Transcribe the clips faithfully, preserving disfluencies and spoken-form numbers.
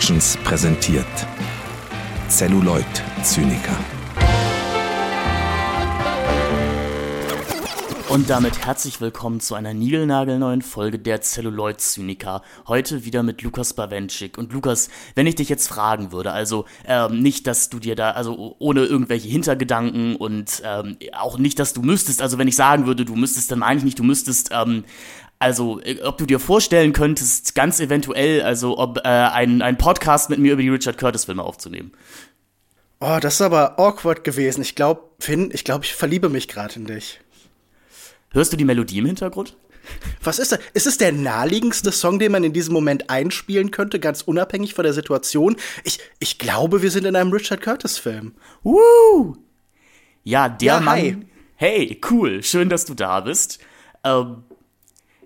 Productions präsentiert Celluloid-Zyniker. Und damit herzlich willkommen zu einer niegelnagelneuen Folge der Celluloid-Zyniker. Heute wieder mit Lukas Barwenczik. Und Lukas, wenn ich dich jetzt fragen würde, also ähm, nicht, dass du dir da, also ohne irgendwelche Hintergedanken und ähm, auch nicht, dass du müsstest, also wenn ich sagen würde, du müsstest, dann meine ich nicht, du müsstest, ähm, also ob du dir vorstellen könntest, ganz eventuell, also ob äh, ein, ein Podcast mit mir über die Richard Curtis-Filme aufzunehmen. Oh, das ist aber awkward gewesen. Ich glaube, Finn, ich glaube, ich verliebe mich gerade in dich. Hörst du die Melodie im Hintergrund? Was ist das? Ist es der naheliegendste Song, den man in diesem Moment einspielen könnte, ganz unabhängig von der Situation? Ich, ich glaube, wir sind in einem Richard Curtis-Film. Woo! Ja, der ja, Mann. Hi. Hey, cool, schön, dass du da bist. Ähm,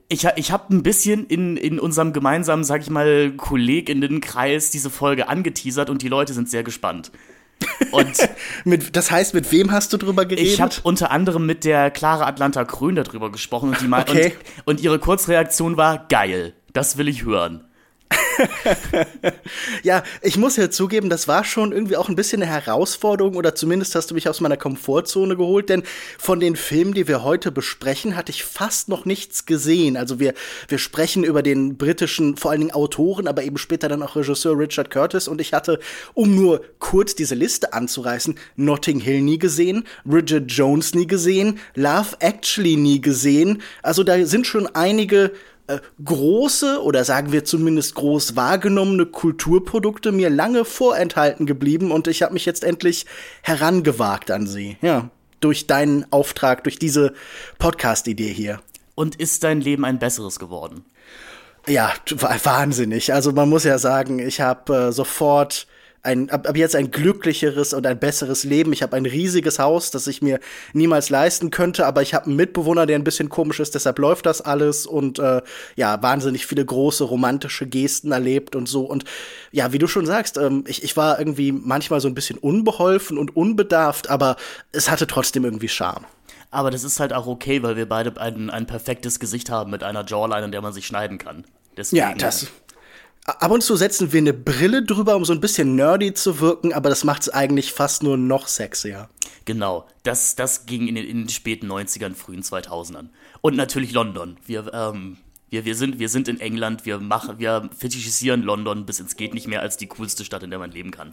ich, ich habe ein bisschen in, in unserem gemeinsamen, sag ich mal, KollegInnenkreis diese Folge angeteasert und die Leute sind sehr gespannt. Und mit, das heißt, mit wem hast du drüber geredet? Ich habe unter anderem mit der Clara Atlanta Krön darüber gesprochen und, die mal, okay. und, und ihre Kurzreaktion war, geil, das will ich hören. Ja, ich muss ja zugeben, das war schon irgendwie auch ein bisschen eine Herausforderung oder zumindest hast du mich aus meiner Komfortzone geholt, denn von den Filmen, die wir heute besprechen, hatte ich fast noch nichts gesehen. Also wir, wir sprechen über den britischen, vor allen Dingen Autoren, aber eben später dann auch Regisseur Richard Curtis und ich hatte, um nur kurz diese Liste anzureißen, Notting Hill nie gesehen, Bridget Jones nie gesehen, Love Actually nie gesehen. Also da sind schon einige Äh, große oder sagen wir zumindest groß wahrgenommene Kulturprodukte mir lange vorenthalten geblieben und ich habe mich jetzt endlich herangewagt an sie. Ja, durch deinen Auftrag, durch diese Podcast-Idee hier. Und ist dein Leben ein besseres geworden? Ja, wahnsinnig. Also man muss ja sagen, ich habe äh, sofort ein, ab, ab jetzt ein glücklicheres und ein besseres Leben. Ich habe ein riesiges Haus, das ich mir niemals leisten könnte, aber ich habe einen Mitbewohner, der ein bisschen komisch ist, deshalb läuft das alles und äh, ja, wahnsinnig viele große romantische Gesten erlebt und so. Und ja, wie du schon sagst, ähm, ich, ich war irgendwie manchmal so ein bisschen unbeholfen und unbedarft, aber es hatte trotzdem irgendwie Charme. Aber das ist halt auch okay, weil wir beide ein, ein perfektes Gesicht haben mit einer Jawline, an der man sich schneiden kann. Deswegen, ja, das ab und zu setzen wir eine Brille drüber, um so ein bisschen nerdy zu wirken, aber das macht's eigentlich fast nur noch sexier. Genau, das, das ging in den, in den späten neunzigern, frühen zweitausendern. Und natürlich London. Wir, ähm, wir, wir, sind, wir sind in England, wir, machen, wir fetischisieren London bis ins geht nicht mehr als die coolste Stadt, in der man leben kann.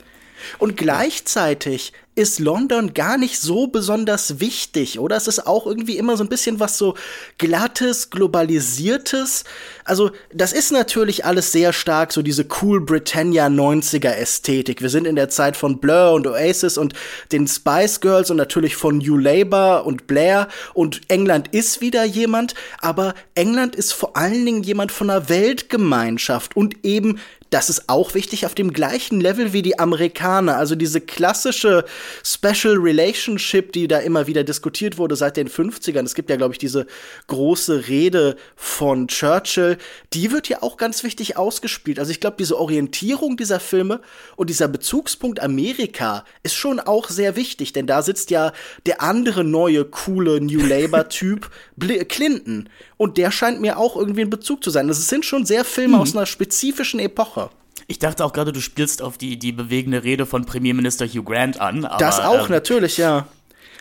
Und gleichzeitig ist London gar nicht so besonders wichtig, oder? Es ist auch irgendwie immer so ein bisschen was so Glattes, Globalisiertes. Also das ist natürlich alles sehr stark so diese cool Britannia neunziger-Ästhetik. Wir sind in der Zeit von Blur und Oasis und den Spice Girls und natürlich von New Labour und Blair. Und England ist wieder jemand, aber England ist vor allen Dingen jemand von einer Weltgemeinschaft und eben, das ist auch wichtig, auf dem gleichen Level wie die Amerikaner. Also diese klassische Special Relationship, die da immer wieder diskutiert wurde seit den fünfzigern. Es gibt ja, glaube ich, diese große Rede von Churchill. Die wird ja auch ganz wichtig ausgespielt. Also ich glaube, diese Orientierung dieser Filme und dieser Bezugspunkt Amerika ist schon auch sehr wichtig. Denn da sitzt ja der andere neue, coole New Labour-Typ, Clinton. Und der scheint mir auch irgendwie ein Bezug zu sein. Das sind schon sehr Filme mhm. aus einer spezifischen Epoche. Ich dachte auch gerade, du spielst auf die, die bewegende Rede von Premierminister Hugh Grant an. Aber, das auch, ähm, natürlich, ja.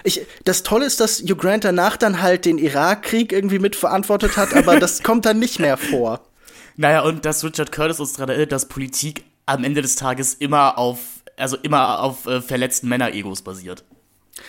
Ich, das Tolle ist, dass Hugh Grant danach dann halt den Irakkrieg irgendwie mitverantwortet hat, aber das kommt dann nicht mehr vor. Naja, und dass Richard Curtis uns daran erinnert, dass Politik am Ende des Tages immer auf, also immer auf äh, verletzten Männer-Egos basiert.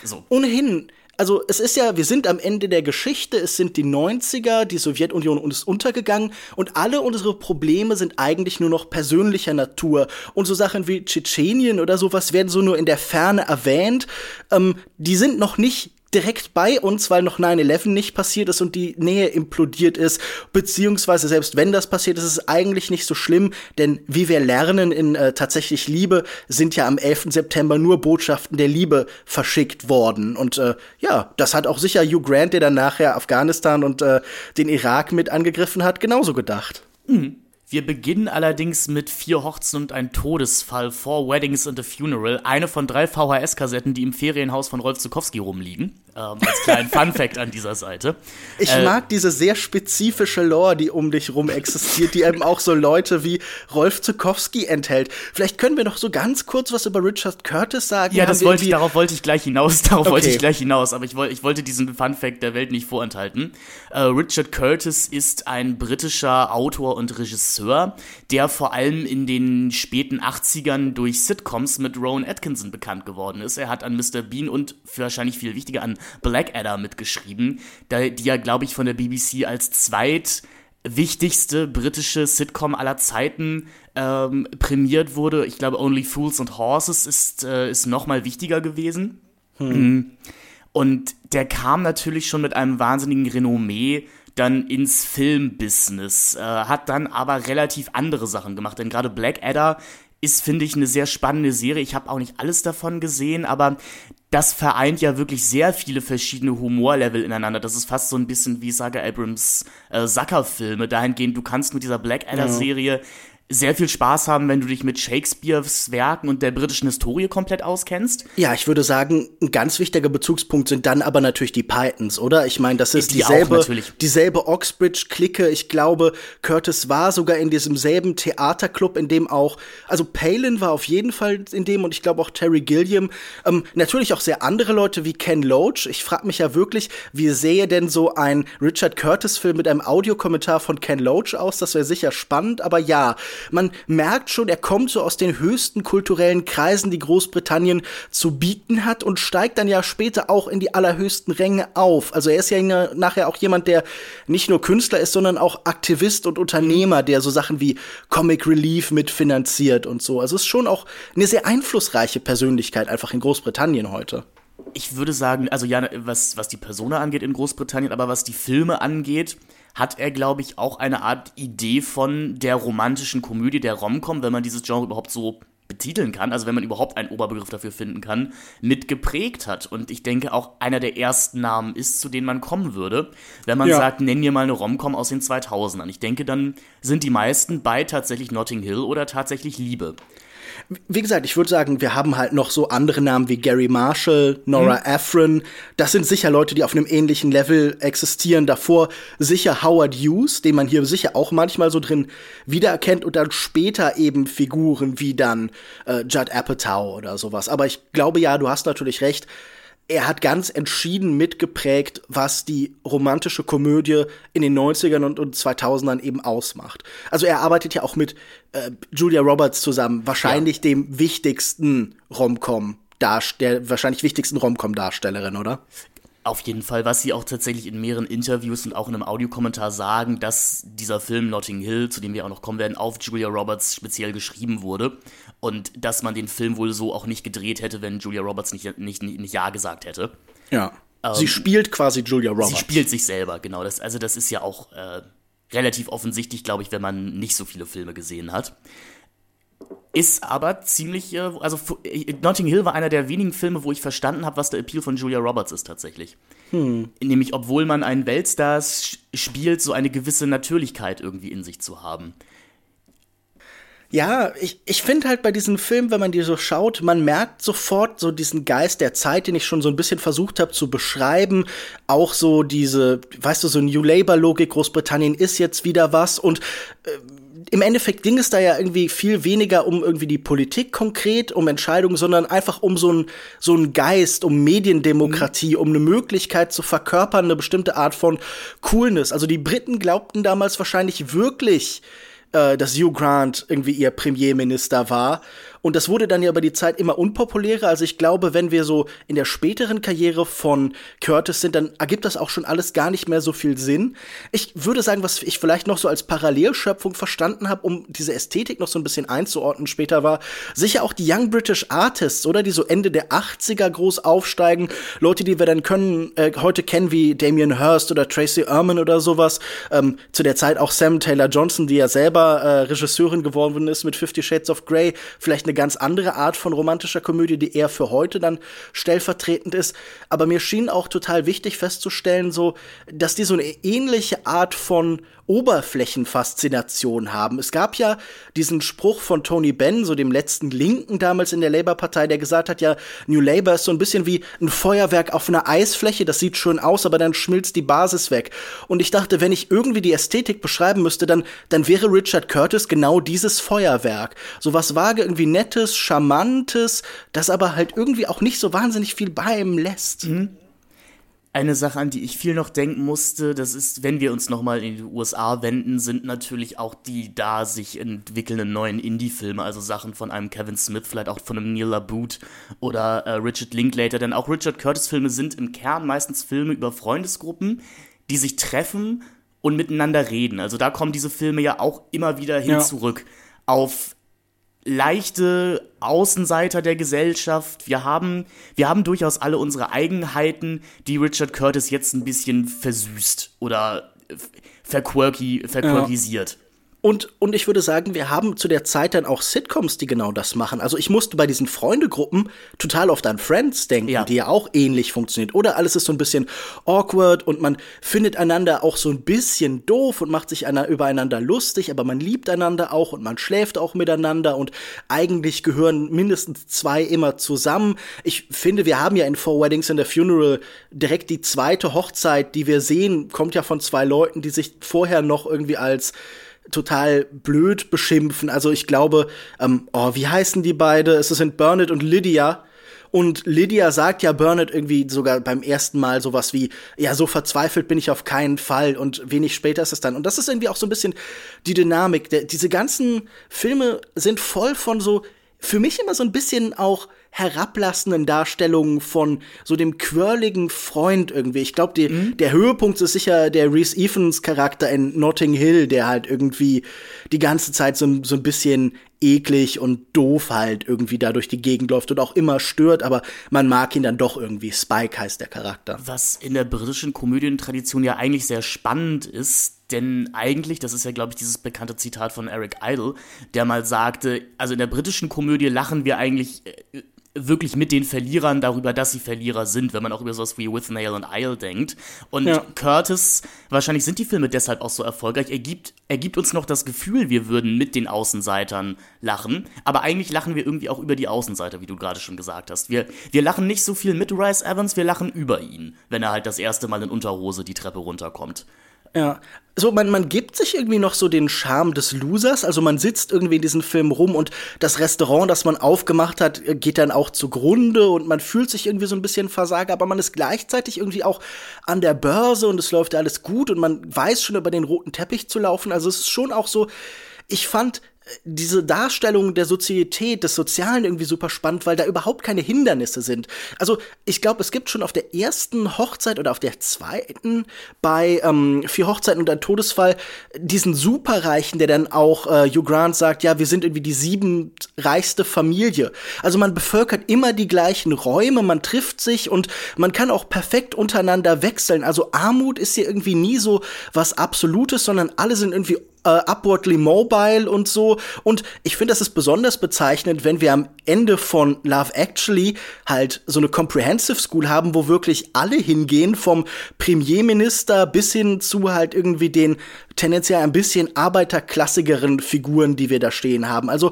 So. Ohnehin. Also es ist ja, wir sind am Ende der Geschichte, es sind die neunziger, die Sowjetunion ist untergegangen und alle unsere Probleme sind eigentlich nur noch persönlicher Natur. Und so Sachen wie Tschetschenien oder sowas werden so nur in der Ferne erwähnt. Ähm, die sind noch nicht direkt bei uns, weil noch nine eleven nicht passiert ist und die Nähe implodiert ist, beziehungsweise selbst wenn das passiert ist, ist es eigentlich nicht so schlimm, denn wie wir lernen in äh, Tatsächlich Liebe, sind ja am elften September nur Botschaften der Liebe verschickt worden und äh, ja, das hat auch sicher Hugh Grant, der dann nachher Afghanistan und äh, den Irak mit angegriffen hat, genauso gedacht. Mhm. Wir beginnen allerdings mit vier Hochzeiten und ein Todesfall, Four Weddings and a Funeral, eine von drei V H S-Kassetten, die im Ferienhaus von Rolf Zukowski rumliegen. Ähm, als kleinen Funfact an dieser Seite. Ich äh, mag diese sehr spezifische Lore, die um dich rum existiert, die eben auch so Leute wie Rolf Zukowski enthält. Vielleicht können wir noch so ganz kurz was über Richard Curtis sagen. Ja, das wollte ich, darauf wollte ich gleich hinaus, darauf okay. wollte ich gleich hinaus, aber ich, woll, ich wollte diesen Funfact der Welt nicht vorenthalten. Äh, Richard Curtis ist ein britischer Autor und Regisseur, der vor allem in den späten achtzigern durch Sitcoms mit Rowan Atkinson bekannt geworden ist. Er hat an Mister Bean und wahrscheinlich viel wichtiger an Blackadder mitgeschrieben, die ja, glaube ich, von der B B C als zweitwichtigste britische Sitcom aller Zeiten ähm, prämiert wurde. Ich glaube, Only Fools and Horses ist, äh, ist noch mal wichtiger gewesen. Hm. Und der kam natürlich schon mit einem wahnsinnigen Renommee dann ins Filmbusiness, äh, hat dann aber relativ andere Sachen gemacht, denn gerade Blackadder ist, finde ich, eine sehr spannende Serie. Ich habe auch nicht alles davon gesehen, aber das vereint ja wirklich sehr viele verschiedene Humorlevel ineinander. Das ist fast so ein bisschen wie Saga Abrams äh, Zucker-Filme. Dahingehend, du kannst mit dieser Blackadder-Serie ja. sehr viel Spaß haben, wenn du dich mit Shakespeares Werken und der britischen Historie komplett auskennst. Ja, ich würde sagen, ein ganz wichtiger Bezugspunkt sind dann aber natürlich die Pythons, oder? Ich meine, das ist die dieselbe, dieselbe Oxbridge-Clique. Ich glaube, Curtis war sogar in diesem selben Theaterclub, in dem auch, also Palin war auf jeden Fall in dem und ich glaube auch Terry Gilliam. Ähm, natürlich auch sehr andere Leute wie Ken Loach. Ich frage mich ja wirklich, wie sähe denn so ein Richard Curtis-Film mit einem Audiokommentar von Ken Loach aus? Das wäre sicher spannend, aber ja, man merkt schon, er kommt so aus den höchsten kulturellen Kreisen, die Großbritannien zu bieten hat und steigt dann ja später auch in die allerhöchsten Ränge auf. Also er ist ja nachher auch jemand, der nicht nur Künstler ist, sondern auch Aktivist und Unternehmer, der so Sachen wie Comic Relief mitfinanziert und so. Also es ist schon auch eine sehr einflussreiche Persönlichkeit einfach in Großbritannien heute. Ich würde sagen, also ja, was, was die Persona angeht in Großbritannien, aber was die Filme angeht, hat er, glaube ich, auch eine Art Idee von der romantischen Komödie, der Rom-Com, wenn man dieses Genre überhaupt so betiteln kann, also wenn man überhaupt einen Oberbegriff dafür finden kann, mitgeprägt hat. Und ich denke, auch einer der ersten Namen ist, zu denen man kommen würde, wenn man ja. sagt, nenn mir mal eine Rom-Com aus den zweitausendern. Ich denke, dann sind die meisten bei tatsächlich Notting Hill oder tatsächlich Liebe. Wie gesagt, ich würde sagen, wir haben halt noch so andere Namen wie Gary Marshall, Nora mhm. Ephron. Das sind sicher Leute, die auf einem ähnlichen Level existieren. Davor sicher Howard Hughes, den man hier sicher auch manchmal so drin wiedererkennt. Und dann später eben Figuren wie dann äh, Judd Apatow oder sowas. Aber ich glaube ja, du hast natürlich recht. Er hat ganz entschieden mitgeprägt, was die romantische Komödie in den neunzigern und, und zweitausendern eben ausmacht. Also er arbeitet ja auch mit äh, Julia Roberts zusammen, wahrscheinlich ja. dem wichtigsten Rom-Com, der wahrscheinlich wichtigsten Rom-Com-Darstellerin, oder? Auf jeden Fall, was sie auch tatsächlich in mehreren Interviews und auch in einem Audiokommentar sagen, dass dieser Film Notting Hill, zu dem wir auch noch kommen werden, auf Julia Roberts speziell geschrieben wurde und dass man den Film wohl so auch nicht gedreht hätte, wenn Julia Roberts nicht, nicht, nicht Ja gesagt hätte. Ja, ähm, sie spielt quasi Julia Roberts. Sie spielt sich selber, genau. Das, also das ist ja auch äh, relativ offensichtlich, glaube ich, wenn man nicht so viele Filme gesehen hat. Ist aber ziemlich, also Notting Hill war einer der wenigen Filme, wo ich verstanden habe, was der Appeal von Julia Roberts ist tatsächlich. Hm. Nämlich, obwohl man einen Weltstar spielt, so eine gewisse Natürlichkeit irgendwie in sich zu haben. Ja, ich, ich finde halt bei diesen Filmen, wenn man die so schaut, man merkt sofort so diesen Geist der Zeit, den ich schon so ein bisschen versucht habe zu beschreiben. Auch so diese, weißt du, so New Labour-Logik, Großbritannien ist jetzt wieder was und äh, im Endeffekt ging es da ja irgendwie viel weniger um irgendwie die Politik konkret, um Entscheidungen, sondern einfach um so ein, so ein Geist, um Mediendemokratie, um eine Möglichkeit zu verkörpern, eine bestimmte Art von Coolness. Also die Briten glaubten damals wahrscheinlich wirklich, äh, dass Hugh Grant irgendwie ihr Premierminister war. Und das wurde dann ja über die Zeit immer unpopulärer. Also ich glaube, wenn wir so in der späteren Karriere von Curtis sind, dann ergibt das auch schon alles gar nicht mehr so viel Sinn. Ich würde sagen, was ich vielleicht noch so als Parallelschöpfung verstanden habe, um diese Ästhetik noch so ein bisschen einzuordnen später, war sicher auch die Young British Artists, oder? Die so Ende der achtziger groß aufsteigen. Leute, die wir dann können, äh, heute kennen wie Damien Hirst oder Tracy Ehrman oder sowas. Ähm, zu der Zeit auch Sam Taylor Johnson, die ja selber selber äh, Regisseurin geworden ist mit Fifty Shades of Grey, vielleicht eine ganz andere Art von romantischer Komödie, die eher für heute dann stellvertretend ist. Aber mir schien auch total wichtig festzustellen, so, dass die so eine ähnliche Art von Oberflächenfaszination haben. Es gab ja diesen Spruch von Tony Benn, so dem letzten Linken damals in der Labour-Partei, der gesagt hat, ja, New Labour ist so ein bisschen wie ein Feuerwerk auf einer Eisfläche, das sieht schön aus, aber dann schmilzt die Basis weg. Und ich dachte, wenn ich irgendwie die Ästhetik beschreiben müsste, dann, dann wäre Richard Curtis genau dieses Feuerwerk. So was vage, irgendwie Nettes, Charmantes, das aber halt irgendwie auch nicht so wahnsinnig viel bei ihm lässt. Mhm. Eine Sache, an die ich viel noch denken musste, das ist, wenn wir uns nochmal in die U S A wenden, sind natürlich auch die da sich entwickelnden neuen Indie-Filme, also Sachen von einem Kevin Smith, vielleicht auch von einem Neil LaBute oder äh, Richard Linklater, denn auch Richard Curtis-Filme sind im Kern meistens Filme über Freundesgruppen, die sich treffen und miteinander reden. Also da kommen diese Filme ja auch immer wieder hin ja. zurück auf leichte Außenseiter der Gesellschaft. Wir haben, wir haben durchaus alle unsere Eigenheiten, die Richard Curtis jetzt ein bisschen versüßt oder verquirky, verquirkisiert. Ja. Und, und ich würde sagen, wir haben zu der Zeit dann auch Sitcoms, die genau das machen. Also ich musste bei diesen Freundegruppen total oft an Friends denken, ja. die ja auch ähnlich funktioniert. Oder alles ist so ein bisschen awkward und man findet einander auch so ein bisschen doof und macht sich einer, übereinander lustig, aber man liebt einander auch und man schläft auch miteinander und eigentlich gehören mindestens zwei immer zusammen. Ich finde, wir haben ja in Four Weddings and a Funeral direkt die zweite Hochzeit, die wir sehen, kommt ja von zwei Leuten, die sich vorher noch irgendwie als total blöd beschimpfen. Also ich glaube, ähm, oh, wie heißen die beide? Es sind Bernard und Lydia. Und Lydia sagt ja Bernard irgendwie sogar beim ersten Mal sowas wie, ja, so verzweifelt bin ich auf keinen Fall. Und wenig später ist es dann. Und das ist irgendwie auch so ein bisschen die Dynamik. Der, diese ganzen Filme sind voll von so, für mich immer so ein bisschen auch herablassenden Darstellungen von so dem quirligen Freund irgendwie. Ich glaube, mhm. der Höhepunkt ist sicher der Rhys Ifans Charakter in Notting Hill, der halt irgendwie die ganze Zeit so, so ein bisschen eklig und doof halt irgendwie da durch die Gegend läuft und auch immer stört, aber man mag ihn dann doch irgendwie. Spike heißt der Charakter. Was in der britischen Komödientradition ja eigentlich sehr spannend ist, denn eigentlich, das ist ja, glaube ich, dieses bekannte Zitat von Eric Idle, der mal sagte, also in der britischen Komödie lachen wir eigentlich äh, wirklich mit den Verlierern darüber, dass sie Verlierer sind, wenn man auch über sowas wie Withnail and I denkt. Und ja. Curtis, wahrscheinlich sind die Filme deshalb auch so erfolgreich, er gibt, er gibt uns noch das Gefühl, wir würden mit den Außenseitern lachen, aber eigentlich lachen wir irgendwie auch über die Außenseiter, wie du gerade schon gesagt hast. Wir, wir lachen nicht so viel mit Rhys Ifans, wir lachen über ihn, wenn er halt das erste Mal in Unterhose die Treppe runterkommt. Ja, so man, man gibt sich irgendwie noch so den Charme des Losers, also man sitzt irgendwie in diesem Film rum und das Restaurant, das man aufgemacht hat, geht dann auch zugrunde und man fühlt sich irgendwie so ein bisschen Versager, aber man ist gleichzeitig irgendwie auch an der Börse und es läuft alles gut und man weiß schon über den roten Teppich zu laufen, also es ist schon auch so, ich fand diese Darstellung der Sozietät, des Sozialen irgendwie super spannend, weil da überhaupt keine Hindernisse sind. Also ich glaube, es gibt schon auf der ersten Hochzeit oder auf der zweiten bei ähm, Vier Hochzeiten und ein Todesfall diesen Superreichen, der dann auch äh, Hugh Grant sagt, ja, wir sind irgendwie die siebenreichste Familie. Also man bevölkert immer die gleichen Räume, man trifft sich und man kann auch perfekt untereinander wechseln. Also Armut ist hier irgendwie nie so was Absolutes, sondern alle sind irgendwie Uh, upwardly mobile und so. Und ich finde, das ist besonders bezeichnend, wenn wir am Ende von Love Actually halt so eine Comprehensive School haben, wo wirklich alle hingehen, vom Premierminister bis hin zu halt irgendwie den tendenziell ein bisschen arbeiterklassigeren Figuren, die wir da stehen haben. Also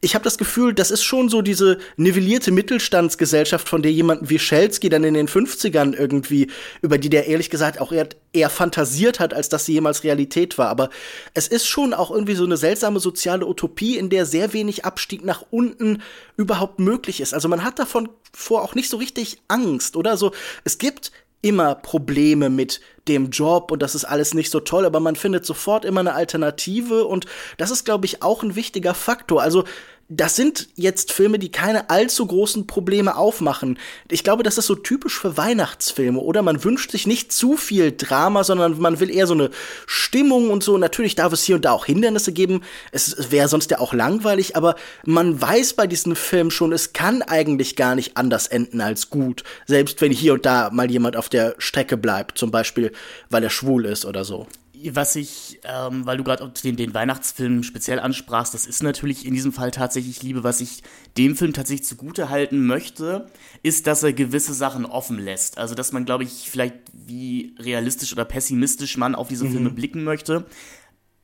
ich habe das Gefühl, das ist schon so diese nivellierte Mittelstandsgesellschaft, von der jemanden wie Schelsky dann in den fünfzigern irgendwie, über die der ehrlich gesagt auch eher, eher fantasiert hat, als dass sie jemals Realität war. Aber es ist schon auch irgendwie so eine seltsame soziale Utopie, in der sehr wenig Abstieg nach unten überhaupt möglich ist. Also man hat davon vor auch nicht so richtig Angst, oder? So, es gibt immer Probleme mit dem Job und das ist alles nicht so toll, aber man findet sofort immer eine Alternative und das ist, glaube ich, auch ein wichtiger Faktor. Also das sind jetzt Filme, die keine allzu großen Probleme aufmachen. Ich glaube, das ist so typisch für Weihnachtsfilme, oder? Man wünscht sich nicht zu viel Drama, sondern man will eher so eine Stimmung und so. Natürlich darf es hier und da auch Hindernisse geben. Es wäre sonst ja auch langweilig, aber man weiß bei diesen Filmen schon, es kann eigentlich gar nicht anders enden als gut. Selbst wenn hier und da mal jemand auf der Strecke bleibt, zum Beispiel, weil er schwul ist oder so. Was ich, ähm, weil du gerade den, den Weihnachtsfilm speziell ansprachst, das ist natürlich in diesem Fall tatsächlich Liebe. Was ich dem Film tatsächlich zugutehalten möchte, ist, dass er gewisse Sachen offen lässt. Also, dass man, glaube ich, vielleicht wie realistisch oder pessimistisch man auf diese mhm. Filme blicken möchte,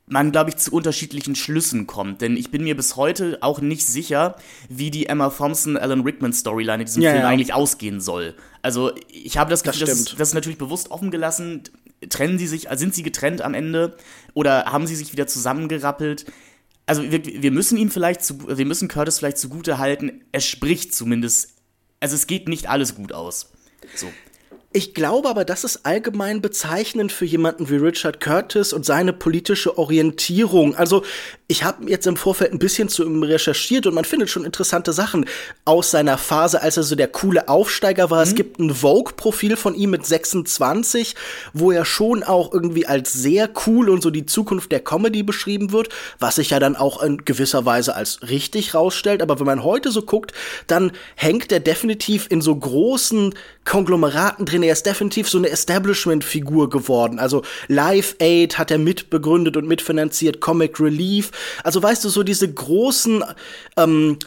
man, glaube ich, zu unterschiedlichen Schlüssen kommt. Denn ich bin mir bis heute auch nicht sicher, wie die Emma Thompson-Alan Rickman-Storyline in diesem ja, Film ja. eigentlich ausgehen soll. Also, ich habe das Gefühl, das, das, das ist natürlich bewusst offen gelassen. Trennen sie sich, sind sie getrennt am Ende oder haben sie sich wieder zusammengerappelt? Also wir, wir müssen ihm vielleicht, zu, wir müssen Curtis vielleicht zugute halten, er spricht zumindest, also es geht nicht alles gut aus. So. Ich glaube aber, das ist allgemein bezeichnend für jemanden wie Richard Curtis und seine politische Orientierung. Also, ich habe jetzt im Vorfeld ein bisschen zu ihm recherchiert und man findet schon interessante Sachen aus seiner Phase, als er so der coole Aufsteiger war. Mhm. Es gibt ein Vogue-Profil von ihm mit sechsundzwanzig, wo er schon auch irgendwie als sehr cool und so die Zukunft der Comedy beschrieben wird, was sich ja dann auch in gewisser Weise als richtig rausstellt. Aber wenn man heute so guckt, dann hängt er definitiv in so großen Konglomeraten drin. Er ist definitiv so eine Establishment-Figur geworden. Also Live Aid hat er mitbegründet und mitfinanziert, Comic Relief. Also weißt du, so diese großen ähm,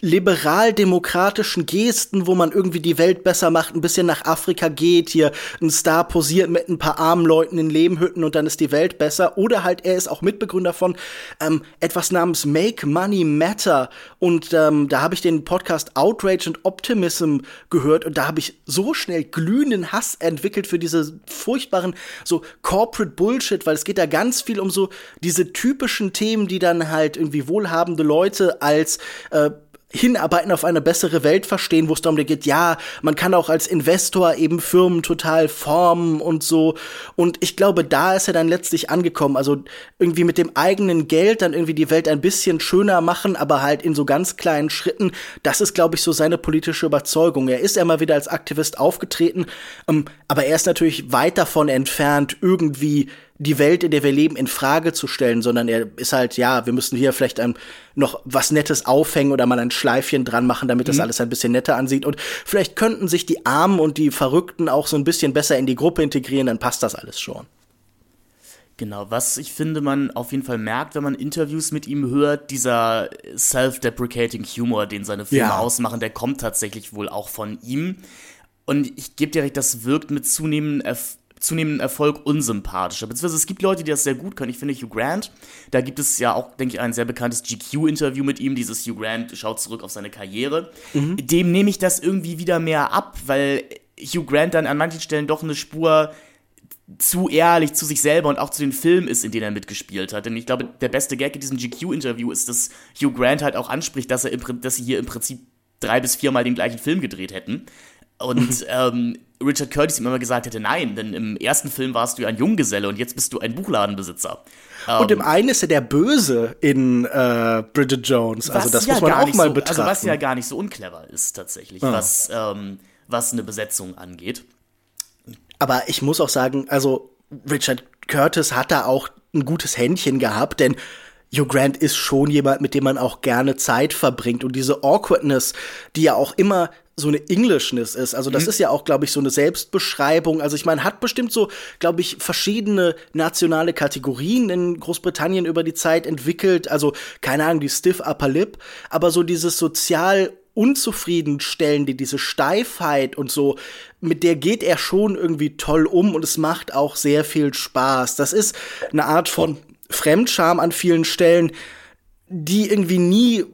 liberal-demokratischen Gesten, wo man irgendwie die Welt besser macht, ein bisschen nach Afrika geht, hier ein Star posiert mit ein paar armen Leuten in Lehmhütten und dann ist die Welt besser. Oder halt, er ist auch Mitbegründer von ähm, etwas namens Make Money Matter. Und ähm, da habe ich den Podcast Outrage and Optimism gehört und da habe ich so schnell glühend Hass entwickelt für diese furchtbaren so Corporate Bullshit, weil es geht da ganz viel um so diese typischen Themen, die dann halt irgendwie wohlhabende Leute als äh, hinarbeiten auf eine bessere Welt verstehen, wo es darum geht, ja, man kann auch als Investor eben Firmen total formen und so. Und ich glaube, da ist er dann letztlich angekommen. Also irgendwie mit dem eigenen Geld dann irgendwie die Welt ein bisschen schöner machen, aber halt in so ganz kleinen Schritten. Das ist, glaube ich, so seine politische Überzeugung. Er ist ja mal wieder als Aktivist aufgetreten, ähm, aber er ist natürlich weit davon entfernt, irgendwie die Welt, in der wir leben, in Frage zu stellen, sondern er ist halt, ja, wir müssen hier vielleicht ein, noch was Nettes aufhängen oder mal ein Schleifchen dran machen, damit das mhm. alles ein bisschen netter ansieht. Und vielleicht könnten sich die Armen und die Verrückten auch so ein bisschen besser in die Gruppe integrieren, dann passt das alles schon. Genau, was ich finde, man auf jeden Fall merkt, wenn man Interviews mit ihm hört, dieser self-deprecating Humor, den seine Filme ja. ausmachen, der kommt tatsächlich wohl auch von ihm. Und ich gebe dir recht, das wirkt mit zunehmendem Erfolg, zunehmenden Erfolg unsympathischer. Beziehungsweise es gibt Leute, die das sehr gut können. Ich finde Hugh Grant, da gibt es ja auch, denke ich, ein sehr bekanntes G Q-Interview mit ihm. Dieses Hugh Grant schaut zurück auf seine Karriere. Mhm. Dem nehme ich das irgendwie wieder mehr ab, weil Hugh Grant dann an manchen Stellen doch eine Spur zu ehrlich zu sich selber und auch zu den Filmen ist, in denen er mitgespielt hat. Denn ich glaube, der beste Gag in diesem G Q-Interview ist, dass Hugh Grant halt auch anspricht, dass, er im, dass sie hier im Prinzip drei bis viermal den gleichen Film gedreht hätten. Und ähm, Richard Curtis ihm immer gesagt hätte, nein, denn im ersten Film warst du ein Junggeselle und jetzt bist du ein Buchladenbesitzer. Und ähm, im einen ist er der Böse in äh, Bridget Jones. Also das ja muss man auch mal so, betrachten. Also was ja gar nicht so unclever ist tatsächlich, ja. was, ähm, was eine Besetzung angeht. Aber ich muss auch sagen, also Richard Curtis hat da auch ein gutes Händchen gehabt, denn Hugh Grant ist schon jemand, mit dem man auch gerne Zeit verbringt. Und diese Awkwardness, die ja auch immer so eine Englishness ist. Also das mhm. ist ja auch, glaube ich, so eine Selbstbeschreibung. Also ich meine, hat bestimmt so, glaube ich, verschiedene nationale Kategorien in Großbritannien über die Zeit entwickelt. Also, keine Ahnung, die Stiff Upper Lip. Aber so dieses sozial unzufriedenstellende, diese Steifheit und so, mit der geht er schon irgendwie toll um und es macht auch sehr viel Spaß. Das ist eine Art von Fremdscham an vielen Stellen, die irgendwie nie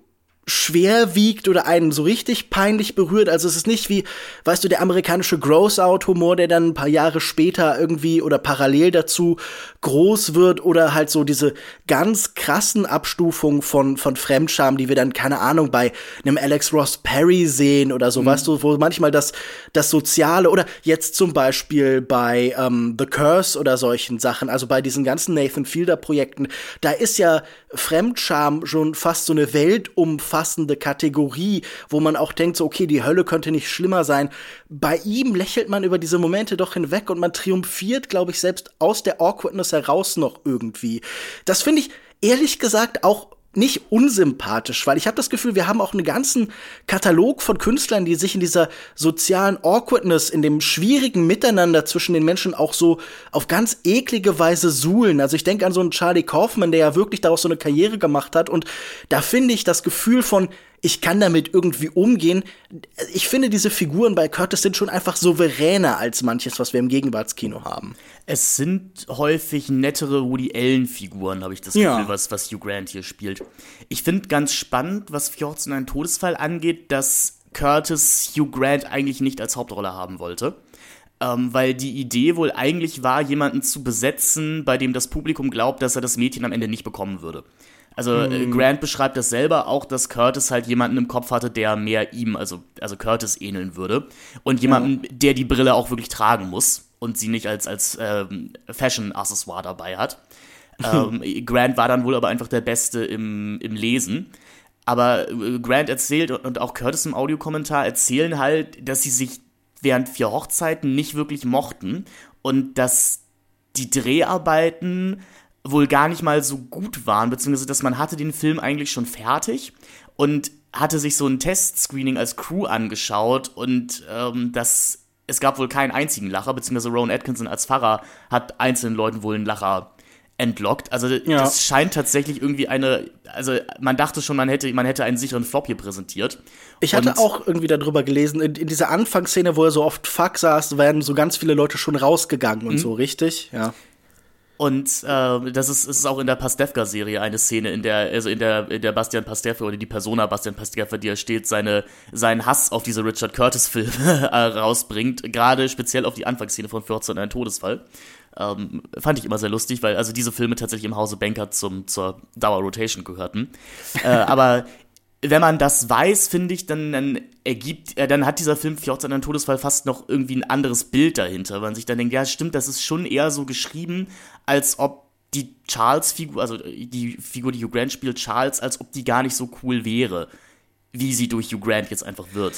schwer wiegt oder einen so richtig peinlich berührt. Also es ist nicht wie, weißt du, der amerikanische Gross-Out-Humor, der dann ein paar Jahre später irgendwie oder parallel dazu groß wird oder halt so diese ganz krassen Abstufungen von, von Fremdscham, die wir dann, keine Ahnung, bei einem Alex Ross Perry sehen oder so, mhm. weißt du, wo manchmal das, das Soziale oder jetzt zum Beispiel bei ähm, The Curse oder solchen Sachen, also bei diesen ganzen Nathan Fielder-Projekten, da ist ja Fremdscham schon fast so eine weltumfassende Kategorie, wo man auch denkt, so okay, die Hölle könnte nicht schlimmer sein. Bei ihm lächelt man über diese Momente doch hinweg und man triumphiert, glaube ich, selbst aus der Awkwardness heraus noch irgendwie. Das finde ich ehrlich gesagt auch nicht unsympathisch, weil ich habe das Gefühl, wir haben auch einen ganzen Katalog von Künstlern, die sich in dieser sozialen Awkwardness, in dem schwierigen Miteinander zwischen den Menschen auch so auf ganz eklige Weise suhlen. Also ich denke an so einen Charlie Kaufman, der ja wirklich daraus so eine Karriere gemacht hat, und da finde ich das Gefühl von, ich kann damit irgendwie umgehen. Ich finde, diese Figuren bei Curtis sind schon einfach souveräner als manches, was wir im Gegenwartskino haben. Es sind häufig nettere Woody Allen-Figuren, habe ich das Gefühl, ja. was, was Hugh Grant hier spielt. Ich finde ganz spannend, was Fjords und ein Todesfall angeht, dass Curtis Hugh Grant eigentlich nicht als Hauptrolle haben wollte. Ähm, weil die Idee wohl eigentlich war, jemanden zu besetzen, bei dem das Publikum glaubt, dass er das Mädchen am Ende nicht bekommen würde. Also mhm. Grant beschreibt das selber auch, dass Curtis halt jemanden im Kopf hatte, der mehr ihm, also, also Curtis ähneln würde. Und jemanden, ja. der die Brille auch wirklich tragen muss und sie nicht als, als ähm, Fashion-Accessoire dabei hat. ähm, Grant war dann wohl aber einfach der Beste im, im Lesen. Aber Grant erzählt und auch Curtis im Audiokommentar erzählen halt, dass sie sich während vier Hochzeiten nicht wirklich mochten und dass die Dreharbeiten wohl gar nicht mal so gut waren, beziehungsweise dass man hatte den Film eigentlich schon fertig und hatte sich so ein Testscreening als Crew angeschaut und ähm, das, es gab wohl keinen einzigen Lacher, beziehungsweise Rowan Atkinson als Pfarrer hat einzelnen Leuten wohl einen Lacher entlockt. Also ja. das scheint tatsächlich irgendwie eine, also man dachte schon, man hätte, man hätte einen sicheren Flop hier präsentiert. Ich hatte und auch irgendwie darüber gelesen, in, in dieser Anfangsszene, wo er so oft Fuck saß, wären so ganz viele Leute schon rausgegangen mhm. und so, richtig? Ja. Und äh, das ist, ist auch in der Pastewka-Serie eine Szene, in der, also in der, in der Bastian Pastewka oder die Persona Bastian Pastewka, die er steht, seine, seinen Hass auf diese Richard Curtis-Filme rausbringt, gerade speziell auf die Anfangsszene von vierzehn und ein Todesfall. Ähm, fand ich immer sehr lustig, weil also diese Filme tatsächlich im Hause Benkert zum, zur Dauerrotation gehörten. Äh, aber wenn man das weiß, finde ich, dann, dann ergibt, äh, dann hat dieser Film Fjords an einem Todesfall fast noch irgendwie ein anderes Bild dahinter, weil man sich dann denkt, ja stimmt, das ist schon eher so geschrieben, als ob die Charles-Figur, also die Figur, die Hugh Grant spielt, Charles, als ob die gar nicht so cool wäre, wie sie durch Hugh Grant jetzt einfach wird.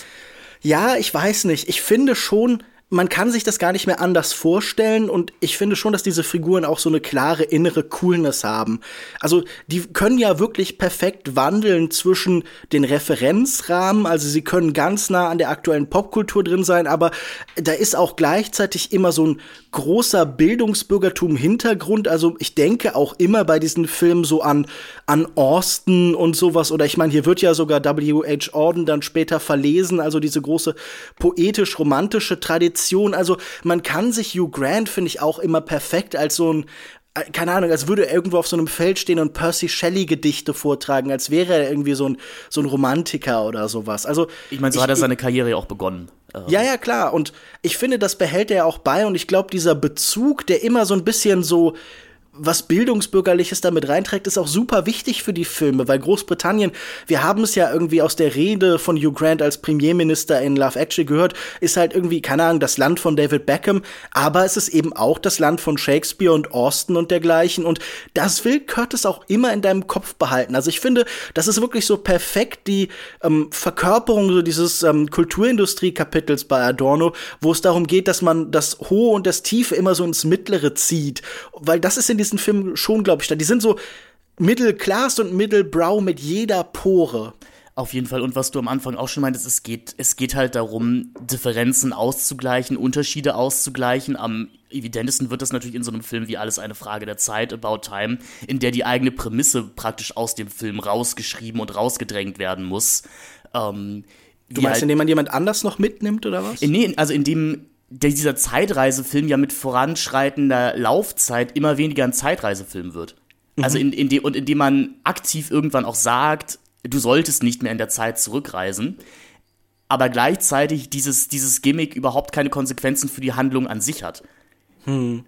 Ja, ich weiß nicht. Ich finde schon, man kann sich das gar nicht mehr anders vorstellen, und ich finde schon, dass diese Figuren auch so eine klare innere Coolness haben. Also die können ja wirklich perfekt wandeln zwischen den Referenzrahmen, also sie können ganz nah an der aktuellen Popkultur drin sein, aber da ist auch gleichzeitig immer so ein großer Bildungsbürgertum-Hintergrund. Also ich denke auch immer bei diesen Filmen so an, an Austen und sowas, oder ich meine, hier wird ja sogar W H Auden dann später verlesen, also diese große poetisch-romantische Tradition. Also man kann sich Hugh Grant, finde ich, auch immer perfekt als so ein, keine Ahnung, als würde er irgendwo auf so einem Feld stehen und Percy Shelley-Gedichte vortragen, als wäre er irgendwie so ein, so ein Romantiker oder sowas. Also, ich meine, so ich, hat er seine ich, Karriere auch begonnen. Ja, ja, klar. Und ich finde, das behält er auch bei. Und ich glaube, dieser Bezug, der immer so ein bisschen so was Bildungsbürgerliches damit reinträgt, ist auch super wichtig für die Filme, weil Großbritannien, wir haben es ja irgendwie aus der Rede von Hugh Grant als Premierminister in Love Actually gehört, ist halt irgendwie, keine Ahnung, das Land von David Beckham, aber es ist eben auch das Land von Shakespeare und Austen und dergleichen, und das will Curtis auch immer in deinem Kopf behalten. Also ich finde, das ist wirklich so perfekt die ähm, Verkörperung so dieses ähm, Kulturindustrie-Kapitels bei Adorno, wo es darum geht, dass man das Hohe und das Tiefe immer so ins Mittlere zieht, weil das ist in diesen Film schon, glaube ich, da. Die sind so middle class und middle brow mit jeder Pore. Auf jeden Fall. Und was du am Anfang auch schon meintest, es geht, es geht halt darum, Differenzen auszugleichen, Unterschiede auszugleichen. Am evidentesten wird das natürlich in so einem Film wie Alles eine Frage der Zeit, About Time, in der die eigene Prämisse praktisch aus dem Film rausgeschrieben und rausgedrängt werden muss. Ähm, du meinst, halt, indem man jemand anders noch mitnimmt, oder was? Nee, also indem dieser Zeitreisefilm ja mit voranschreitender Laufzeit immer weniger ein Zeitreisefilm wird. Mhm. Also in, in de, und indem man aktiv irgendwann auch sagt, du solltest nicht mehr in der Zeit zurückreisen, aber gleichzeitig dieses, dieses Gimmick überhaupt keine Konsequenzen für die Handlung an sich hat. Hm.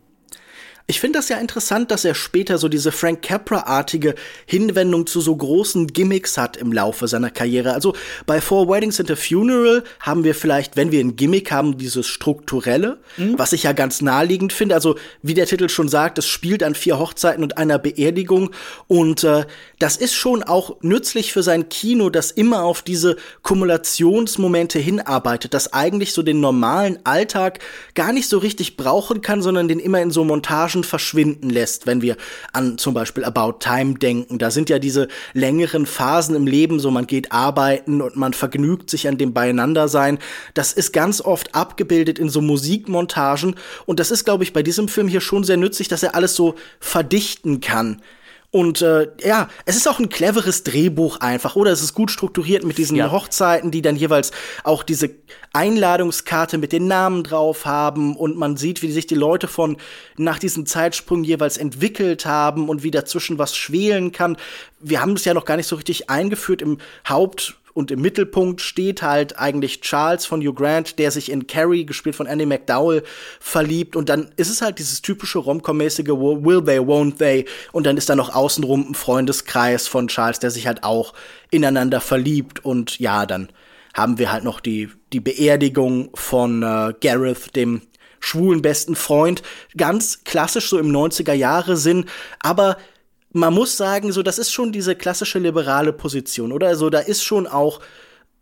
Ich finde das ja interessant, dass er später so diese Frank Capra-artige Hinwendung zu so großen Gimmicks hat im Laufe seiner Karriere. Also bei Four Weddings and a Funeral haben wir vielleicht, wenn wir ein Gimmick haben, dieses Strukturelle, mhm. was ich ja ganz naheliegend finde. Also wie der Titel schon sagt, es spielt an vier Hochzeiten und einer Beerdigung. Und äh, das ist schon auch nützlich für sein Kino, das immer auf diese Kumulationsmomente hinarbeitet, das eigentlich so den normalen Alltag gar nicht so richtig brauchen kann, sondern den immer in so Montagen überraschend verschwinden lässt, wenn wir an zum Beispiel About Time denken. Da sind ja diese längeren Phasen im Leben, so man geht arbeiten und man vergnügt sich an dem Beieinandersein. Das ist ganz oft abgebildet in so Musikmontagen und das ist, glaube ich, bei diesem Film hier schon sehr nützlich, dass er alles so verdichten kann. Und äh, ja, es ist auch ein cleveres Drehbuch einfach, oder? Es ist gut strukturiert mit diesen ja. Hochzeiten, die dann jeweils auch diese Einladungskarte mit den Namen drauf haben und man sieht, wie sich die Leute von nach diesen Zeitsprüngen jeweils entwickelt haben und wie dazwischen was schwelen kann. Wir haben es ja noch gar nicht so richtig eingeführt. Im Haupt- und im Mittelpunkt steht halt eigentlich Charles von Hugh Grant, der sich in Carrie, gespielt von Andy McDowell, verliebt. Und dann ist es halt dieses typische Rom-Com-mäßige Will they, won't they? Und dann ist da noch außenrum ein Freundeskreis von Charles, der sich halt auch ineinander verliebt. Und ja, dann haben wir halt noch die, die Beerdigung von äh, Gareth, dem schwulen besten Freund. Ganz klassisch so im neunziger-Jahre-Sinn, aber man muss sagen, so das ist schon diese klassische liberale Position, oder? Also da ist schon auch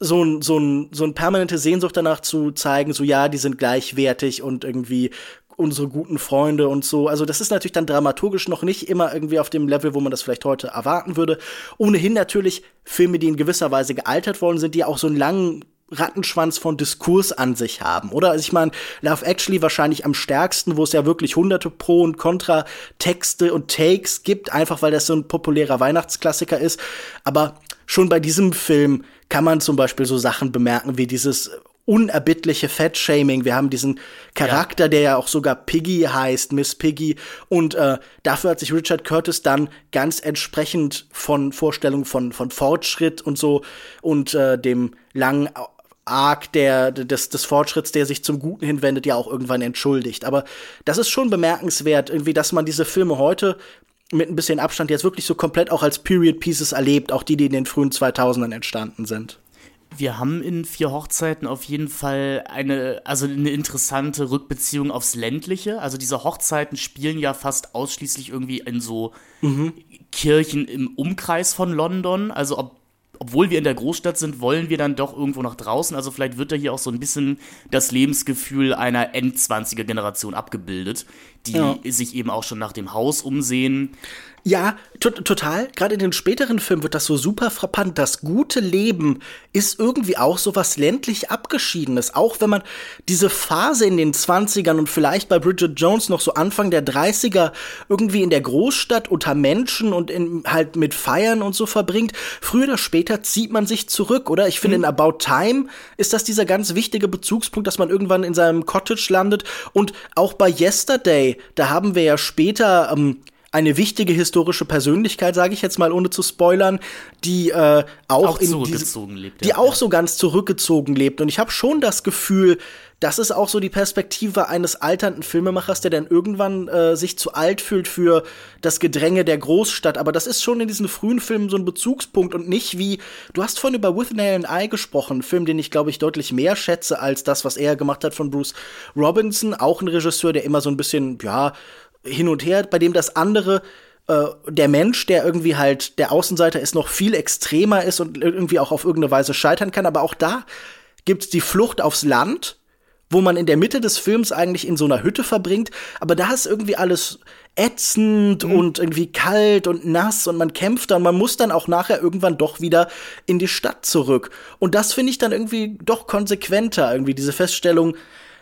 so ein so ein so ein permanente Sehnsucht danach zu zeigen, so ja, die sind gleichwertig und irgendwie unsere guten Freunde und so. Also das ist natürlich dann dramaturgisch noch nicht immer irgendwie auf dem Level, wo man das vielleicht heute erwarten würde. Ohnehin natürlich Filme, die in gewisser Weise gealtert worden sind, die auch so einen langen Rattenschwanz von Diskurs an sich haben, oder? Also ich meine, Love Actually wahrscheinlich am stärksten, wo es ja wirklich hunderte Pro- und Kontra-Texte und Takes gibt, einfach weil das so ein populärer Weihnachtsklassiker ist. Aber schon bei diesem Film kann man zum Beispiel so Sachen bemerken wie dieses unerbittliche Fat-Shaming. Wir haben diesen Charakter, ja. der ja auch sogar Piggy heißt, Miss Piggy. Und äh, dafür hat sich Richard Curtis dann ganz entsprechend von Vorstellungen von, von Fortschritt und so und äh, dem langen Arc der, des, des Fortschritts, der sich zum Guten hinwendet, ja auch irgendwann entschuldigt. Aber das ist schon bemerkenswert, irgendwie, dass man diese Filme heute mit ein bisschen Abstand jetzt wirklich so komplett auch als Period Pieces erlebt, auch die, die in den frühen zweitausendern entstanden sind. Wir haben in Vier Hochzeiten auf jeden Fall eine, also eine interessante Rückbeziehung aufs Ländliche. Also diese Hochzeiten spielen ja fast ausschließlich irgendwie in so mhm. Kirchen im Umkreis von London. Also ob Obwohl wir in der Großstadt sind, wollen wir dann doch irgendwo nach draußen. Also vielleicht wird da hier auch so ein bisschen das Lebensgefühl einer Endzwanziger-Generation abgebildet, die ja. sich eben auch schon nach dem Haus umsehen. Ja, t- total. Gerade in den späteren Filmen wird das so super frappant. Das gute Leben ist irgendwie auch so was ländlich Abgeschiedenes. Auch wenn man diese Phase in den zwanzigern und vielleicht bei Bridget Jones noch so Anfang der dreißiger irgendwie in der Großstadt unter Menschen und in, halt mit Feiern und so verbringt, früher oder später zieht man sich zurück, oder? Ich finde, mhm. in About Time ist das dieser ganz wichtige Bezugspunkt, dass man irgendwann in seinem Cottage landet. Und auch bei Yesterday, da haben wir ja später ähm, eine wichtige historische Persönlichkeit, sage ich jetzt mal, ohne zu spoilern, die äh, auch, auch in zurückgezogen diese, lebt, ja. die auch so ganz zurückgezogen lebt. Und ich habe schon das Gefühl, das ist auch so die Perspektive eines alternden Filmemachers, der dann irgendwann äh, sich zu alt fühlt für das Gedränge der Großstadt. Aber das ist schon in diesen frühen Filmen so ein Bezugspunkt und nicht wie, du hast vorhin über Withnail and I gesprochen, einen Film, den ich, glaube ich, deutlich mehr schätze als das, was er gemacht hat von Bruce Robinson. Auch ein Regisseur, der immer so ein bisschen, ja, hin und her, bei dem das andere, äh, der Mensch, der irgendwie halt der Außenseiter ist, noch viel extremer ist und irgendwie auch auf irgendeine Weise scheitern kann. Aber auch da gibt's die Flucht aufs Land, wo man in der Mitte des Films eigentlich in so einer Hütte verbringt. Aber da ist irgendwie alles ätzend mhm. und irgendwie kalt und nass und man kämpft dann. Man muss dann auch nachher irgendwann doch wieder in die Stadt zurück. Und das finde ich dann irgendwie doch konsequenter, irgendwie diese Feststellung,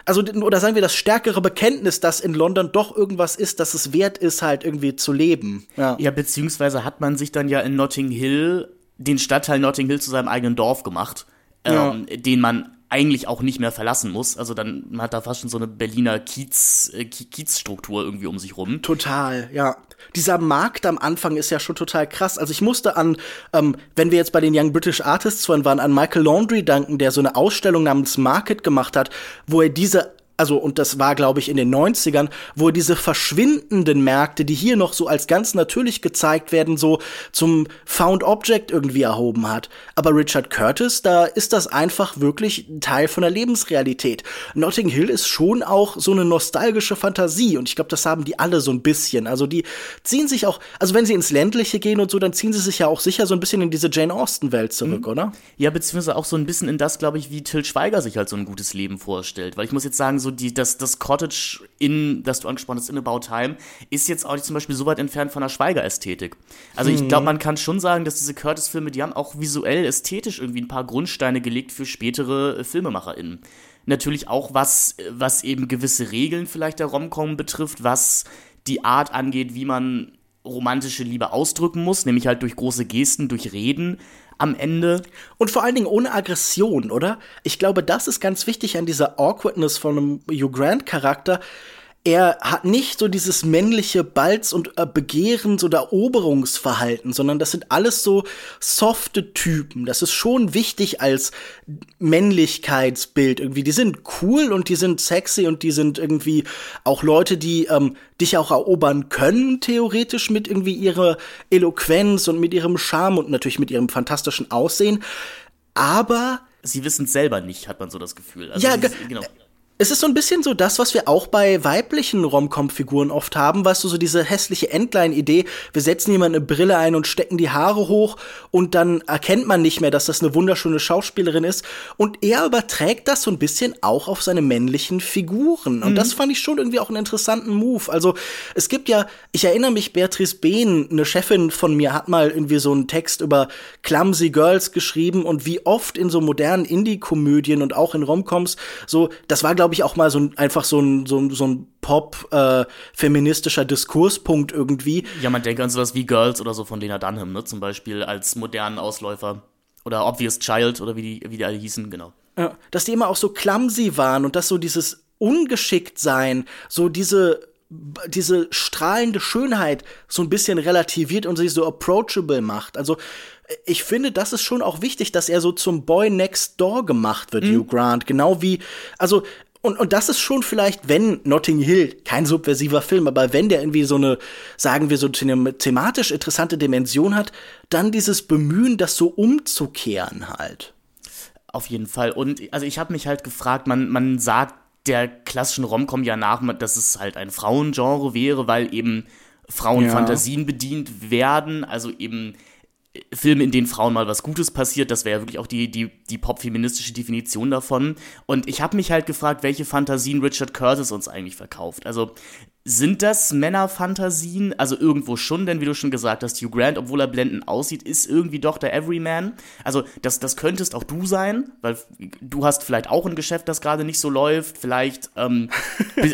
also, oder sagen wir, das stärkere Bekenntnis, dass in London doch irgendwas ist, dass es wert ist, halt irgendwie zu leben. Ja, ja, beziehungsweise hat man sich dann ja in Notting Hill, den Stadtteil Notting Hill zu seinem eigenen Dorf gemacht, ja. ähm, den man eigentlich auch nicht mehr verlassen muss. Also dann man hat da fast schon so eine Berliner Kiez, äh, Kiezstruktur irgendwie um sich rum. Total, ja. Dieser Markt am Anfang ist ja schon total krass. Also ich musste an, ähm, wenn wir jetzt bei den Young British Artists vorhin waren, an Michael Laundry danken, der so eine Ausstellung namens Market gemacht hat, wo er diese, also und das war, glaube ich, in den neunzigern, wo er diese verschwindenden Märkte, die hier noch so als ganz natürlich gezeigt werden, so zum Found Object irgendwie erhoben hat. Aber Richard Curtis, da ist das einfach wirklich ein Teil von der Lebensrealität. Notting Hill ist schon auch so eine nostalgische Fantasie und ich glaube, das haben die alle so ein bisschen. Also die ziehen sich auch, also wenn sie ins Ländliche gehen und so, dann ziehen sie sich ja auch sicher so ein bisschen in diese Jane Austen-Welt zurück, mhm. oder? Ja, beziehungsweise auch so ein bisschen in das, glaube ich, wie Till Schweiger sich halt so ein gutes Leben vorstellt. Weil ich muss jetzt sagen, so so die, das, das Cottage, in, das du angesprochen hast, in About Time, ist jetzt auch nicht zum Beispiel so weit entfernt von der Schweiger-Ästhetik. Also ich glaube, man kann schon sagen, dass diese Curtis-Filme, die haben auch visuell, ästhetisch irgendwie ein paar Grundsteine gelegt für spätere FilmemacherInnen. Natürlich auch, was, was eben gewisse Regeln vielleicht der Rom-Com betrifft, was die Art angeht, wie man romantische Liebe ausdrücken muss, nämlich halt durch große Gesten, durch Reden am Ende. Und vor allen Dingen ohne Aggression, oder? Ich glaube, das ist ganz wichtig an dieser Awkwardness von einem Hugh Grant-Charakter. Er hat nicht so dieses männliche Balz- und Begehrens- oder Eroberungsverhalten, sondern das sind alles so softe Typen. Das ist schon wichtig als Männlichkeitsbild irgendwie. Die sind cool und die sind sexy und die sind irgendwie auch Leute, die ähm, dich auch erobern können, theoretisch, mit irgendwie ihrer Eloquenz und mit ihrem Charme und natürlich mit ihrem fantastischen Aussehen. Aber sie wissen es selber nicht, hat man so das Gefühl. Also ja, sie, genau. Es ist so ein bisschen so das, was wir auch bei weiblichen Rom-Com-Figuren oft haben, weißt du, so diese hässliche Entlein-Idee, wir setzen jemanden eine Brille ein und stecken die Haare hoch und dann erkennt man nicht mehr, dass das eine wunderschöne Schauspielerin ist, und er überträgt das so ein bisschen auch auf seine männlichen Figuren, und mhm. das fand ich schon irgendwie auch einen interessanten Move. Also es gibt ja, ich erinnere mich, Beatrice Behn, eine Chefin von mir, hat mal irgendwie so einen Text über Clumsy Girls geschrieben und wie oft in so modernen Indie-Komödien und auch in Rom-Coms so, das war, glaube ich, auch mal so ein, einfach so ein, so ein, so ein pop-feministischer äh, Diskurspunkt irgendwie. Ja, man denkt an sowas wie Girls oder so von Lena Dunham, ne, zum Beispiel als modernen Ausläufer. Oder Obvious Child oder wie die, wie die alle hießen, genau. Ja, dass die immer auch so clumsy waren und dass so dieses Ungeschicktsein, so diese diese strahlende Schönheit so ein bisschen relativiert und sie so approachable macht. Also ich finde, das ist schon auch wichtig, dass er so zum Boy Next Door gemacht wird, mhm. Hugh Grant. Genau wie, also Und, und das ist schon vielleicht, wenn Notting Hill, kein subversiver Film, aber wenn der irgendwie so eine, sagen wir so, eine thematisch interessante Dimension hat, dann dieses Bemühen, das so umzukehren halt. Auf jeden Fall. Und also ich habe mich halt gefragt, man, man sagt der klassischen Rom-Com ja nach, dass es halt ein Frauengenre wäre, weil eben Frauenfantasien ja. bedient werden, also eben Filme, in denen Frauen mal was Gutes passiert, das wäre ja wirklich auch die, die, die popfeministische Definition davon. Und ich habe mich halt gefragt, welche Fantasien Richard Curtis uns eigentlich verkauft. Also sind das Männerfantasien? Also irgendwo schon, denn wie du schon gesagt hast, Hugh Grant, obwohl er blendend aussieht, ist irgendwie doch der Everyman. Also das, das könntest auch du sein, weil du hast vielleicht auch ein Geschäft, das gerade nicht so läuft. Vielleicht ähm,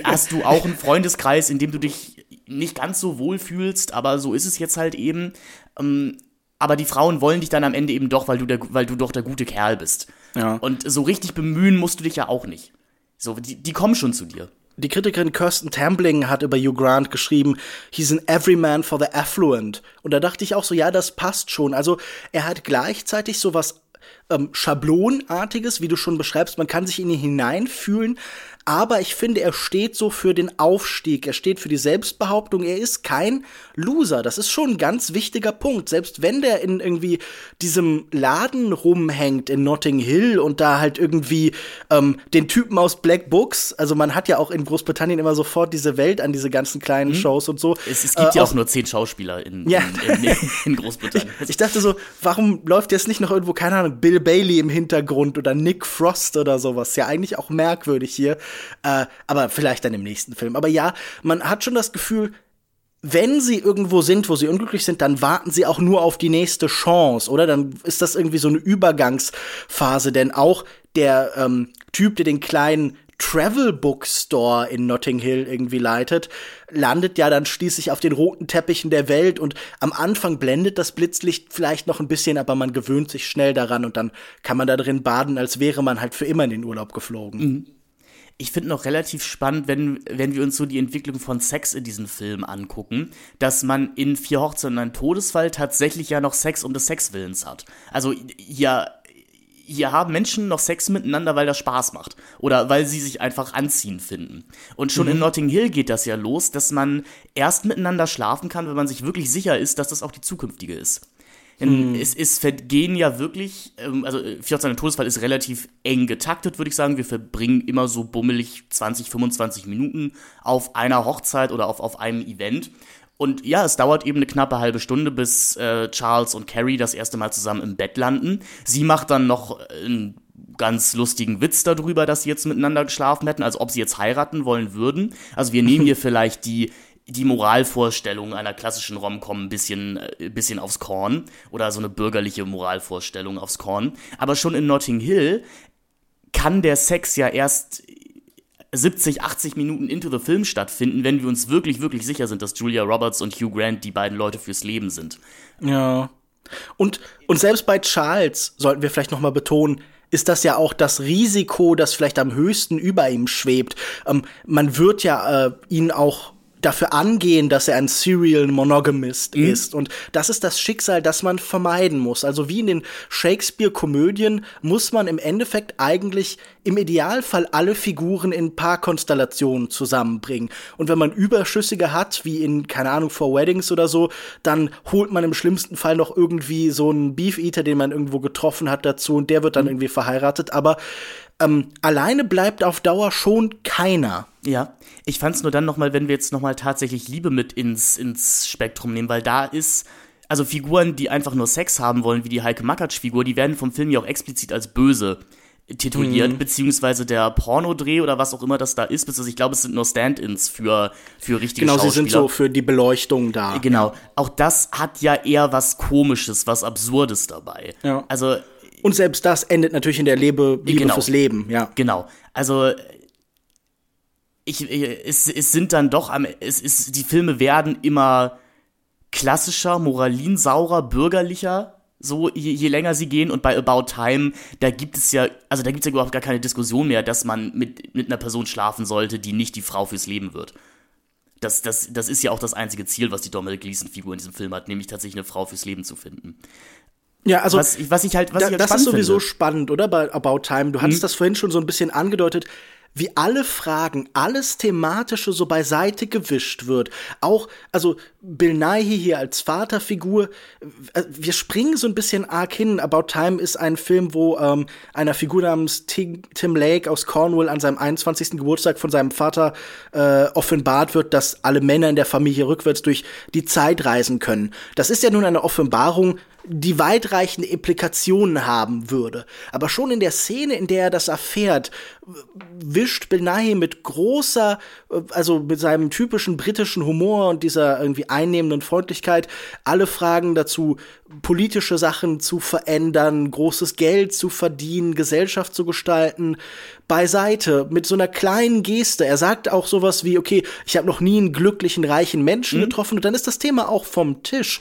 hast du auch einen Freundeskreis, in dem du dich nicht ganz so wohl fühlst, aber so ist es jetzt halt eben. Ähm, Aber die Frauen wollen dich dann am Ende eben doch, weil du, der, weil du doch der gute Kerl bist. Ja. Und so richtig bemühen musst du dich ja auch nicht. So, die, die kommen schon zu dir. Die Kritikerin Kirsten Tambling hat über Hugh Grant geschrieben, he's an everyman for the affluent. Und da dachte ich auch so, ja, das passt schon. Also er hat gleichzeitig so was ähm, Schablonartiges, wie du schon beschreibst. Man kann sich in ihn hineinfühlen. Aber ich finde, er steht so für den Aufstieg, er steht für die Selbstbehauptung, er ist kein Loser. Das ist schon ein ganz wichtiger Punkt. Selbst wenn der in irgendwie diesem Laden rumhängt in Notting Hill und da halt irgendwie ähm, den Typen aus Black Books, also man hat ja auch in Großbritannien immer sofort diese Welt an diese ganzen kleinen mhm. Shows und so. Es, es gibt äh, ja auch nur zehn Schauspieler in, ja. in, in, in Großbritannien. ich, ich dachte so, warum läuft jetzt nicht noch irgendwo, keine Ahnung, Bill Bailey im Hintergrund oder Nick Frost oder sowas? Ja, eigentlich auch merkwürdig hier. Äh, aber vielleicht dann im nächsten Film. Aber ja, man hat schon das Gefühl, wenn sie irgendwo sind, wo sie unglücklich sind, dann warten sie auch nur auf die nächste Chance, oder? Dann ist das irgendwie so eine Übergangsphase. Denn auch der ähm, Typ, der den kleinen Travel Book Store in Notting Hill irgendwie leitet, landet ja dann schließlich auf den roten Teppichen der Welt, und am Anfang blendet das Blitzlicht vielleicht noch ein bisschen, aber man gewöhnt sich schnell daran und dann kann man da drin baden, als wäre man halt für immer in den Urlaub geflogen. Mhm. Ich finde noch relativ spannend, wenn, wenn wir uns so die Entwicklung von Sex in diesen Filmen angucken, dass man in Vier Hochzeiten und ein Todesfall tatsächlich ja noch Sex um des Sexwillens hat. Also ja, hier haben Menschen noch Sex miteinander, weil das Spaß macht oder weil sie sich einfach anziehen finden. Und schon mhm. in Notting Hill geht das ja los, dass man erst miteinander schlafen kann, wenn man sich wirklich sicher ist, dass das auch die zukünftige ist. Denn hm. es, es vergehen ja wirklich, also vierzehn Todesfall ist relativ eng getaktet, würde ich sagen. Wir verbringen immer so bummelig zwanzig, fünfundzwanzig Minuten auf einer Hochzeit oder auf, auf einem Event. Und ja, es dauert eben eine knappe halbe Stunde, bis äh, Charles und Carrie das erste Mal zusammen im Bett landen. Sie macht dann noch ein ganz lustigen Witz darüber, dass sie jetzt miteinander geschlafen hätten, also ob sie jetzt heiraten wollen würden. Also wir nehmen hier vielleicht die, die Moralvorstellung einer klassischen Rom-Com ein bisschen, ein bisschen aufs Korn oder so eine bürgerliche Moralvorstellung aufs Korn. Aber schon in Notting Hill kann der Sex ja erst siebzig, achtzig Minuten into the Film stattfinden, wenn wir uns wirklich, wirklich sicher sind, dass Julia Roberts und Hugh Grant die beiden Leute fürs Leben sind. Ja. Und, und selbst bei Charles sollten wir vielleicht nochmal betonen, ist das ja auch das Risiko, das vielleicht am höchsten über ihm schwebt. Ähm, man wird ja äh, ihn auch dafür angehen, dass er ein Serial Monogamist mhm. ist. Und das ist das Schicksal, das man vermeiden muss. Also wie in den Shakespeare-Komödien muss man im Endeffekt eigentlich im Idealfall alle Figuren in Paarkonstellationen zusammenbringen. Und wenn man Überschüssige hat, wie in, keine Ahnung, Four Weddings oder so, dann holt man im schlimmsten Fall noch irgendwie so einen Beefeater, den man irgendwo getroffen hat, dazu. Und der wird dann mhm. irgendwie verheiratet. Aber ähm, alleine bleibt auf Dauer schon keiner. Ja, ich fand's nur dann nochmal, wenn wir jetzt nochmal tatsächlich Liebe mit ins, ins Spektrum nehmen, weil da ist, also Figuren, die einfach nur Sex haben wollen, wie die Heike Makatsch-Figur, die werden vom Film ja auch explizit als böse tituliert, mhm. beziehungsweise der Pornodreh oder was auch immer das da ist, beziehungsweise ich glaube, es sind nur Stand-ins für, für richtige Schauspieler. Genau, sie sind so für die Beleuchtung da. Genau, auch das hat ja eher was Komisches, was Absurdes dabei. Ja. Also, und selbst das endet natürlich in der Liebe, Liebe genau, fürs Leben, ja. Genau, also Ich, es, es sind dann doch am, es ist, die Filme werden immer klassischer, moralinsaurer, bürgerlicher, so je, je länger sie gehen. Und bei About Time, da gibt es ja, also da gibt es ja überhaupt gar keine Diskussion mehr, dass man mit, mit einer Person schlafen sollte, die nicht die Frau fürs Leben wird. Das, das, das ist ja auch das einzige Ziel, was die Domhnall Gleeson-Figur in diesem Film hat, nämlich tatsächlich eine Frau fürs Leben zu finden. Ja, also was, was ich halt, was da, ich halt das spannend ist sowieso finde. Spannend, oder? Bei About Time, du hattest mhm. das vorhin schon so ein bisschen angedeutet. Wie alle Fragen, alles Thematische so beiseite gewischt wird. Auch, also Bill Nighy hier als Vaterfigur, wir springen so ein bisschen arg hin. About Time ist ein Film, wo ähm, einer Figur namens Tim, Tim Lake aus Cornwall an seinem einundzwanzigsten Geburtstag von seinem Vater äh, offenbart wird, dass alle Männer in der Familie rückwärts durch die Zeit reisen können. Das ist ja nun eine Offenbarung, die weitreichende Implikationen haben würde. Aber schon in der Szene, in der er das erfährt, wischt Bill Nighy mit großer, also mit seinem typischen britischen Humor und dieser irgendwie einnehmenden Freundlichkeit alle Fragen dazu, politische Sachen zu verändern, großes Geld zu verdienen, Gesellschaft zu gestalten, beiseite, mit so einer kleinen Geste. Er sagt auch sowas wie, okay, ich habe noch nie einen glücklichen, reichen Menschen mhm. getroffen und dann ist das Thema auch vom Tisch.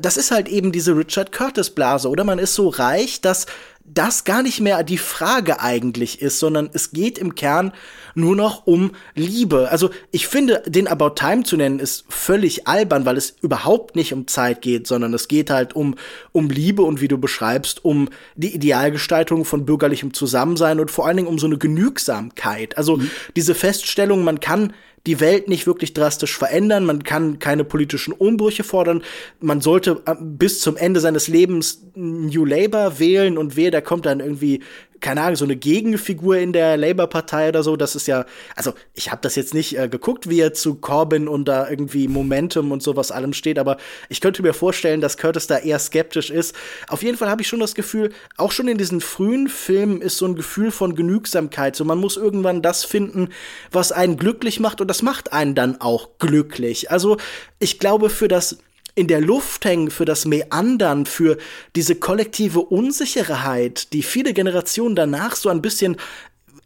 Das ist halt eben diese Richard Curtis-Blase, oder? Man ist so reich, dass das gar nicht mehr die Frage eigentlich ist, sondern es geht im Kern nur noch um Liebe. Also ich finde, den About Time zu nennen, ist völlig albern, weil es überhaupt nicht um Zeit geht, sondern es geht halt um, um Liebe und wie du beschreibst, um die Idealgestaltung von bürgerlichem Zusammensein und vor allen Dingen um so eine Genügsamkeit. Also mhm. diese Feststellung, man kann die Welt nicht wirklich drastisch verändern, man kann keine politischen Umbrüche fordern, man sollte bis zum Ende seines Lebens New Labour wählen und wehe, da kommt dann irgendwie, keine Ahnung, so eine Gegenfigur in der Labour-Partei oder so, das ist ja, also ich habe das jetzt nicht äh, geguckt, wie er zu Corbyn und da irgendwie Momentum und sowas allem steht, aber ich könnte mir vorstellen, dass Curtis da eher skeptisch ist. Auf jeden Fall habe ich schon das Gefühl, auch schon in diesen frühen Filmen ist so ein Gefühl von Genügsamkeit, so man muss irgendwann das finden, was einen glücklich macht und das macht einen dann auch glücklich. Also ich glaube, für das in der Luft hängen, für das Meandern, für diese kollektive Unsicherheit, die viele Generationen danach so ein bisschen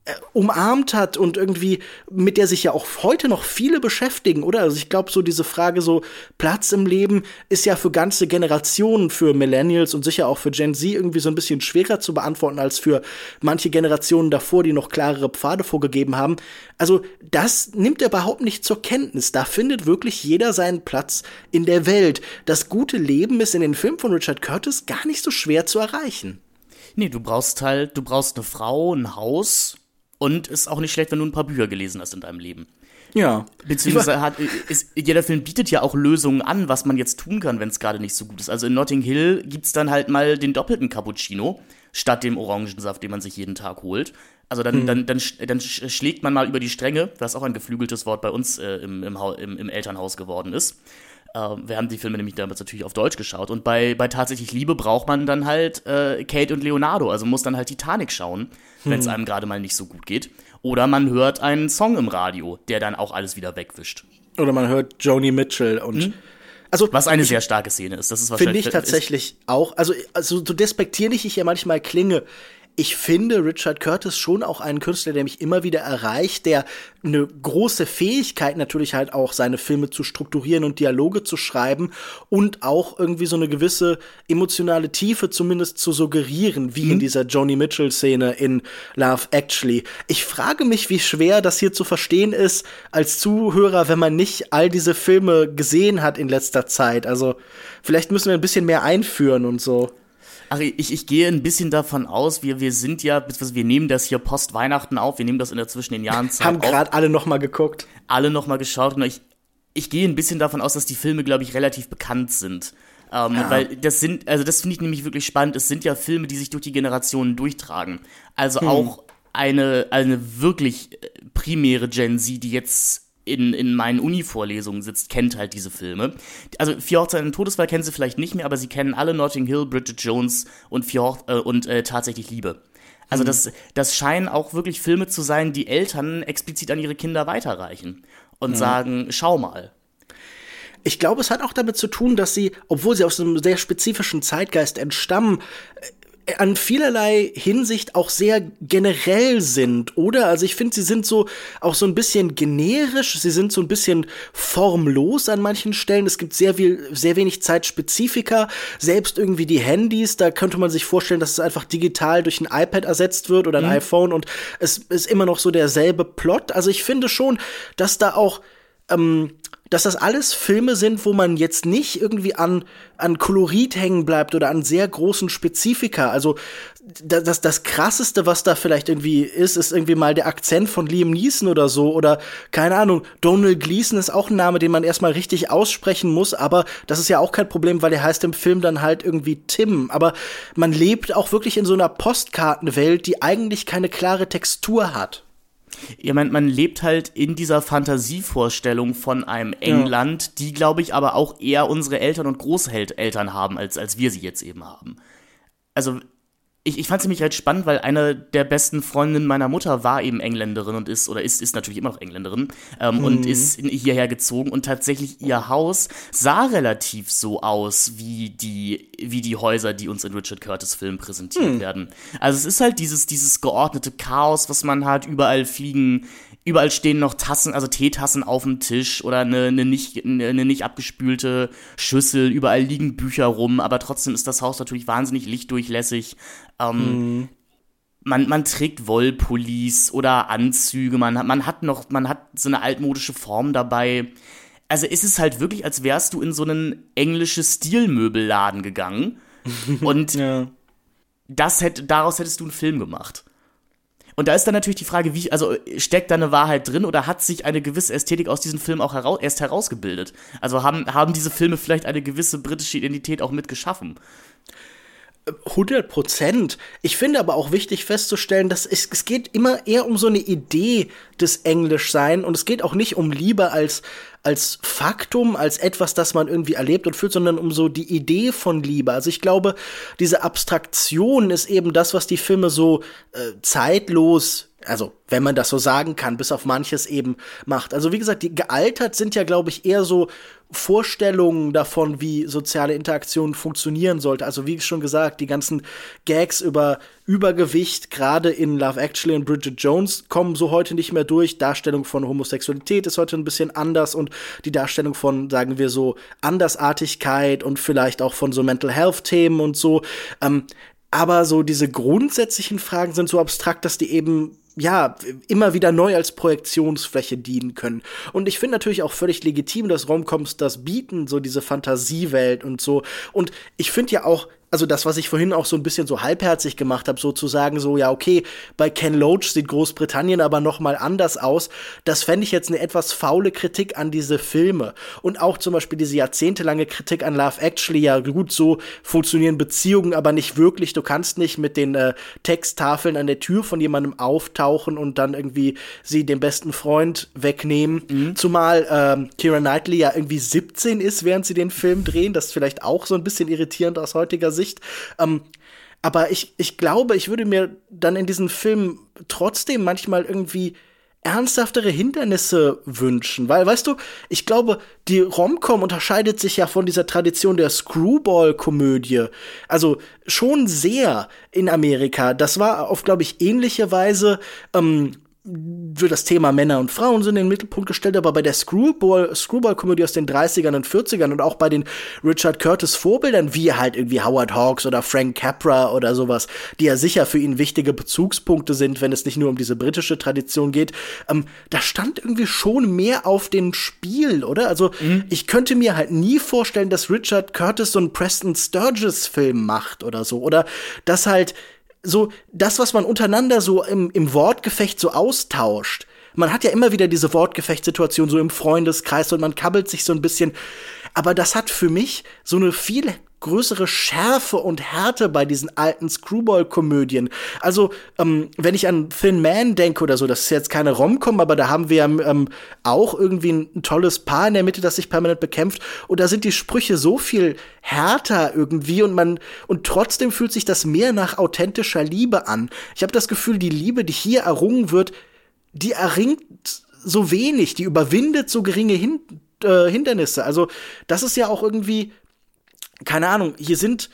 äh, umarmt hat und irgendwie, mit der sich ja auch heute noch viele beschäftigen, oder? Also ich glaube, so diese Frage so Platz im Leben ist ja für ganze Generationen, für Millennials und sicher auch für Gen Z irgendwie so ein bisschen schwerer zu beantworten als für manche Generationen davor, die noch klarere Pfade vorgegeben haben. Also das nimmt er überhaupt nicht zur Kenntnis. Da findet wirklich jeder seinen Platz in der Welt. Das gute Leben ist in den Filmen von Richard Curtis gar nicht so schwer zu erreichen. Nee, du brauchst halt, du brauchst eine Frau, ein Haus und ist auch nicht schlecht, wenn du ein paar Bücher gelesen hast in deinem Leben. Ja. Beziehungsweise hat, ist, jeder Film bietet ja auch Lösungen an, was man jetzt tun kann, wenn es gerade nicht so gut ist. Also in Notting Hill gibt's dann halt mal den doppelten Cappuccino statt dem Orangensaft, den man sich jeden Tag holt. Also dann, hm. dann, dann, dann schlägt man mal über die Stränge, was auch ein geflügeltes Wort bei uns äh, im, im, im Elternhaus geworden ist. Ähm, wir haben die Filme nämlich damals natürlich auf Deutsch geschaut. Und bei, bei Tatsächlich Liebe braucht man dann halt äh, Kate und Leonardo. Also muss dann halt Titanic schauen, hm. wenn es einem gerade mal nicht so gut geht. Oder man hört einen Song im Radio, der dann auch alles wieder wegwischt. Oder man hört Joni Mitchell und... Hm? Also, was eine ich, sehr starke Szene ist. Das ist wahrscheinlich. Finde ich tatsächlich ist. auch. Also, also so despektierlich ich ja manchmal klinge, ich finde Richard Curtis schon auch einen Künstler, der mich immer wieder erreicht, der eine große Fähigkeit natürlich halt auch, seine Filme zu strukturieren und Dialoge zu schreiben und auch irgendwie so eine gewisse emotionale Tiefe zumindest zu suggerieren, wie mhm. in dieser Joni Mitchell-Szene in Love Actually. Ich frage mich, wie schwer das hier zu verstehen ist als Zuhörer, wenn man nicht all diese Filme gesehen hat in letzter Zeit. Also vielleicht müssen wir ein bisschen mehr einführen und so. Ach, ich, ich gehe ein bisschen davon aus, wir, wir sind ja, beziehungsweise wir nehmen das hier post-Weihnachten auf, wir nehmen das in der zwischen den Jahren Zeit auf. Haben gerade alle nochmal geguckt. Alle nochmal geschaut. Und ich, ich gehe ein bisschen davon aus, dass die Filme, glaube ich, relativ bekannt sind. Ähm, ja. Weil das sind, also das finde ich nämlich wirklich spannend, es sind ja Filme, die sich durch die Generationen durchtragen. Also hm. auch eine, eine wirklich primäre Gen Z, die jetzt in, in meinen Uni-Vorlesungen sitzt, kennt halt diese Filme. Also Vier Hochzeiten und Todesfall kennen sie vielleicht nicht mehr, aber sie kennen alle Notting Hill, Bridget Jones und, Vier Hoch- äh, und äh, Tatsächlich Liebe. Also mhm. das, das scheinen auch wirklich Filme zu sein, die Eltern explizit an ihre Kinder weiterreichen und mhm. sagen, schau mal. Ich glaube, es hat auch damit zu tun, dass sie, obwohl sie aus einem sehr spezifischen Zeitgeist entstammen, an vielerlei Hinsicht auch sehr generell sind, oder? Also ich finde, sie sind so auch so ein bisschen generisch, sie sind so ein bisschen formlos an manchen Stellen. Es gibt sehr viel, sehr wenig Zeitspezifika, selbst irgendwie die Handys, da könnte man sich vorstellen, dass es einfach digital durch ein iPad ersetzt wird oder ein mhm. iPhone und es ist immer noch so derselbe Plot. Also ich finde schon, dass da auch ähm, dass das alles Filme sind, wo man jetzt nicht irgendwie an, an Kolorit hängen bleibt oder an sehr großen Spezifika. Also das, das Krasseste, was da vielleicht irgendwie ist, ist irgendwie mal der Akzent von Liam Neeson oder so. Oder, keine Ahnung, Domhnall Gleeson ist auch ein Name, den man erstmal richtig aussprechen muss. Aber das ist ja auch kein Problem, weil der heißt im Film dann halt irgendwie Tim. Aber man lebt auch wirklich in so einer Postkartenwelt, die eigentlich keine klare Textur hat. Ja, man, man lebt halt in dieser Fantasievorstellung von einem England, ja. die, glaube ich, aber auch eher unsere Eltern und Großeltern haben, als, als wir sie jetzt eben haben. Also, ich, ich fand es nämlich halt spannend, weil eine der besten Freundinnen meiner Mutter war eben Engländerin und ist, oder ist, ist natürlich immer noch Engländerin, ähm, mhm. und ist in, hierher gezogen und tatsächlich ihr Haus sah relativ so aus wie die, wie die Häuser, die uns in Richard Curtis Filmen präsentiert mhm. werden. Also es ist halt dieses, dieses geordnete Chaos, was man hat, überall fliegen, überall stehen noch Tassen, also Teetassen auf dem Tisch oder eine, eine, nicht, eine nicht abgespülte Schüssel, überall liegen Bücher rum, aber trotzdem ist das Haus natürlich wahnsinnig lichtdurchlässig. Ähm, mhm. man, man trägt Wollpullis oder Anzüge, man hat, man hat noch, man hat so eine altmodische Form dabei. Also ist es halt wirklich, als wärst du in so einen englischen Stilmöbelladen gegangen und ja. das hätte, daraus hättest du einen Film gemacht. Und da ist dann natürlich die Frage, wie, also steckt da eine Wahrheit drin oder hat sich eine gewisse Ästhetik aus diesem Film auch heraus, erst herausgebildet? Also haben, haben diese Filme vielleicht eine gewisse britische Identität auch mitgeschaffen? hundert Prozent. Ich finde aber auch wichtig festzustellen, dass es, es geht immer eher um so eine Idee des Englischsein und es geht auch nicht um Liebe als, als Faktum, als etwas, das man irgendwie erlebt und fühlt, sondern um so die Idee von Liebe. Also ich glaube, diese Abstraktion ist eben das, was die Filme so äh, zeitlos, also wenn man das so sagen kann, bis auf manches eben macht. Also wie gesagt, die gealtert sind ja, glaube ich, eher so Vorstellungen davon, wie soziale Interaktion funktionieren sollte. Also wie schon gesagt, die ganzen Gags über Übergewicht, gerade in Love Actually und Bridget Jones, kommen so heute nicht mehr durch. Darstellung von Homosexualität ist heute ein bisschen anders und die Darstellung von, sagen wir so, Andersartigkeit und vielleicht auch von so Mental Health-Themen und so. Ähm, aber so diese grundsätzlichen Fragen sind so abstrakt, dass die eben ja, immer wieder neu als Projektionsfläche dienen können. Und ich finde natürlich auch völlig legitim, dass Rom-Coms das bieten, so diese Fantasiewelt und so. Und ich finde ja auch also das, was ich vorhin auch so ein bisschen so halbherzig gemacht habe, sozusagen so, ja, okay, bei Ken Loach sieht Großbritannien aber nochmal anders aus, das fände ich jetzt eine etwas faule Kritik an diese Filme. Und auch zum Beispiel diese jahrzehntelange Kritik an Love Actually, ja gut, so funktionieren Beziehungen, aber nicht wirklich, du kannst nicht mit den äh, Texttafeln an der Tür von jemandem auftauchen und dann irgendwie sie den besten Freund wegnehmen, mhm. zumal ähm, Keira Knightley ja irgendwie siebzehn ist, während sie den Film drehen, das ist vielleicht auch so ein bisschen irritierend aus heutiger Sicht. Ähm, aber ich, ich glaube, ich würde mir dann in diesen Filmen trotzdem manchmal irgendwie ernsthaftere Hindernisse wünschen, weil, weißt du, ich glaube, die Rom-Com unterscheidet sich ja von dieser Tradition der Screwball-Komödie, also schon sehr in Amerika. Das war auf, glaube ich, ähnliche Weise, ähm, wird das Thema Männer und Frauen so in den Mittelpunkt gestellt, aber bei der Screwball, Screwball-Komödie aus den dreißigern und vierzigern und auch bei den Richard Curtis-Vorbildern, wie halt irgendwie Howard Hawks oder Frank Capra oder sowas, die ja sicher für ihn wichtige Bezugspunkte sind, wenn es nicht nur um diese britische Tradition geht, ähm, da stand irgendwie schon mehr auf dem Spiel, oder? Also mhm. ich könnte mir halt nie vorstellen, dass Richard Curtis so einen Preston Sturges-Film macht oder so, oder dass halt so, das, was man untereinander so im, im Wortgefecht so austauscht. Man hat ja immer wieder diese Wortgefechtssituation so im Freundeskreis und man kabbelt sich so ein bisschen. Aber das hat für mich so eine viel größere Schärfe und Härte bei diesen alten Screwball-Komödien. Also, ähm, wenn ich an Thin Man denke oder so, das ist jetzt keine Rom-Com, aber da haben wir ja ähm, auch irgendwie ein, ein tolles Paar in der Mitte, das sich permanent bekämpft. Und da sind die Sprüche so viel härter irgendwie und man und trotzdem fühlt sich das mehr nach authentischer Liebe an. Ich habe das Gefühl, die Liebe, die hier errungen wird, die erringt so wenig, die überwindet so geringe Hin- äh, Hindernisse. Also, das ist ja auch irgendwie keine Ahnung, hier sind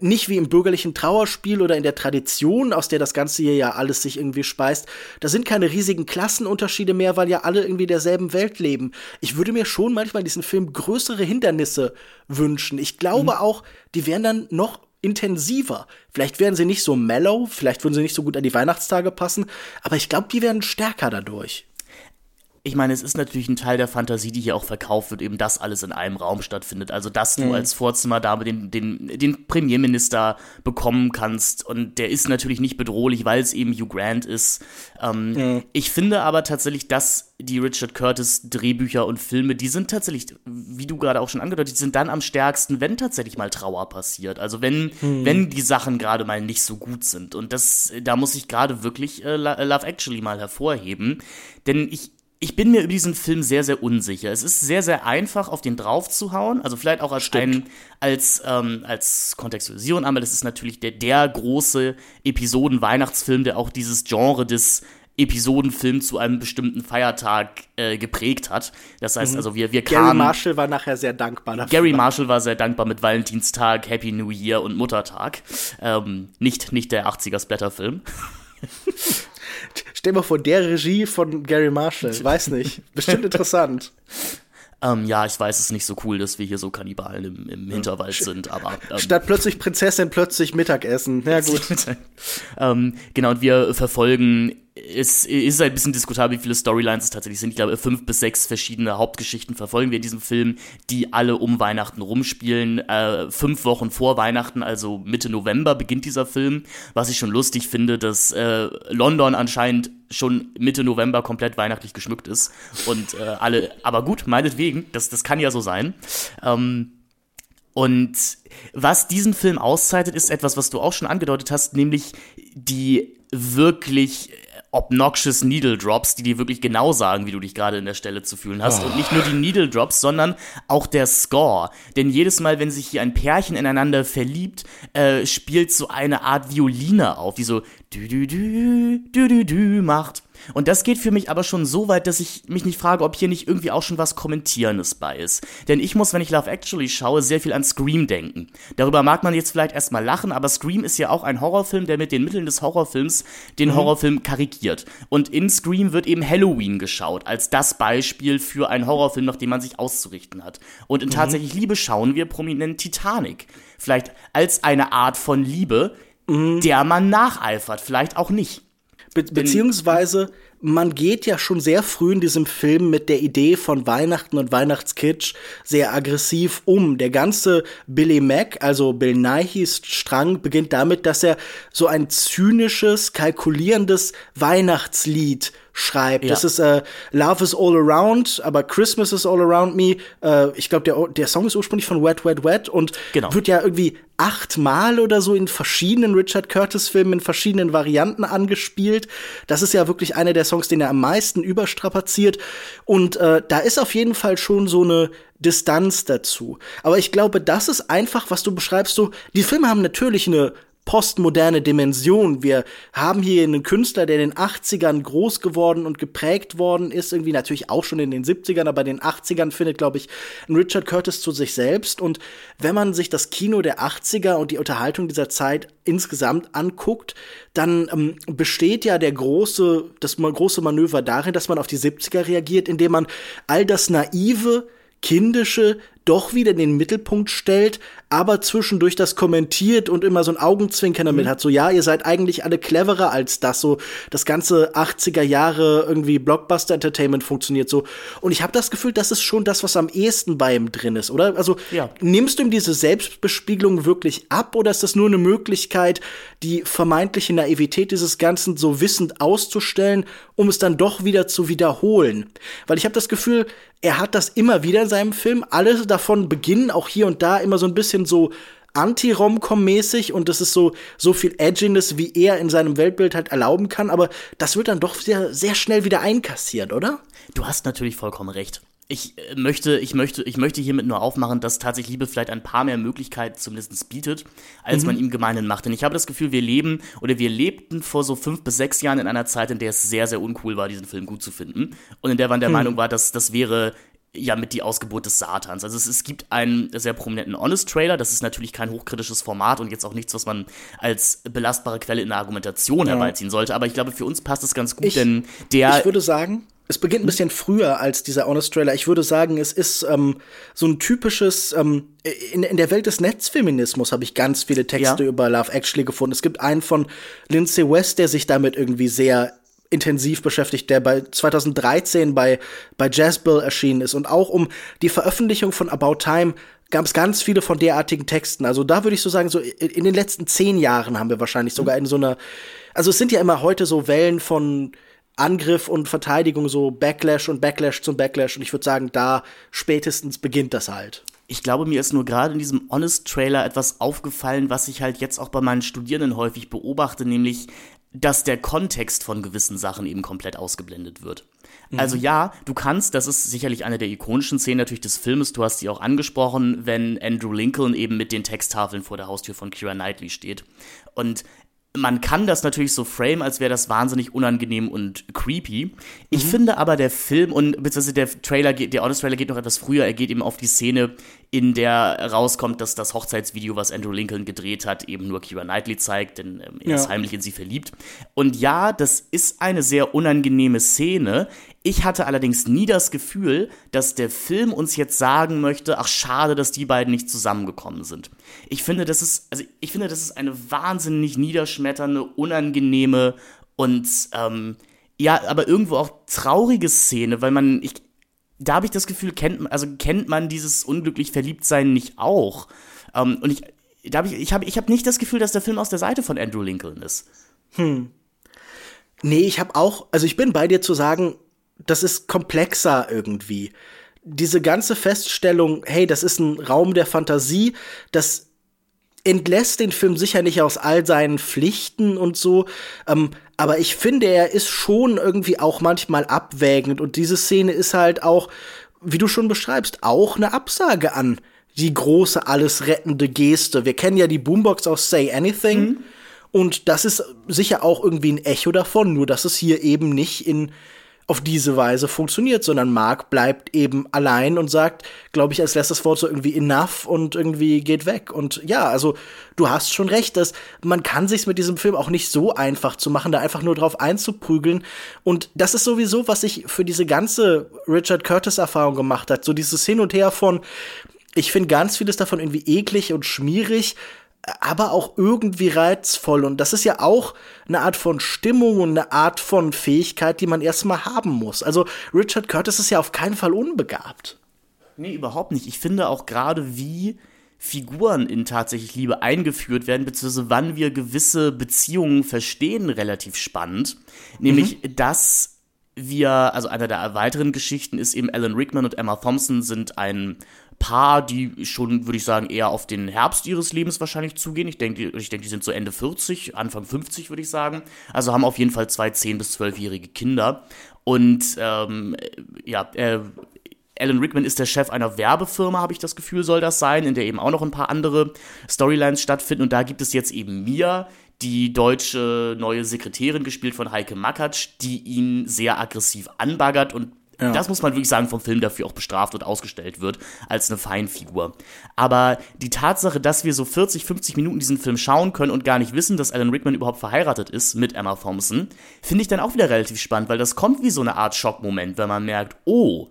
nicht wie im bürgerlichen Trauerspiel oder in der Tradition, aus der das Ganze hier ja alles sich irgendwie speist, da sind keine riesigen Klassenunterschiede mehr, weil ja alle irgendwie derselben Welt leben. Ich würde mir schon manchmal in diesen Film größere Hindernisse wünschen. Ich glaube mhm. auch, die wären dann noch intensiver. Vielleicht wären sie nicht so mellow, vielleicht würden sie nicht so gut an die Weihnachtstage passen, aber ich glaube, die wären stärker dadurch. Ich meine, es ist natürlich ein Teil der Fantasie, die hier auch verkauft wird, eben, dass alles in einem Raum stattfindet. Also, dass du mhm. als Vorzimmerdame den, den, den Premierminister bekommen kannst. Und der ist natürlich nicht bedrohlich, weil es eben Hugh Grant ist. Ähm, mhm. Ich finde aber tatsächlich, dass die Richard Curtis Drehbücher und Filme, die sind tatsächlich, wie du gerade auch schon angedeutet, die sind dann am stärksten, wenn tatsächlich mal Trauer passiert. Also, wenn, mhm. wenn die Sachen gerade mal nicht so gut sind. Und das, da muss ich gerade wirklich äh, Love Actually mal hervorheben. Denn ich Ich bin mir über diesen Film sehr, sehr unsicher. Es ist sehr, sehr einfach, auf den drauf zu hauen. Also vielleicht auch als, ein, als, ähm, als Kontextualisierung einmal. Das ist natürlich der, der große Episoden-Weihnachtsfilm, der auch dieses Genre des Episodenfilm zu einem bestimmten Feiertag äh, geprägt hat. Das heißt also, wir, wir kamen... Gary Marshall war nachher sehr dankbar dafür. Gary Marshall war sehr dankbar mit Valentinstag, Happy New Year und Muttertag. Ähm, nicht, nicht der achtziger-Splatter-Film. Stell mal vor, der Regie von Gary Marshall, weiß nicht, bestimmt interessant. Ähm, ja, ich weiß, es ist nicht so cool, dass wir hier so Kannibalen im, im Hinterwald sind, aber ähm, statt plötzlich Prinzessin, plötzlich Mittagessen, na ja, gut. ähm, genau, und wir verfolgen, es ist ein bisschen diskutabel, wie viele Storylines es tatsächlich sind. Ich glaube, fünf bis sechs verschiedene Hauptgeschichten verfolgen wir in diesem Film, die alle um Weihnachten rumspielen. Äh, fünf Wochen vor Weihnachten, also Mitte November, beginnt dieser Film. Was ich schon lustig finde, dass äh, London anscheinend schon Mitte November komplett weihnachtlich geschmückt ist und äh, alle, aber gut, meinetwegen, das, das kann ja so sein. Ähm, und was diesen Film auszeichnet, ist etwas, was du auch schon angedeutet hast, nämlich die wirklich obnoxious Needle Drops, die dir wirklich genau sagen, wie du dich gerade in der Stelle zu fühlen hast. Oh. Und nicht nur die Needle Drops, sondern auch der Score. Denn jedes Mal, wenn sich hier ein Pärchen ineinander verliebt, äh, spielt so eine Art Violine auf, die so dü-dü-dü, dü-dü-dü macht. Und das geht für mich aber schon so weit, dass ich mich nicht frage, ob hier nicht irgendwie auch schon was Kommentierendes bei ist. Denn ich muss, wenn ich Love Actually schaue, sehr viel an Scream denken. Darüber mag man jetzt vielleicht erstmal lachen, aber Scream ist ja auch ein Horrorfilm, der mit den Mitteln des Horrorfilms den mhm. Horrorfilm karikiert. Und in Scream wird eben Halloween geschaut, als das Beispiel für einen Horrorfilm, nach dem man sich auszurichten hat. Und in mhm. Tatsächlich Liebe schauen wir prominent Titanic. Vielleicht als eine Art von Liebe, mhm. der man nacheifert, vielleicht auch nicht. Be- beziehungsweise man geht ja schon sehr früh in diesem Film mit der Idee von Weihnachten und Weihnachtskitsch sehr aggressiv um. Der ganze Billy Mac, also Bill Nighy's Strang, beginnt damit, dass er so ein zynisches, kalkulierendes Weihnachtslied schreibt. Ja. Das ist äh, Love is all around, aber Christmas is all around me. Äh, ich glaube, der, der Song ist ursprünglich von Wet, Wet, Wet und genau. Wird ja irgendwie achtmal oder so in verschiedenen Richard Curtis-Filmen, in verschiedenen Varianten angespielt. Das ist ja wirklich einer der Songs, den er am meisten überstrapaziert. Und äh, da ist auf jeden Fall schon so eine Distanz dazu. Aber ich glaube, das ist einfach, was du beschreibst. So, die Filme haben natürlich eine postmoderne Dimension. Wir haben hier einen Künstler, der in den achtzigern groß geworden und geprägt worden ist, irgendwie natürlich auch schon in den siebzigern, aber in den achtzigern findet, glaube ich, ein Richard Curtis zu sich selbst. Und wenn man sich das Kino der achtziger und die Unterhaltung dieser Zeit insgesamt anguckt, dann ähm, besteht ja der große, das große Manöver darin, dass man auf die siebziger reagiert, indem man all das naive, kindische doch wieder in den Mittelpunkt stellt, aber zwischendurch das kommentiert und immer so ein Augenzwinkern damit mhm. hat. So, ja, ihr seid eigentlich alle cleverer als das. So, das ganze achtziger Jahre irgendwie Blockbuster-Entertainment funktioniert so. Und ich habe das Gefühl, das ist schon das, was am ehesten bei ihm drin ist, oder? Also, ja. Nimmst du ihm diese Selbstbespiegelung wirklich ab, oder ist das nur eine Möglichkeit, die vermeintliche Naivität dieses Ganzen so wissend auszustellen, um es dann doch wieder zu wiederholen? Weil ich habe das Gefühl, er hat das immer wieder in seinem Film. Alle davon beginnen auch hier und da immer so ein bisschen so anti-Rom-Com-mäßig und das ist so, so viel Edginess, wie er in seinem Weltbild halt erlauben kann, aber das wird dann doch sehr, sehr schnell wieder einkassiert, oder? Du hast natürlich vollkommen recht. Ich möchte, ich möchte, ich möchte hiermit nur aufmachen, dass tatsächlich Liebe vielleicht ein paar mehr Möglichkeiten zumindest bietet, als mhm. man ihm gemeinhin macht. Denn ich habe das Gefühl, wir leben oder wir lebten vor so fünf bis sechs Jahren in einer Zeit, in der es sehr, sehr uncool war, diesen Film gut zu finden. Und in der man der mhm. Meinung war, dass das wäre ja mit die Ausgeburt des Satans. Also es, es gibt einen sehr prominenten Honest-Trailer, das ist natürlich kein hochkritisches Format und jetzt auch nichts, was man als belastbare Quelle in der Argumentation ja. herbeiziehen sollte. Aber ich glaube, für uns passt es ganz gut, ich, denn der... Ich würde sagen... Es beginnt ein bisschen früher als dieser Honest-Trailer. Ich würde sagen, es ist ähm, so ein typisches, ähm, in, in der Welt des Netzfeminismus habe ich ganz viele Texte ja. über Love Actually gefunden. Es gibt einen von Lindsay West, der sich damit irgendwie sehr intensiv beschäftigt, der bei zweitausenddreizehn bei, bei Jezebel erschienen ist. Und auch um die Veröffentlichung von About Time gab es ganz viele von derartigen Texten. Also da würde ich so sagen, so in den letzten zehn Jahren haben wir wahrscheinlich sogar in so einer, also es sind ja immer heute so Wellen von Angriff und Verteidigung, so Backlash und Backlash zum Backlash. Und ich würde sagen, da spätestens beginnt das halt. Ich glaube, mir ist nur gerade in diesem Honest-Trailer etwas aufgefallen, was ich halt jetzt auch bei meinen Studierenden häufig beobachte, nämlich, dass der Kontext von gewissen Sachen eben komplett ausgeblendet wird. Mhm. Also ja, du kannst, das ist sicherlich eine der ikonischen Szenen natürlich des Filmes, du hast die auch angesprochen, wenn Andrew Lincoln eben mit den Texttafeln vor der Haustür von Keira Knightley steht. Und man kann das natürlich so framen, als wäre das wahnsinnig unangenehm und creepy. Ich mhm. finde aber der Film, und beziehungsweise der Trailer, der Honest-Trailer geht noch etwas früher, er geht eben auf die Szene, in der rauskommt, dass das Hochzeitsvideo, was Andrew Lincoln gedreht hat, eben nur Keira Knightley zeigt, denn ähm, er ja. ist heimlich in sie verliebt. Und ja, das ist eine sehr unangenehme Szene. Ich hatte allerdings nie das Gefühl, dass der Film uns jetzt sagen möchte, ach schade, dass die beiden nicht zusammengekommen sind. Ich finde, das ist, also ich finde, das ist eine wahnsinnig niederschmetternde, unangenehme und ähm, ja, aber irgendwo auch traurige Szene, weil man, ich, da habe ich das Gefühl, kennt, also kennt man dieses unglücklich Verliebtsein nicht auch? Ähm, und ich, da hab ich, ich habe, ich habe nicht das Gefühl, dass der Film aus der Seite von Andrew Lincoln ist. Hm. Nee, ich habe auch, also ich bin bei dir zu sagen, das ist komplexer irgendwie. Diese ganze Feststellung, hey, das ist ein Raum der Fantasie, das entlässt den Film sicher nicht aus all seinen Pflichten und so. Ähm, aber ich finde, er ist schon irgendwie auch manchmal abwägend. Und diese Szene ist halt auch, wie du schon beschreibst, auch eine Absage an die große, alles rettende Geste. Wir kennen ja die Boombox aus Say Anything. Mhm. Und das ist sicher auch irgendwie ein Echo davon. Nur, dass es hier eben nicht in auf diese Weise funktioniert, sondern Mark bleibt eben allein und sagt, glaube ich, als letztes Wort so irgendwie enough und irgendwie geht weg. Und ja, also du hast schon recht, dass man kann sich's mit diesem Film auch nicht so einfach zu machen, da einfach nur drauf einzuprügeln. Und das ist sowieso, was ich für diese ganze Richard Curtis-Erfahrung gemacht hat. So dieses Hin und Her von, ich finde ganz vieles davon irgendwie eklig und schmierig, aber auch irgendwie reizvoll. Und das ist ja auch eine Art von Stimmung und eine Art von Fähigkeit, die man erstmal haben muss. Also Richard Curtis ist ja auf keinen Fall unbegabt. Nee, überhaupt nicht. Ich finde auch gerade, wie Figuren in Tatsächlich Liebe eingeführt werden, beziehungsweise wann wir gewisse Beziehungen verstehen, relativ spannend. Nämlich, mhm. dass wir, also einer der weiteren Geschichten ist eben, Alan Rickman und Emma Thompson sind ein Paar, die schon, würde ich sagen, eher auf den Herbst ihres Lebens wahrscheinlich zugehen. Ich denke, ich denke, die sind so Ende vierzig, Anfang fünfzig, würde ich sagen. Also haben auf jeden Fall zwei zehn- bis zwölfjährige Kinder. Und ähm, ja, äh, Alan Rickman ist der Chef einer Werbefirma, habe ich das Gefühl, soll das sein, in der eben auch noch ein paar andere Storylines stattfinden. Und da gibt es jetzt eben Mia, die deutsche neue Sekretärin, gespielt von Heike Makatsch, die ihn sehr aggressiv anbaggert und ja. Das muss man wirklich sagen, vom Film dafür auch bestraft und ausgestellt wird, als eine Feinfigur. Aber die Tatsache, dass wir so vierzig, fünfzig Minuten diesen Film schauen können und gar nicht wissen, dass Alan Rickman überhaupt verheiratet ist mit Emma Thompson, finde ich dann auch wieder relativ spannend, weil das kommt wie so eine Art Schockmoment, wenn man merkt, oh,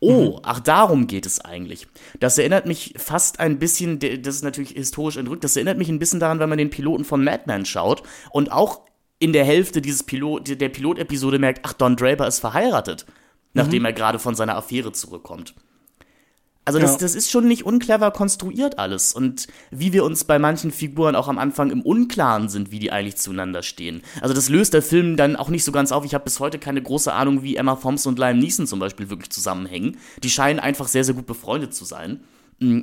Oh, ach, darum geht es eigentlich. Das erinnert mich fast ein bisschen, das ist natürlich historisch entrückt, das erinnert mich ein bisschen daran, wenn man den Piloten von Mad Men schaut und auch in der Hälfte dieses Pilot, der Pilotepisode merkt, ach, Don Draper ist verheiratet, nachdem mhm. er gerade von seiner Affäre zurückkommt. Also das, ja. das ist schon nicht unclever konstruiert alles. Und wie wir uns bei manchen Figuren auch am Anfang im Unklaren sind, wie die eigentlich zueinander stehen. Also das löst der Film dann auch nicht so ganz auf. Ich habe bis heute keine große Ahnung, wie Emma Thompson und Liam Neeson zum Beispiel wirklich zusammenhängen. Die scheinen einfach sehr, sehr gut befreundet zu sein.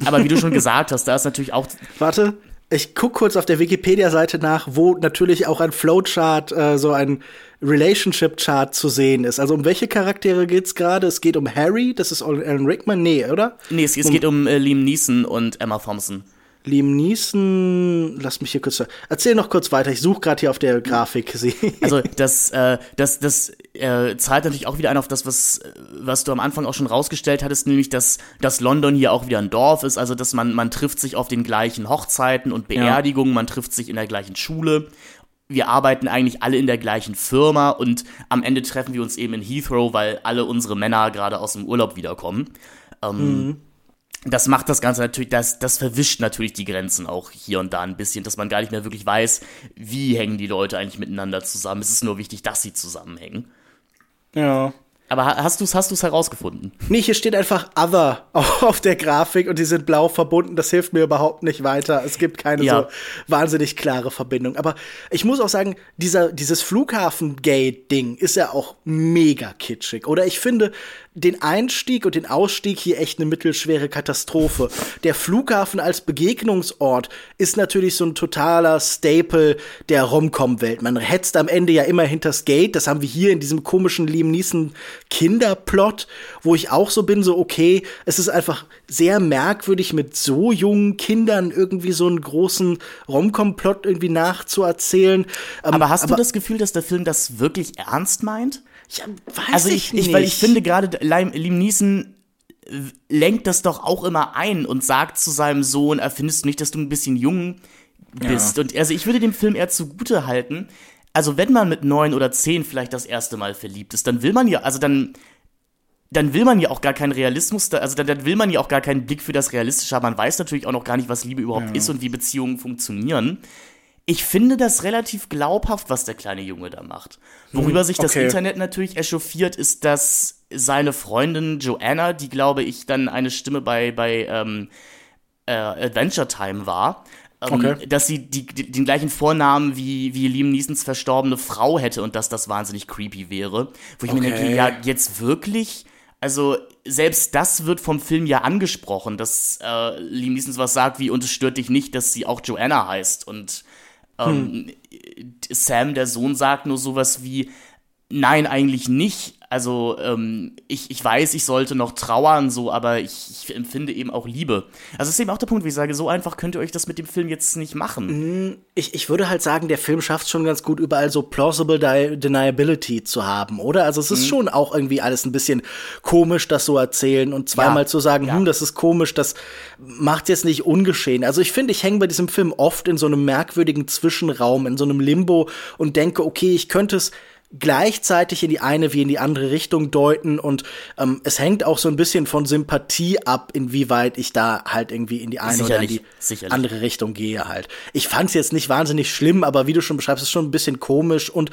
Aber wie du schon gesagt hast, da ist natürlich auch... Warte, ich guck kurz auf der Wikipedia-Seite nach, wo natürlich auch ein Flowchart, äh, so ein Relationship-Chart zu sehen ist. Also um welche Charaktere geht's gerade? Es geht um Harry, das ist Alan Rickman? Nee, oder? Nee, es, es um, geht um äh, Liam Neeson und Emma Thompson. Liam Neeson, lass mich hier kurz... Erzähl noch kurz weiter, ich suche gerade hier auf der Grafik. Also das, äh, das, das äh, zahlt natürlich auch wieder ein auf das, was, was du am Anfang auch schon rausgestellt hattest, nämlich, dass, dass London hier auch wieder ein Dorf ist, also dass man, man trifft sich auf den gleichen Hochzeiten und Beerdigungen, ja. Man trifft sich in der gleichen Schule. Wir arbeiten eigentlich alle in der gleichen Firma und am Ende treffen wir uns eben in Heathrow, weil alle unsere Männer gerade aus dem Urlaub wiederkommen. Ähm, mhm. Das macht das Ganze natürlich, das, das verwischt natürlich die Grenzen auch hier und da ein bisschen, dass man gar nicht mehr wirklich weiß, wie hängen die Leute eigentlich miteinander zusammen. Es ist nur wichtig, dass sie zusammenhängen. Ja. Aber hast du es hast du's herausgefunden? Nee, hier steht einfach Other auf der Grafik und die sind blau verbunden. Das hilft mir überhaupt nicht weiter. Es gibt keine ja. so wahnsinnig klare Verbindung. Aber ich muss auch sagen, dieser, dieses Flughafen-Gate-Ding ist ja auch mega kitschig. Oder ich finde den Einstieg und den Ausstieg hier echt eine mittelschwere Katastrophe. Der Flughafen als Begegnungsort ist natürlich so ein totaler Staple der Rom-Com-Welt. Man hetzt am Ende ja immer hinters Gate. Das haben wir hier in diesem komischen Liam Neeson Kinderplot, wo ich auch so bin, so okay, es ist einfach sehr merkwürdig, mit so jungen Kindern irgendwie so einen großen Rom-Com-Plot irgendwie nachzuerzählen. Ähm, aber hast aber du das Gefühl, dass der Film das wirklich ernst meint? Ja, weiß also ich, ich nicht. Weil ich finde gerade, Liam Neeson lenkt das doch auch immer ein und sagt zu seinem Sohn, findest du nicht, dass du ein bisschen jung bist? Ja. Und also ich würde dem Film eher zugute halten. Also wenn man mit neun oder zehn vielleicht das erste Mal verliebt ist, dann will man ja, also dann, dann will man ja auch gar keinen Realismus, also dann, dann will man ja auch gar keinen Blick für das Realistische haben. Man weiß natürlich auch noch gar nicht, was Liebe überhaupt ja. ist und wie Beziehungen funktionieren. Ich finde das relativ glaubhaft, was der kleine Junge da macht. Worüber sich das okay. Internet natürlich echauffiert, ist, dass seine Freundin Joanna, die, glaube ich, dann eine Stimme bei, bei ähm, äh, Adventure Time war, Okay. dass sie die, die, den gleichen Vornamen wie, wie Liam Neesons verstorbene Frau hätte und dass das wahnsinnig creepy wäre. Wo ich okay. mir denke, ja, jetzt wirklich? Also, selbst das wird vom Film ja angesprochen, dass äh, Liam Neeson sowas sagt wie, und es stört dich nicht, dass sie auch Joanna heißt. Und ähm, hm. Sam, der Sohn, sagt nur sowas wie, nein, eigentlich nicht. Also, ähm, ich, ich weiß, ich sollte noch trauern, so, aber ich, ich empfinde eben auch Liebe. Also, das ist eben auch der Punkt, wie ich sage, so einfach könnt ihr euch das mit dem Film jetzt nicht machen. Ich, ich würde halt sagen, der Film schafft es schon ganz gut, überall so plausible Deni- Deniability zu haben, oder? Also, es ist mhm. schon auch irgendwie alles ein bisschen komisch, das so erzählen und zweimal ja. zu sagen, ja. hm, das ist komisch, das macht jetzt nicht ungeschehen. Also, ich finde, ich hänge bei diesem Film oft in so einem merkwürdigen Zwischenraum, in so einem Limbo und denke, okay, ich könnte es gleichzeitig in die eine wie in die andere Richtung deuten, und ähm, es hängt auch so ein bisschen von Sympathie ab, inwieweit ich da halt irgendwie in die eine sicherlich, oder in die sicherlich. andere Richtung gehe halt. Ich fand's jetzt nicht wahnsinnig schlimm, aber wie du schon beschreibst, ist schon ein bisschen komisch, und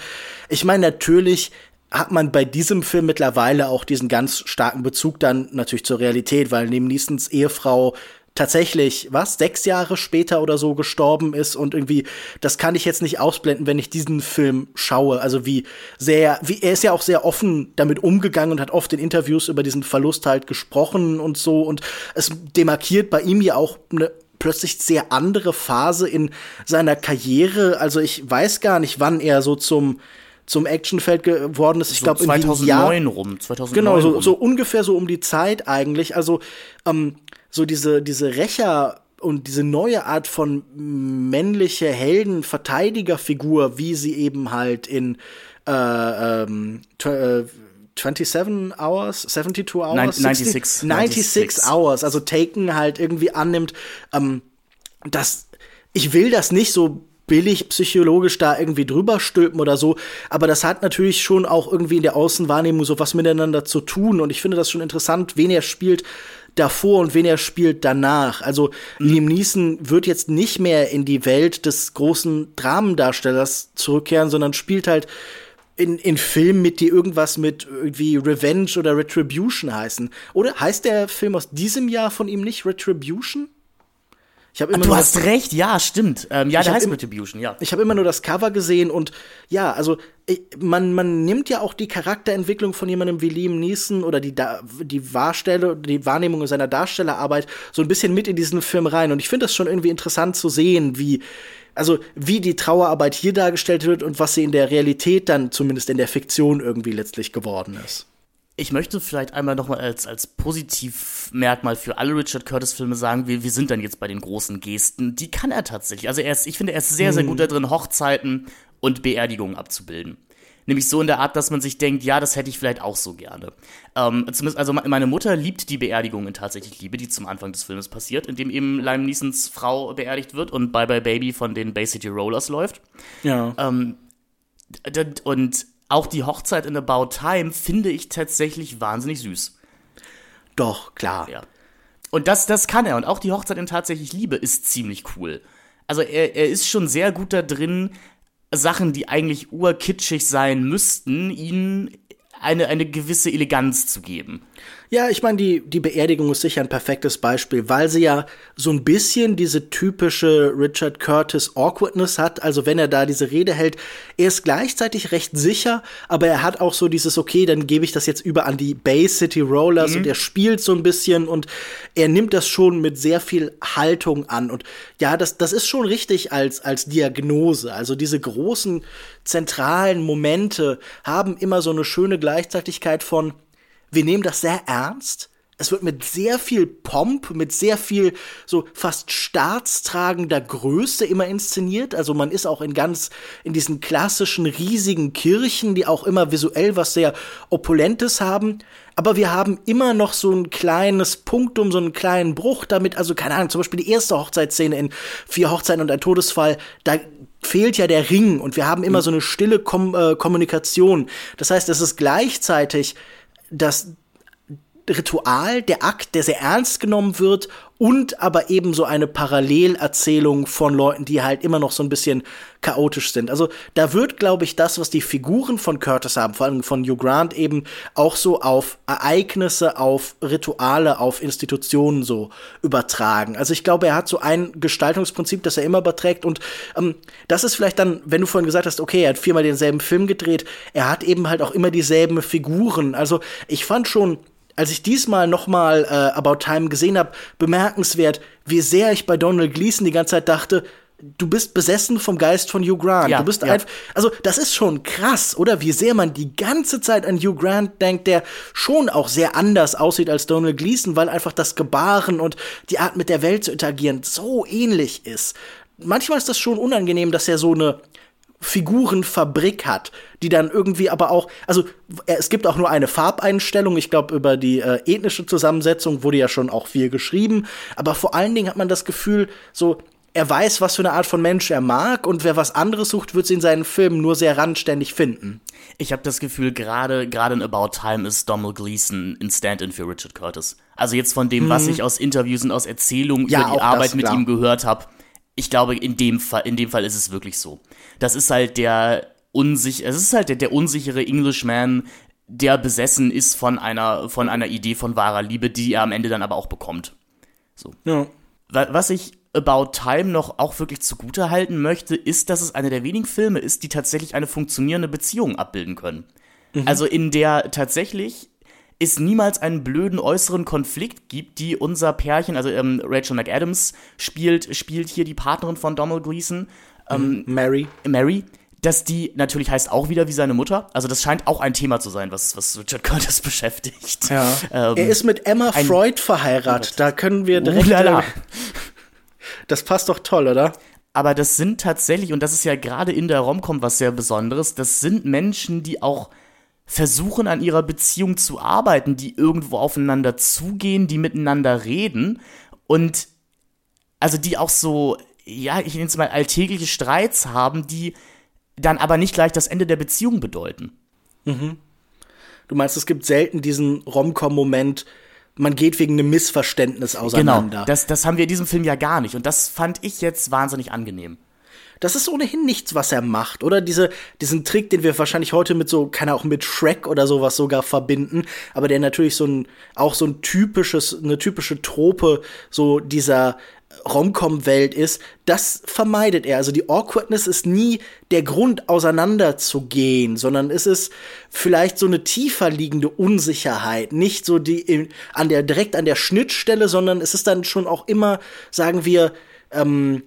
ich meine, natürlich hat man bei diesem Film mittlerweile auch diesen ganz starken Bezug dann natürlich zur Realität, weil neben Neesons Ehefrau tatsächlich, was, sechs Jahre später oder so gestorben ist, und irgendwie, das kann ich jetzt nicht ausblenden, wenn ich diesen Film schaue, also wie sehr, wie, er ist ja auch sehr offen damit umgegangen und hat oft in Interviews über diesen Verlust halt gesprochen und so, und es demarkiert bei ihm ja auch eine plötzlich sehr andere Phase in seiner Karriere, also ich weiß gar nicht, wann er so zum zum Actionfeld geworden ist. Ich so glaube zweitausendneun Jahr, rum. zweitausendneun genau, so, so ungefähr so um die Zeit eigentlich. Also ähm, so diese, diese Rächer und diese neue Art von männliche Helden-Verteidigerfigur, wie sie eben halt in äh, ähm, t- äh, siebenundzwanzig Hours, zweiundsiebzig Hours, neunundsechzig, neunundsechzig, neunundsechzig Hours, also Taken halt irgendwie annimmt. Ähm, das, ich will das nicht so billig psychologisch da irgendwie drüber stülpen oder so, aber das hat natürlich schon auch irgendwie in der Außenwahrnehmung so was miteinander zu tun, und ich finde das schon interessant, wen er spielt davor und wen er spielt danach. Also mhm. Liam Neeson wird jetzt nicht mehr in die Welt des großen Dramendarstellers zurückkehren, sondern spielt halt in, in Filmen mit, die irgendwas mit irgendwie Revenge oder Retribution heißen. Oder heißt der Film aus diesem Jahr von ihm nicht Retribution? Ich hab immer ah, du hast das, recht, ja, stimmt. Ähm, ja, der heißt im, Retribution, ja. Ich habe immer nur das Cover gesehen, und ja, also ich, man, man nimmt ja auch die Charakterentwicklung von jemandem wie Liam Neeson oder die, die, Wahrstelle, die Wahrnehmung seiner Darstellerarbeit so ein bisschen mit in diesen Film rein. Und ich finde das schon irgendwie interessant zu sehen, wie, also wie die Trauerarbeit hier dargestellt wird und was sie in der Realität dann, zumindest in der Fiktion, irgendwie letztlich geworden ist. Ich möchte vielleicht einmal nochmal als, als Positivmerkmal für alle Richard Curtis-Filme sagen, wir, wir sind dann jetzt bei den großen Gesten. Die kann er tatsächlich. Also er ist, ich finde, er ist sehr, sehr gut da drin, Hochzeiten und Beerdigungen abzubilden. Nämlich so in der Art, dass man sich denkt, ja, das hätte ich vielleicht auch so gerne. Ähm, zumindest, also meine Mutter liebt die Beerdigung in Tatsächlich Liebe, die zum Anfang des Filmes passiert, in dem eben Liam Neesons Frau beerdigt wird und Bye Bye Baby von den Bay City Rollers läuft. Ja. Ähm, und auch die Hochzeit in About Time finde ich tatsächlich wahnsinnig süß. Doch, klar. Ja. Und das, das kann er. Und auch die Hochzeit in Tatsächlich Liebe ist ziemlich cool. Also er, er ist schon sehr gut da drin, Sachen, die eigentlich urkitschig sein müssten, ihnen eine, eine gewisse Eleganz zu geben. Ja, ich meine, die, die Beerdigung ist sicher ein perfektes Beispiel, weil sie ja so ein bisschen diese typische Richard Curtis Awkwardness hat. Also wenn er da diese Rede hält, er ist gleichzeitig recht sicher, aber er hat auch so dieses, okay, dann gebe ich das jetzt über an die Bay City Rollers, mhm. und er spielt so ein bisschen, und er nimmt das schon mit sehr viel Haltung an. Und ja, das, das ist schon richtig als, als Diagnose. Also diese großen, zentralen Momente haben immer so eine schöne Gleichzeitigkeit von, wir nehmen das sehr ernst. Es wird mit sehr viel Pomp, mit sehr viel so fast staatstragender Größe immer inszeniert. Also man ist auch in ganz, in diesen klassischen riesigen Kirchen, die auch immer visuell was sehr Opulentes haben. Aber wir haben immer noch so ein kleines Punktum, so einen kleinen Bruch damit. Also keine Ahnung, zum Beispiel die erste Hochzeitsszene in Vier Hochzeiten und ein Todesfall, da fehlt ja der Ring. Und wir haben immer so eine stille Kom- äh, Kommunikation. Das heißt, es ist gleichzeitig das Ritual, der Akt, der sehr ernst genommen wird, und aber eben so eine Parallelerzählung von Leuten, die halt immer noch so ein bisschen chaotisch sind. Also da wird, glaube ich, das, was die Figuren von Curtis haben, vor allem von Hugh Grant eben, auch so auf Ereignisse, auf Rituale, auf Institutionen so übertragen. Also ich glaube, er hat so ein Gestaltungsprinzip, das er immer überträgt, und ähm, das ist vielleicht dann, wenn du vorhin gesagt hast, okay, er hat viermal denselben Film gedreht, er hat eben halt auch immer dieselben Figuren. Also ich fand schon, als ich diesmal nochmal äh, About Time gesehen habe, bemerkenswert, wie sehr ich bei Domhnall Gleeson die ganze Zeit dachte, du bist besessen vom Geist von Hugh Grant. Ja, du bist ja. einfach, also das ist schon krass, oder? Wie sehr man die ganze Zeit an Hugh Grant denkt, der schon auch sehr anders aussieht als Domhnall Gleeson, weil einfach das Gebaren und die Art, mit der Welt zu interagieren, so ähnlich ist. Manchmal ist das schon unangenehm, dass er so eine Figurenfabrik hat, die dann irgendwie aber auch, also es gibt auch nur eine Farbeinstellung, ich glaube über die äh, ethnische Zusammensetzung wurde ja schon auch viel geschrieben, aber vor allen Dingen hat man das Gefühl, so er weiß, was für eine Art von Mensch er mag, und wer was anderes sucht, wird es in seinen Filmen nur sehr randständig finden. Ich habe das Gefühl, gerade gerade in About Time ist Domhnall Gleeson ein Stand-in für Richard Curtis. Also jetzt von dem, hm. was ich aus Interviews und aus Erzählungen ja, über die Arbeit das, mit klar. ihm gehört habe, ich glaube, in dem Fall, in dem Fall ist es wirklich so. Das ist halt der unsich, es ist halt der, der unsichere Englishman, der besessen ist von einer von einer Idee von wahrer Liebe, die er am Ende dann aber auch bekommt. So. Ja. Was ich About Time noch auch wirklich zugute halten möchte, ist, dass es einer der wenigen Filme ist, die tatsächlich eine funktionierende Beziehung abbilden können. Mhm. Also in der tatsächlich es niemals einen blöden äußeren Konflikt gibt, die unser Pärchen, also ähm, Rachel McAdams spielt, spielt hier die Partnerin von Domhnall Gleeson. Ähm, Mary. Mary. Dass die, natürlich heißt auch wieder wie seine Mutter, also das scheint auch ein Thema zu sein, was, was Richard Curtis beschäftigt. Ja. Ähm, er ist mit Emma Freud verheiratet, da können wir direkt... Uhlala. Das passt doch toll, oder? Aber das sind tatsächlich, und das ist ja gerade in der Rom-Com was sehr Besonderes, das sind Menschen, die auch versuchen, an ihrer Beziehung zu arbeiten, die irgendwo aufeinander zugehen, die miteinander reden und also die auch so, ja, ich nenne es mal alltägliche Streits haben, die dann aber nicht gleich das Ende der Beziehung bedeuten. Mhm. Du meinst, es gibt selten diesen Rom-Com-Moment, man geht wegen einem Missverständnis auseinander. Genau, das, das haben wir in diesem Film ja gar nicht. Und das fand ich jetzt wahnsinnig angenehm. Das ist ohnehin nichts, was er macht, oder? Diese, diesen Trick, den wir wahrscheinlich heute mit so, kann er auch mit Shrek oder sowas sogar verbinden, aber der natürlich so ein, auch so ein typisches, eine typische Trope so dieser Rom-Com-Welt ist, das vermeidet er. Also die Awkwardness ist nie der Grund, auseinander zu gehen, sondern es ist vielleicht so eine tiefer liegende Unsicherheit, nicht so die in, an der direkt an der Schnittstelle, sondern es ist dann schon auch immer, sagen wir, ähm,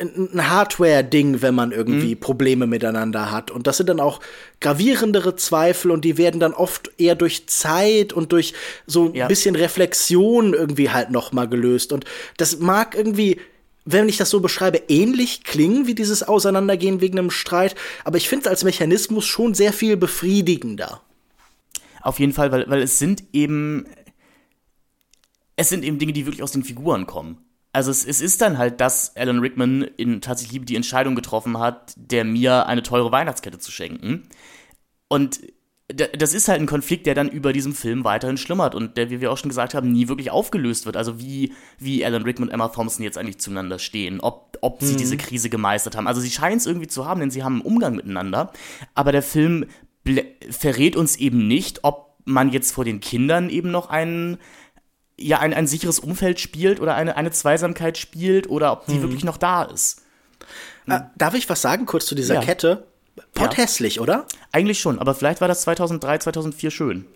ein Hardware-Ding, wenn man irgendwie mhm. Probleme miteinander hat. Und das sind dann auch gravierendere Zweifel und die werden dann oft eher durch Zeit und durch so ein ja. bisschen Reflexion irgendwie halt nochmal gelöst. Und das mag irgendwie, wenn ich das so beschreibe, ähnlich klingen wie dieses Auseinandergehen wegen einem Streit. Aber ich finde es als Mechanismus schon sehr viel befriedigender. Auf jeden Fall, weil, weil es sind eben, es sind eben Dinge, die wirklich aus den Figuren kommen. Also es, es ist dann halt, dass Alan Rickman in Tatsächlich Liebe die Entscheidung getroffen hat, der mir eine teure Weihnachtskette zu schenken. Und d- das ist halt ein Konflikt, der dann über diesem Film weiterhin schlummert und der, wie wir auch schon gesagt haben, nie wirklich aufgelöst wird. Also wie, wie Alan Rickman und Emma Thompson jetzt eigentlich zueinander stehen, ob, ob sie mhm. diese Krise gemeistert haben. Also sie scheinen es irgendwie zu haben, denn sie haben einen Umgang miteinander. Aber der Film ble- verrät uns eben nicht, ob man jetzt vor den Kindern eben noch einen... ja, ein, ein sicheres Umfeld spielt oder eine, eine Zweisamkeit spielt oder ob die hm. wirklich noch da ist. Äh, darf ich was sagen kurz zu dieser ja. Kette? Potthässlich, ja. oder? Eigentlich schon, aber vielleicht war das zweitausenddrei, zweitausendvier schön.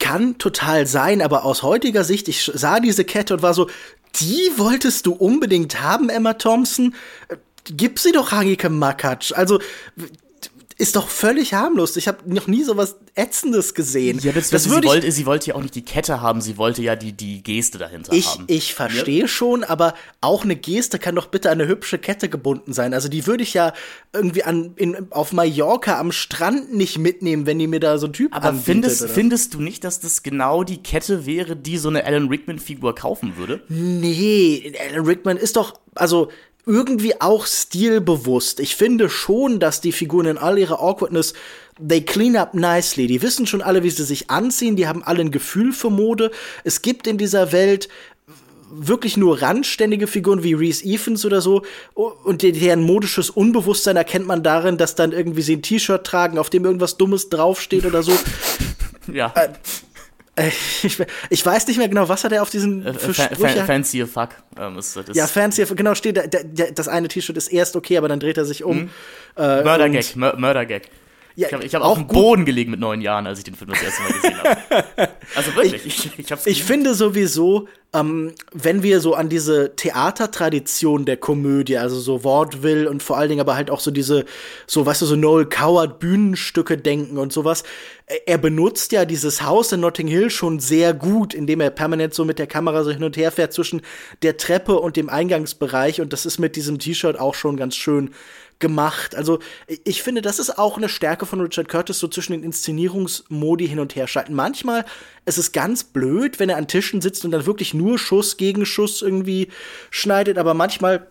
Kann total sein, aber aus heutiger Sicht, ich sah diese Kette und war so, die wolltest du unbedingt haben, Emma Thompson? Gib sie doch Heike Makatsch. Also... ist doch völlig harmlos. Ich habe noch nie so was Ätzendes gesehen. Ja, das das sie, wollte, ich, sie wollte ja auch nicht die Kette haben, sie wollte ja die, die Geste dahinter ich, haben. Ich verstehe ja. schon, aber auch eine Geste kann doch bitte an eine hübsche Kette gebunden sein. Also die würde ich ja irgendwie an, in, auf Mallorca am Strand nicht mitnehmen, wenn die mir da so ein Typ aber anbietet. Aber findest, findest du nicht, dass das genau die Kette wäre, die so eine Alan Rickman-Figur kaufen würde? Nee, Alan Rickman ist doch, also irgendwie auch stilbewusst. Ich finde schon, dass die Figuren in all ihrer Awkwardness, they clean up nicely. Die wissen schon alle, wie sie sich anziehen. Die haben alle ein Gefühl für Mode. Es gibt in dieser Welt wirklich nur randständige Figuren wie Rhys Ifans oder so. Und deren modisches Unbewusstsein erkennt man darin, dass dann irgendwie sie ein T-Shirt tragen, auf dem irgendwas Dummes draufsteht oder so. Ja. Äh, Ich, ich weiß nicht mehr genau, was hat er auf diesen äh, für fa- Sprüche? Fa- fancy a fuck. Ähm, ist, ist ja, fancy a fuck, genau, steht da, da, das eine T-Shirt ist erst okay, aber dann dreht er sich um. Mhm. Äh, Mördergag, Mör- Mördergag. Ja, ich habe hab auf dem Boden gelegen mit neun Jahren, als ich den Film das erste Mal gesehen habe. Also wirklich, ich, ich, ich hab's Ich finde sowieso, ähm, wenn wir so an diese Theatertradition der Komödie, also so Vaudeville und vor allen Dingen aber halt auch so diese, so weißt du, so Noel Coward Bühnenstücke denken und sowas. Er benutzt ja dieses Haus in Notting Hill schon sehr gut, indem er permanent so mit der Kamera so hin und her fährt zwischen der Treppe und dem Eingangsbereich und das ist mit diesem T-Shirt auch schon ganz schön gemacht. Also ich finde, das ist auch eine Stärke von Richard Curtis, so zwischen den Inszenierungsmodi hin und her schalten. Manchmal ist es ganz blöd, wenn er an Tischen sitzt und dann wirklich nur Schuss gegen Schuss irgendwie schneidet, aber manchmal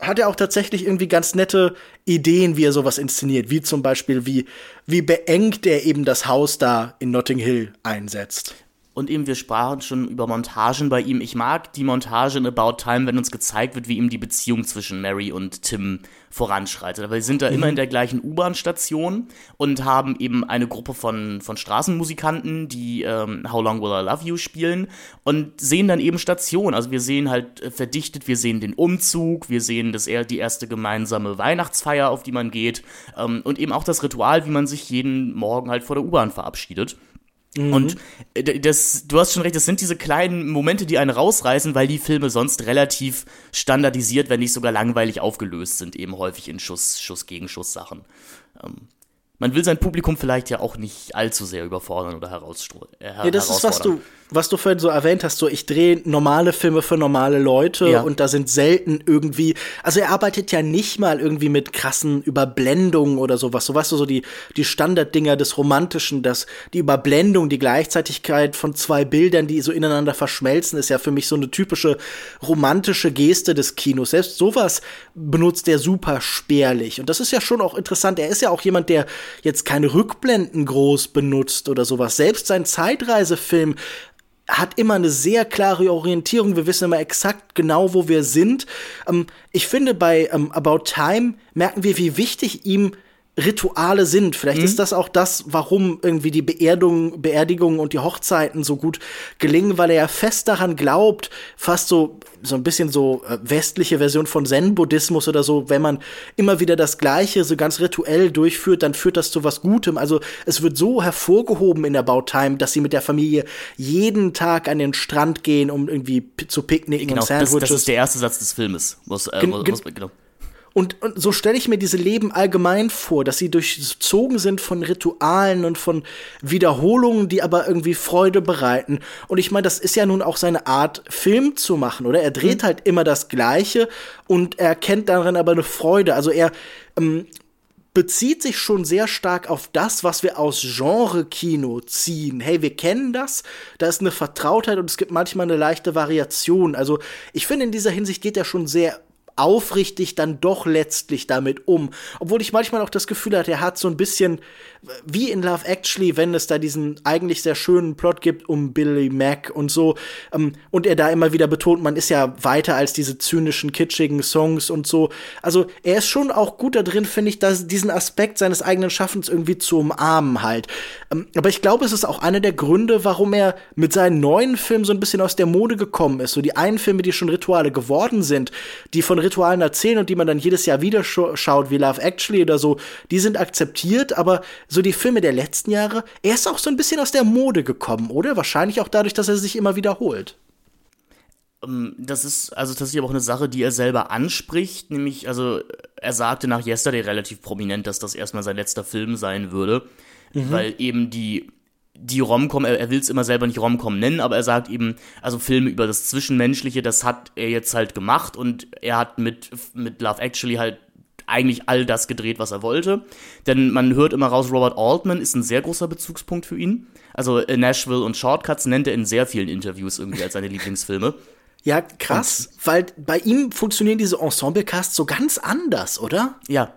hat er auch tatsächlich irgendwie ganz nette Ideen, wie er sowas inszeniert. Wie zum Beispiel, wie, wie beengt er eben das Haus da in Notting Hill einsetzt. Und eben, wir sprachen schon über Montagen bei ihm. Ich mag die Montage in About Time, wenn uns gezeigt wird, wie ihm die Beziehung zwischen Mary und Tim voranschreitet. Aber sie sind da mhm. immer in der gleichen U-Bahn-Station und haben eben eine Gruppe von, von Straßenmusikanten, die ähm, How Long Will I Love You spielen und sehen dann eben Stationen. Also wir sehen halt äh, verdichtet, wir sehen den Umzug, wir sehen das, die erste gemeinsame Weihnachtsfeier, auf die man geht, ähm, und eben auch das Ritual, wie man sich jeden Morgen halt vor der U-Bahn verabschiedet. Mhm. Und das, du hast schon recht, das sind diese kleinen Momente, die einen rausreißen, weil die Filme sonst relativ standardisiert, wenn nicht sogar langweilig aufgelöst sind, eben häufig in Schuss, Schuss gegen Schuss-Sachen. Ähm, man will sein Publikum vielleicht ja auch nicht allzu sehr überfordern oder herausstro- her- ja, das herausfordern. Das ist, was du, was du vorhin so erwähnt hast, so ich drehe normale Filme für normale Leute, ja. Und da sind selten irgendwie, also er arbeitet ja nicht mal irgendwie mit krassen Überblendungen oder sowas, so weißt du, so die, die Standarddinger des Romantischen, das, die Überblendung, die Gleichzeitigkeit von zwei Bildern, die so ineinander verschmelzen, ist ja für mich so eine typische romantische Geste des Kinos. Selbst sowas benutzt er super spärlich und das ist ja schon auch interessant, er ist ja auch jemand, der jetzt keine Rückblenden groß benutzt oder sowas. Selbst sein Zeitreisefilm hat immer eine sehr klare Orientierung. Wir wissen immer exakt genau, wo wir sind. Ähm, ich finde, bei ähm, About Time merken wir, wie wichtig ihm Rituale sind. Vielleicht mhm. ist das auch das, warum irgendwie die Beerdung, Beerdigungen und die Hochzeiten so gut gelingen, weil er ja fest daran glaubt, fast so, so ein bisschen so westliche Version von Zen-Buddhismus oder so, wenn man immer wieder das Gleiche so ganz rituell durchführt, dann führt das zu was Gutem. Also es wird so hervorgehoben in About Time, dass sie mit der Familie jeden Tag an den Strand gehen, um irgendwie p- zu picknicken, genau, und Sandwiches. Genau, das, das ist der erste Satz des Filmes. Muss, äh, gen- muss, genau. Und, und so stelle ich mir diese Leben allgemein vor, dass sie durchzogen sind von Ritualen und von Wiederholungen, die aber irgendwie Freude bereiten. Und ich meine, das ist ja nun auch seine Art, Film zu machen, oder? Er dreht mhm. halt immer das Gleiche und er erkennt darin aber eine Freude. Also er ähm, bezieht sich schon sehr stark auf das, was wir aus Genre-Kino ziehen. Hey, wir kennen das, da ist eine Vertrautheit und es gibt manchmal eine leichte Variation. Also ich finde, in dieser Hinsicht geht er schon sehr aufrichtig dann doch letztlich damit um. Obwohl ich manchmal auch das Gefühl hatte, er hat so ein bisschen, wie in Love Actually, wenn es da diesen eigentlich sehr schönen Plot gibt um Billy Mac und so, ähm, und er da immer wieder betont, man ist ja weiter als diese zynischen, kitschigen Songs und so. Also er ist schon auch gut da drin, finde ich, dass diesen Aspekt seines eigenen Schaffens irgendwie zu umarmen halt. Ähm, aber ich glaube, es ist auch einer der Gründe, warum er mit seinen neuen Filmen so ein bisschen aus der Mode gekommen ist. So die einen Filme, die schon Rituale geworden sind, die von Ritualen erzählen und die man dann jedes Jahr wieder scha- schaut, wie Love Actually oder so, die sind akzeptiert, aber so die Filme der letzten Jahre, er ist auch so ein bisschen aus der Mode gekommen, oder? Wahrscheinlich auch dadurch, dass er sich immer wiederholt. Das ist also tatsächlich auch eine Sache, die er selber anspricht, nämlich, also er sagte nach Yesterday relativ prominent, dass das erstmal sein letzter Film sein würde, mhm. weil eben die die Rom-Com, er, er will es immer selber nicht Rom-Com nennen, aber er sagt eben, also Filme über das Zwischenmenschliche, das hat er jetzt halt gemacht und er hat mit, mit Love Actually halt eigentlich all das gedreht, was er wollte. Denn man hört immer raus, Robert Altman ist ein sehr großer Bezugspunkt für ihn. Also Nashville und Shortcuts nennt er in sehr vielen Interviews irgendwie als seine Lieblingsfilme. Ja, krass, und, weil bei ihm funktionieren diese Ensemble-Casts so ganz anders, oder? Ja.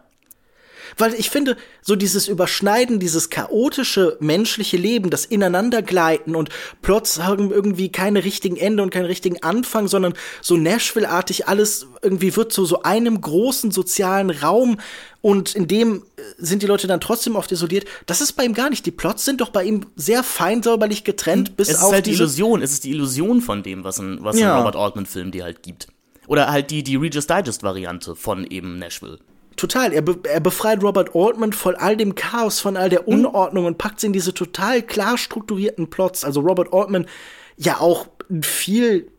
Weil ich finde, so dieses Überschneiden, dieses chaotische menschliche Leben, das Ineinandergleiten und Plots haben irgendwie keine richtigen Ende und keinen richtigen Anfang, sondern so Nashville-artig alles irgendwie wird zu so einem großen sozialen Raum und in dem sind die Leute dann trotzdem oft isoliert. Das ist bei ihm gar nicht. Die Plots sind doch bei ihm sehr fein säuberlich getrennt, bis auf. Es ist halt die Illusion, es ist die Illusion von dem, was ein, was ja. ein Robert Altman-Film dir halt gibt. Oder halt die, die Reader's Digest-Variante von eben Nashville. Total. Er, be- er befreit Robert Altman von all dem Chaos, von all der Unordnung und packt sie in diese total klar strukturierten Plots. Also Robert Altman, ja auch ein viel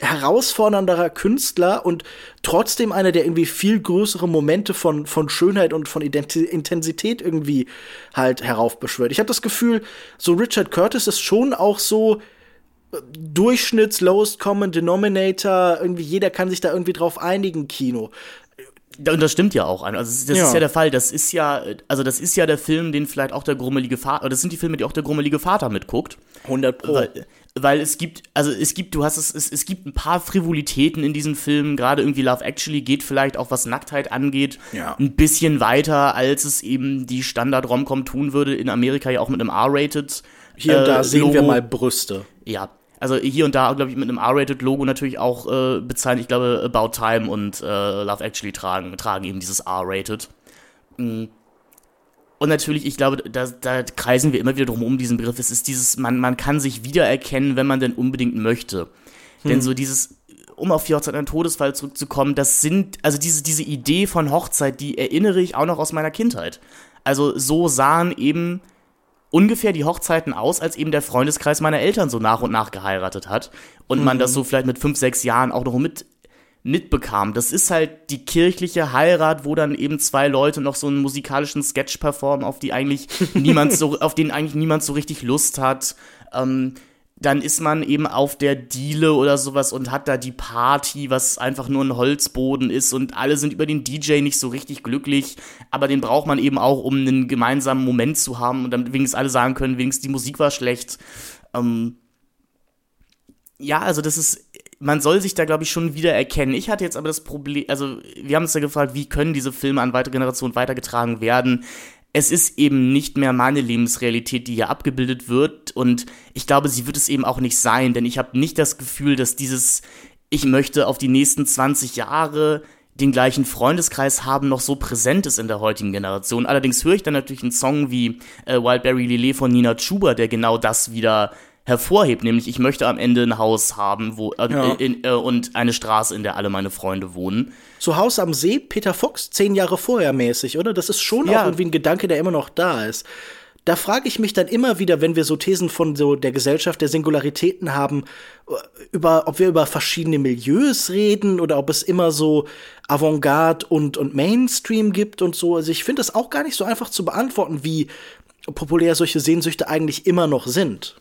herausfordernderer Künstler und trotzdem einer, der irgendwie viel größere Momente von, von Schönheit und von Ident- Intensität irgendwie halt heraufbeschwört. Ich habe das Gefühl, so Richard Curtis ist schon auch so Durchschnitts-Lowest Common Denominator, irgendwie jeder kann sich da irgendwie drauf einigen, Kino. Und das stimmt ja auch. Also das, das ja. ist ja der Fall. Das ist ja, also das ist ja der Film, den vielleicht auch der grummelige Vater, oder das sind die Filme, die auch der grummelige Vater mitguckt. hundert Pro. Weil, weil es gibt, also es gibt, du hast es, es, es gibt ein paar Frivolitäten in diesen Filmen. Gerade irgendwie Love Actually geht vielleicht auch, was Nacktheit angeht, ja. ein bisschen weiter, als es eben die Standard-Romcom tun würde. In Amerika ja auch mit einem R-Rated. Hier und da äh, sehen Logo. Wir mal Brüste. Ja. Also hier und da, glaube ich, mit einem R-Rated-Logo natürlich auch äh, bezeichnet. Ich glaube, About Time und äh, Love Actually tragen, tragen eben dieses R-Rated. Und natürlich, ich glaube, da, da kreisen wir immer wieder drum um diesen Begriff. Es ist dieses, man, man kann sich wiedererkennen, wenn man denn unbedingt möchte. Hm. Denn so dieses, um auf die Hochzeit einen Todesfall zurückzukommen, das sind, also diese, diese Idee von Hochzeit, die erinnere ich auch noch aus meiner Kindheit. Also so sahen eben ungefähr die Hochzeiten aus, als eben der Freundeskreis meiner Eltern so nach und nach geheiratet hat und mhm. man das so vielleicht mit fünf, sechs Jahren auch noch mit, mitbekam. Das ist halt die kirchliche Heirat, wo dann eben zwei Leute noch so einen musikalischen Sketch performen, auf die eigentlich niemand so, auf den eigentlich niemand so richtig Lust hat. Ähm, dann ist man eben auf der Diele oder sowas und hat da die Party, was einfach nur ein Holzboden ist und alle sind über den D J nicht so richtig glücklich, aber den braucht man eben auch, um einen gemeinsamen Moment zu haben und damit wenigstens alle sagen können, wenigstens die Musik war schlecht. Ähm ja, also das ist, man soll sich da, glaube ich, schon wieder erkennen. Ich hatte jetzt aber das Problem, also wir haben uns ja gefragt, wie können diese Filme an weitere Generationen weitergetragen werden? Es ist eben nicht mehr meine Lebensrealität, die hier abgebildet wird und ich glaube, sie wird es eben auch nicht sein, denn ich habe nicht das Gefühl, dass dieses, ich möchte auf die nächsten zwanzig Jahre den gleichen Freundeskreis haben, noch so präsent ist in der heutigen Generation. Allerdings höre ich dann natürlich einen Song wie äh, Wildberry Lillet von Nina Chuba, der genau das wieder hervorhebt, nämlich ich möchte am Ende ein Haus haben wo, äh, ja. in, äh, und eine Straße, in der alle meine Freunde wohnen. So Haus am See, Peter Fox, zehn Jahre vorher mäßig, oder? Das ist schon ja. auch irgendwie ein Gedanke, der immer noch da ist. Da frage ich mich dann immer wieder, wenn wir so Thesen von so der Gesellschaft der Singularitäten haben, über, ob wir über verschiedene Milieus reden oder ob es immer so Avantgarde und, und Mainstream gibt und so. Also ich finde das auch gar nicht so einfach zu beantworten, wie populär solche Sehnsüchte eigentlich immer noch sind.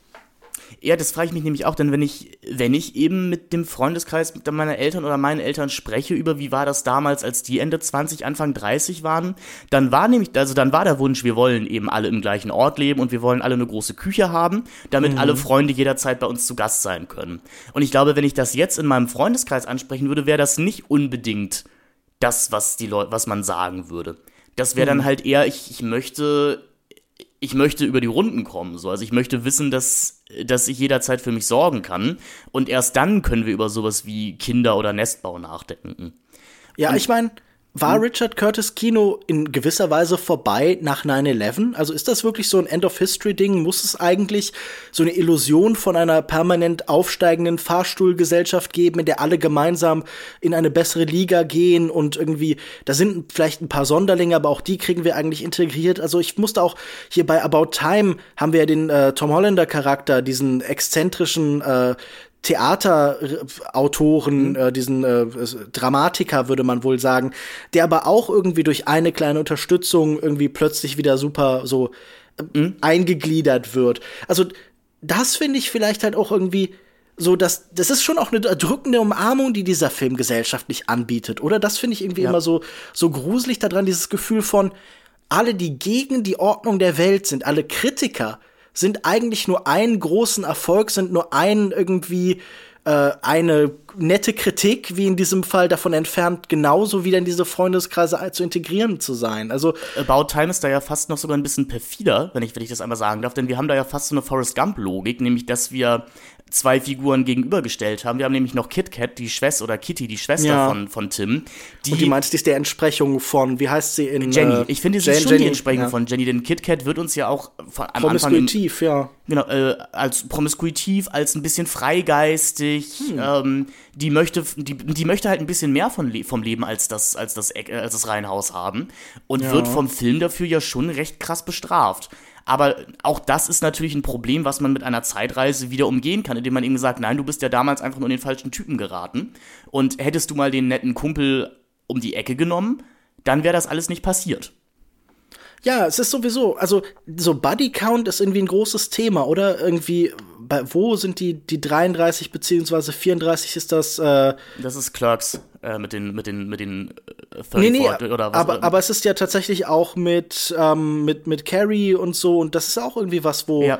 Ja, das frage ich mich nämlich auch, denn wenn ich, wenn ich eben mit dem Freundeskreis meiner Eltern oder meinen Eltern spreche über, wie war das damals, als die Ende zwanzig, Anfang dreißig waren, dann war nämlich, also dann war der Wunsch, wir wollen eben alle im gleichen Ort leben und wir wollen alle eine große Küche haben, damit mhm. alle Freunde jederzeit bei uns zu Gast sein können. Und ich glaube, wenn ich das jetzt in meinem Freundeskreis ansprechen würde, wäre das nicht unbedingt das, was die Leute, was man sagen würde. Das wäre dann mhm. halt eher, ich, ich möchte... ich möchte über die Runden kommen, so. Also ich möchte wissen, dass, dass ich jederzeit für mich sorgen kann. Und erst dann können wir über sowas wie Kinder oder Nestbau nachdenken. Ja, und ich meine, war Richard Curtis Kino in gewisser Weise vorbei nach nine eleven? Also ist das wirklich so ein End-of-History-Ding? Muss es eigentlich so eine Illusion von einer permanent aufsteigenden Fahrstuhlgesellschaft geben, in der alle gemeinsam in eine bessere Liga gehen und irgendwie, da sind vielleicht ein paar Sonderlinge, aber auch die kriegen wir eigentlich integriert. Also ich musste auch, hier bei About Time haben wir ja den äh, Tom Hollander-Charakter, diesen exzentrischen äh, Theaterautoren, mhm. äh, diesen äh, Dramatiker, würde man wohl sagen, der aber auch irgendwie durch eine kleine Unterstützung irgendwie plötzlich wieder super so äh, mhm. eingegliedert wird. Also das finde ich vielleicht halt auch irgendwie so, dass das ist schon auch eine drückende Umarmung, die dieser Film gesellschaftlich anbietet, oder? Das finde ich irgendwie ja. immer so, so gruselig daran, dieses Gefühl von, alle, die gegen die Ordnung der Welt sind, alle Kritiker, sind eigentlich nur einen großen Erfolg, sind nur einen irgendwie äh, eine nette Kritik, wie in diesem Fall, davon entfernt, genauso wieder in diese Freundeskreise zu integrieren zu sein. Also About Time ist da ja fast noch sogar ein bisschen perfider, wenn ich, wenn ich das einmal sagen darf, denn wir haben da ja fast so eine Forrest Gump-Logik, nämlich dass wir zwei Figuren gegenübergestellt haben. Wir haben nämlich noch Kit Kat, die Schwester, oder Kitty, die Schwester ja. von, von Tim. Die Und du meinst, die ist der Entsprechung von, wie heißt sie in... Jenny. Ich finde, sie ist schon Jenny, die Entsprechung ja. von Jenny, denn Kit Kat wird uns ja auch von, am Anfang... Promiskuitiv, ja. Genau, äh, als promiskuitiv, als ein bisschen freigeistig, hm. ähm, die möchte, die, die möchte halt ein bisschen mehr von, vom Leben als das, als das, äh, als das Reihenhaus haben und ja. wird vom Film dafür ja schon recht krass bestraft. Aber auch das ist natürlich ein Problem, was man mit einer Zeitreise wieder umgehen kann, indem man eben sagt, nein, du bist ja damals einfach nur in den falschen Typen geraten. Und hättest du mal den netten Kumpel um die Ecke genommen, dann wäre das alles nicht passiert. Ja, es ist sowieso, also so Buddy-Count ist irgendwie ein großes Thema, oder? Irgendwie, bei, wo sind die, die dreiunddreißig beziehungsweise vierunddreißig ist das? Äh das ist Clerks äh, mit den, mit den, mit den nee, nee, oder was. Aber, aber es ist ja tatsächlich auch mit, ähm, mit, mit Carrie und so, und das ist auch irgendwie was, wo, ja.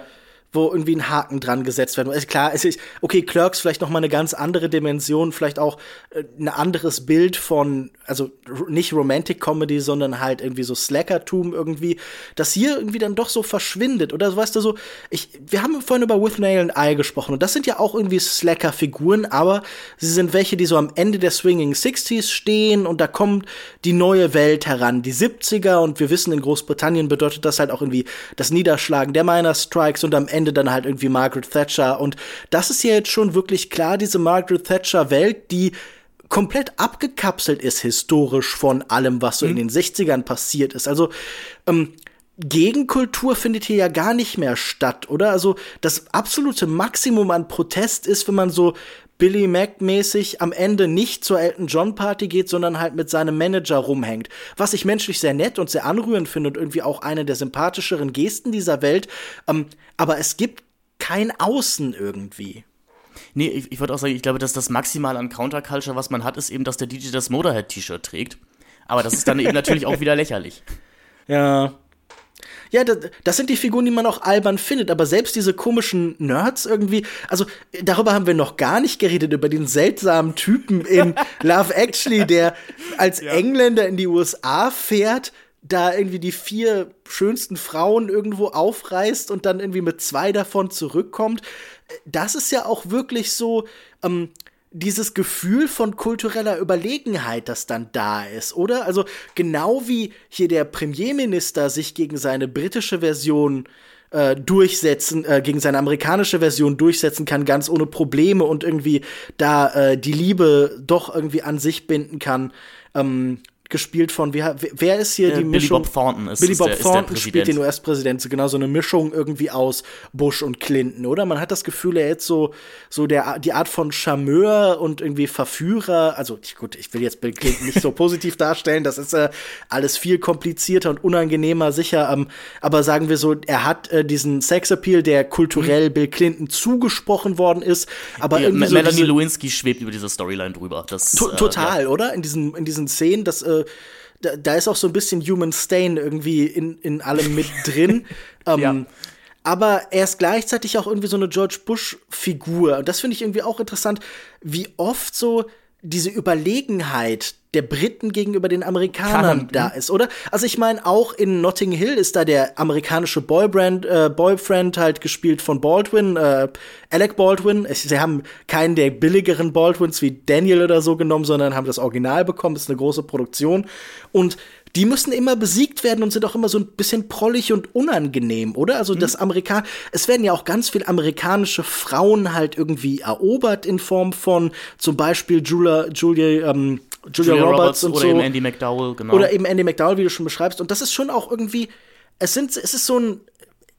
wo irgendwie ein Haken dran gesetzt werden muss. Also klar, es ist, okay, Clerks vielleicht noch mal eine ganz andere Dimension, vielleicht auch äh, ein anderes Bild von, also nicht Romantic Comedy, sondern halt irgendwie so Slackertum irgendwie, das hier irgendwie dann doch so verschwindet. Oder weißt du so, ich, wir haben vorhin über Withnail and I gesprochen, und das sind ja auch irgendwie Slacker-Figuren, aber sie sind welche, die so am Ende der Swinging sechziger stehen, und da kommt die neue Welt heran, die siebziger, und wir wissen, in Großbritannien bedeutet das halt auch irgendwie das Niederschlagen der Miner Strikes und am Ende Ende dann halt irgendwie Margaret Thatcher, und das ist ja jetzt schon wirklich klar, diese Margaret Thatcher-Welt, die komplett abgekapselt ist historisch von allem, was so mhm. in den sechzigern passiert ist. Also ähm, Gegenkultur findet hier ja gar nicht mehr statt, oder? Also das absolute Maximum an Protest ist, wenn man so Billy Mac-mäßig am Ende nicht zur Elton-John-Party geht, sondern halt mit seinem Manager rumhängt. Was ich menschlich sehr nett und sehr anrührend finde und irgendwie auch eine der sympathischeren Gesten dieser Welt. Ähm, aber es gibt kein Außen irgendwie. Nee, ich, ich würde auch sagen, ich glaube, dass das Maximal an Counterculture, was man hat, ist eben, dass der D J das Motorhead-T-Shirt trägt. Aber das ist dann eben natürlich auch wieder lächerlich. Ja. Ja, das, das sind die Figuren, die man auch albern findet, aber selbst diese komischen Nerds irgendwie, also darüber haben wir noch gar nicht geredet, über den seltsamen Typen in Love Actually, der als ja. Engländer in die U S A fährt, da irgendwie die vier schönsten Frauen irgendwo aufreißt und dann irgendwie mit zwei davon zurückkommt. Das ist ja auch wirklich so, ähm, dieses Gefühl von kultureller Überlegenheit, das dann da ist, oder? Also genau wie hier der Premierminister sich gegen seine britische Version äh, durchsetzen, äh, gegen seine amerikanische Version durchsetzen kann, ganz ohne Probleme, und irgendwie da äh, die Liebe doch irgendwie an sich binden kann, ähm, gespielt von, wer, wer ist hier ja, die Mischung? Billy Bob Thornton ist Billy Bob ist der, Thornton ist der spielt den U S-Präsidenten, genau so eine Mischung irgendwie aus Bush und Clinton, oder? Man hat das Gefühl, er ist so, so der, die Art von Charmeur und irgendwie Verführer, also gut, ich will jetzt Bill Clinton nicht so positiv darstellen, das ist äh, alles viel komplizierter und unangenehmer, sicher, ähm, aber sagen wir so, er hat äh, diesen Sexappeal, der kulturell mhm. Bill Clinton zugesprochen worden ist, aber ja, irgendwie M- so Melanie Lewinsky schwebt über diese Storyline drüber. Das, to- total, äh, ja. oder? In diesen, in diesen Szenen, das äh, Da, da ist auch so ein bisschen Human Stain irgendwie in, in allem mit drin. ähm, ja. Aber er ist gleichzeitig auch irgendwie so eine George Bush-Figur. Und das finde ich irgendwie auch interessant, wie oft so diese Überlegenheit der Briten gegenüber den Amerikanern Kann, da ist, oder? Also ich meine, auch in Notting Hill ist da der amerikanische Boyfriend, äh, Boyfriend halt gespielt von Baldwin, äh, Alec Baldwin. Sie haben keinen der billigeren Baldwins wie Daniel oder so genommen, sondern haben das Original bekommen. Das ist eine große Produktion. Und die müssen immer besiegt werden und sind auch immer so ein bisschen prollig und unangenehm, oder? Also mhm. das Amerikan- es werden ja auch ganz viel amerikanische Frauen halt irgendwie erobert in Form von zum Beispiel Julia, Julia, ähm, Julia, Julia Roberts, Roberts und oder so. Oder eben Andy McDowell, genau. Oder eben Andy McDowell, wie du schon beschreibst. Und das ist schon auch irgendwie, es sind, es ist so ein,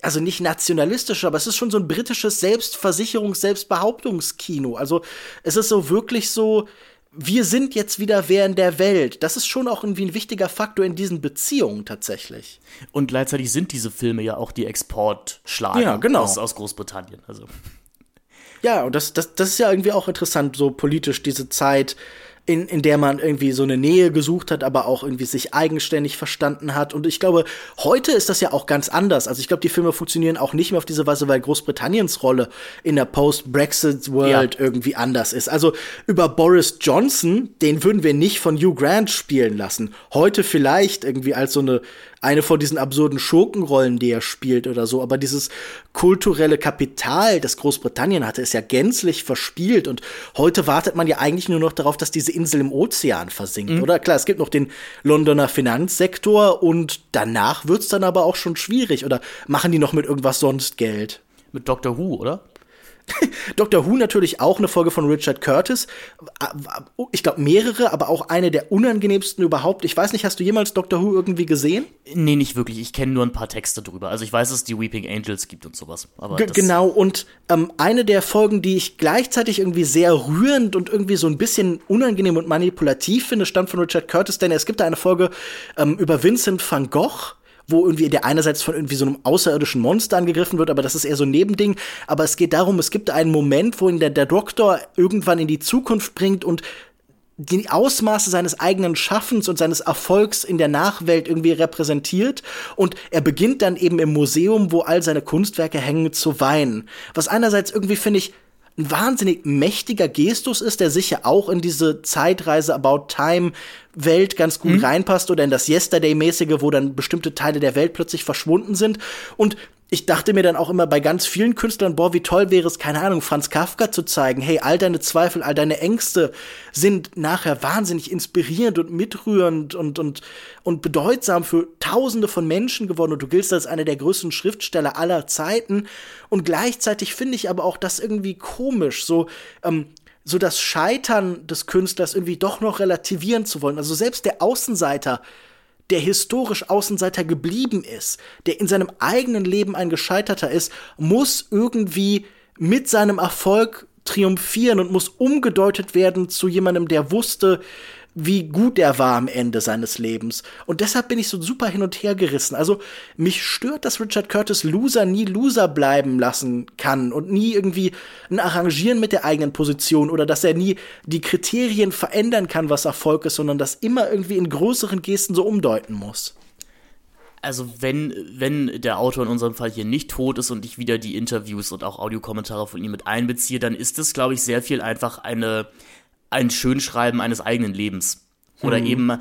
also nicht nationalistisch, aber es ist schon so ein britisches Selbstversicherungs-, Selbstbehauptungskino. Also es ist so wirklich so, wir sind jetzt wieder wer in der Welt. Das ist schon auch irgendwie ein wichtiger Faktor in diesen Beziehungen tatsächlich. Und gleichzeitig sind diese Filme ja auch die Exportschlager ja, genau. aus, aus Großbritannien. Also. Ja, und das, das, das ist ja irgendwie auch interessant, so politisch diese Zeit, in, in der man irgendwie so eine Nähe gesucht hat, aber auch irgendwie sich eigenständig verstanden hat. Und ich glaube, heute ist das ja auch ganz anders. Also ich glaube, die Filme funktionieren auch nicht mehr auf diese Weise, weil Großbritanniens Rolle in der Post-Brexit-World ja. irgendwie anders ist. Also über Boris Johnson, den würden wir nicht von Hugh Grant spielen lassen. Heute vielleicht irgendwie als so eine, eine von diesen absurden Schurkenrollen, die er spielt oder so. Aber dieses kulturelle Kapital, das Großbritannien hatte, ist ja gänzlich verspielt. Und heute wartet man ja eigentlich nur noch darauf, dass diese Insel im Ozean versinkt, mhm. oder? Klar, es gibt noch den Londoner Finanzsektor und danach wird's dann aber auch schon schwierig. Oder machen die noch mit irgendwas sonst Geld? Mit Doctor Who, oder? Doctor Who natürlich auch, eine Folge von Richard Curtis. Ich glaube mehrere, aber auch eine der unangenehmsten überhaupt. Ich weiß nicht, hast du jemals Doctor Who irgendwie gesehen? Nee, nicht wirklich. Ich kenne nur ein paar Texte drüber. Also ich weiß, dass es die Weeping Angels gibt und sowas. Aber G- genau, und ähm, eine der Folgen, die ich gleichzeitig irgendwie sehr rührend und irgendwie so ein bisschen unangenehm und manipulativ finde, stammt von Richard Curtis, denn es gibt da eine Folge ähm, über Vincent van Gogh, wo irgendwie der einerseits von irgendwie so einem außerirdischen Monster angegriffen wird, aber das ist eher so ein Nebending. Aber es geht darum, es gibt einen Moment, wo ihn der, der Doktor irgendwann in die Zukunft bringt und die Ausmaße seines eigenen Schaffens und seines Erfolgs in der Nachwelt irgendwie repräsentiert. Und er beginnt dann eben im Museum, wo all seine Kunstwerke hängen, zu weinen. Was einerseits irgendwie, finde ich, ein wahnsinnig mächtiger Gestus ist, der sicher auch in diese Zeitreise About Time Welt ganz gut mhm. reinpasst oder in das Yesterday-mäßige, wo dann bestimmte Teile der Welt plötzlich verschwunden sind. Und ich dachte mir dann auch immer bei ganz vielen Künstlern, boah, wie toll wäre es, keine Ahnung, Franz Kafka zu zeigen. Hey, all deine Zweifel, all deine Ängste sind nachher wahnsinnig inspirierend und mitrührend und, und, und bedeutsam für Tausende von Menschen geworden. Und du giltst als einer der größten Schriftsteller aller Zeiten. Und gleichzeitig finde ich aber auch das irgendwie komisch, so, ähm, so das Scheitern des Künstlers irgendwie doch noch relativieren zu wollen. Also selbst der Außenseiter, der historisch Außenseiter geblieben ist, der in seinem eigenen Leben ein Gescheiterter ist, muss irgendwie mit seinem Erfolg triumphieren und muss umgedeutet werden zu jemandem, der wusste, wie gut er war am Ende seines Lebens. Und deshalb bin ich so super hin und her gerissen. Also mich stört, dass Richard Curtis Loser nie Loser bleiben lassen kann und nie irgendwie ein Arrangieren mit der eigenen Position oder dass er nie die Kriterien verändern kann, was Erfolg ist, sondern das immer irgendwie in größeren Gesten so umdeuten muss. Also wenn, wenn der Autor in unserem Fall hier nicht tot ist und ich wieder die Interviews und auch Audiokommentare von ihm mit einbeziehe, dann ist es, glaube ich, sehr viel einfach eine ein Schönschreiben eines eigenen Lebens. Oder hm. eben,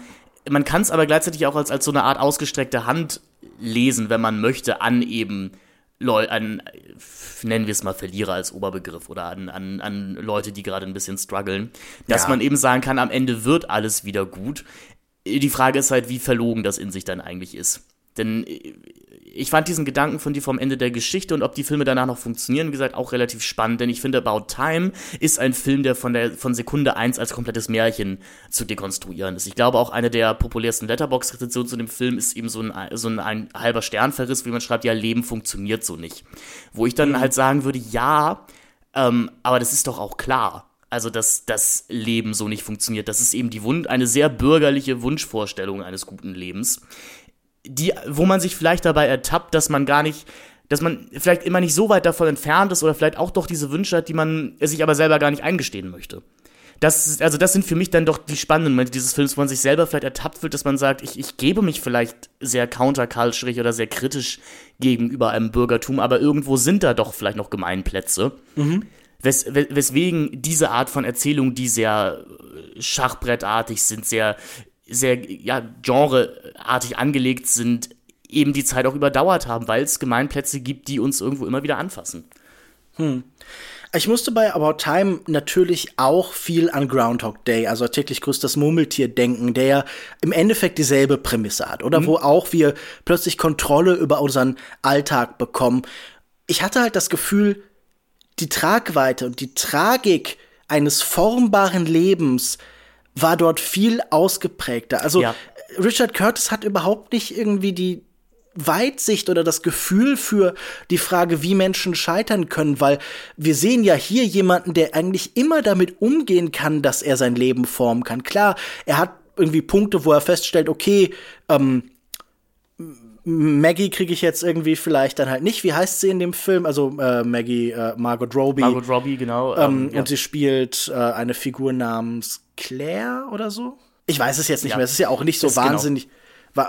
man kann es aber gleichzeitig auch als, als so eine Art ausgestreckte Hand lesen, wenn man möchte, an eben, Leu- an, nennen wir es mal Verlierer als Oberbegriff oder an, an, an Leute, die gerade ein bisschen strugglen, dass ja. man eben sagen kann, am Ende wird alles wieder gut. Die Frage ist halt, wie verlogen das in sich dann eigentlich ist. Denn ich fand diesen Gedanken von dir vom Ende der Geschichte und ob die Filme danach noch funktionieren, wie gesagt, auch relativ spannend, denn ich finde, About Time ist ein Film, der von der von Sekunde eins als komplettes Märchen zu dekonstruieren ist. Ich glaube, auch eine der populärsten Letterboxd-Rezensionen zu dem Film ist eben so ein, so ein, ein halber Sternverriss, wie man schreibt, ja, Leben funktioniert so nicht. Wo ich dann mhm. halt sagen würde, ja, ähm, aber das ist doch auch klar. Also, dass das Leben so nicht funktioniert. Das ist eben die Wund- eine sehr bürgerliche Wunschvorstellung eines guten Lebens. Die, wo man sich vielleicht dabei ertappt, dass man gar nicht, dass man vielleicht immer nicht so weit davon entfernt ist oder vielleicht auch doch diese Wünsche hat, die man sich aber selber gar nicht eingestehen möchte. Das, also das sind für mich dann doch die spannenden Momente dieses Films, wo man sich selber vielleicht ertappt wird, dass man sagt, ich, ich gebe mich vielleicht sehr counterculturig oder sehr kritisch gegenüber einem Bürgertum, aber irgendwo sind da doch vielleicht noch Gemeinplätze. Mhm. Wes, weswegen diese Art von Erzählungen, die sehr schachbrettartig sind, sehr sehr ja, genreartig angelegt sind, eben die Zeit auch überdauert haben, weil es Gemeinplätze gibt, die uns irgendwo immer wieder anfassen. Hm. Ich musste bei About Time natürlich auch viel an Groundhog Day, also täglich grüßt das Murmeltier, denken, der im Endeffekt dieselbe Prämisse hat, oder? Mhm. Wo auch wir plötzlich Kontrolle über unseren Alltag bekommen. Ich hatte halt das Gefühl, die Tragweite und die Tragik eines formbaren Lebens war dort viel ausgeprägter. Also ja. Richard Curtis hat überhaupt nicht irgendwie die Weitsicht oder das Gefühl für die Frage, wie Menschen scheitern können, weil wir sehen ja hier jemanden, der eigentlich immer damit umgehen kann, dass er sein Leben formen kann. Klar, er hat irgendwie Punkte, wo er feststellt, okay, ähm, Maggie kriege ich jetzt irgendwie vielleicht dann halt nicht. Wie heißt sie in dem Film? Also äh, Maggie, äh, Margot Robbie. Margot Robbie, genau. Ähm, ja. Und sie spielt äh, eine Figur namens Claire oder so. Ich weiß es jetzt nicht ja. mehr. Es ist ja auch nicht so ist wahnsinnig genau.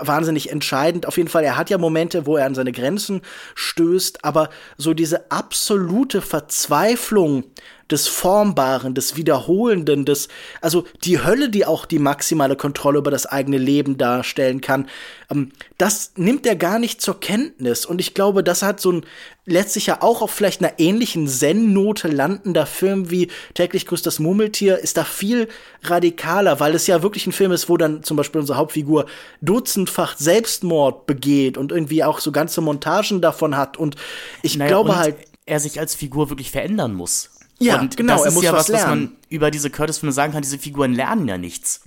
wa- wahnsinnig entscheidend. Auf jeden Fall, er hat ja Momente, wo er an seine Grenzen stößt. Aber so diese absolute Verzweiflung des Formbaren, des Wiederholenden, des, also die Hölle, die auch die maximale Kontrolle über das eigene Leben darstellen kann, ähm, das nimmt er gar nicht zur Kenntnis. Und ich glaube, das hat so ein letztlich ja auch auf vielleicht einer ähnlichen Zen-Note landender Film wie Täglich grüßt das Murmeltier, ist da viel radikaler, weil es ja wirklich ein Film ist, wo dann zum Beispiel unsere Hauptfigur dutzendfach Selbstmord begeht und irgendwie auch so ganze Montagen davon hat. Und ich naja, glaube und halt, er sich als Figur wirklich verändern muss. Ja, und genau, das er ist muss ja was, was man über diese Curtis-Filme sagen kann, diese Figuren lernen ja nichts.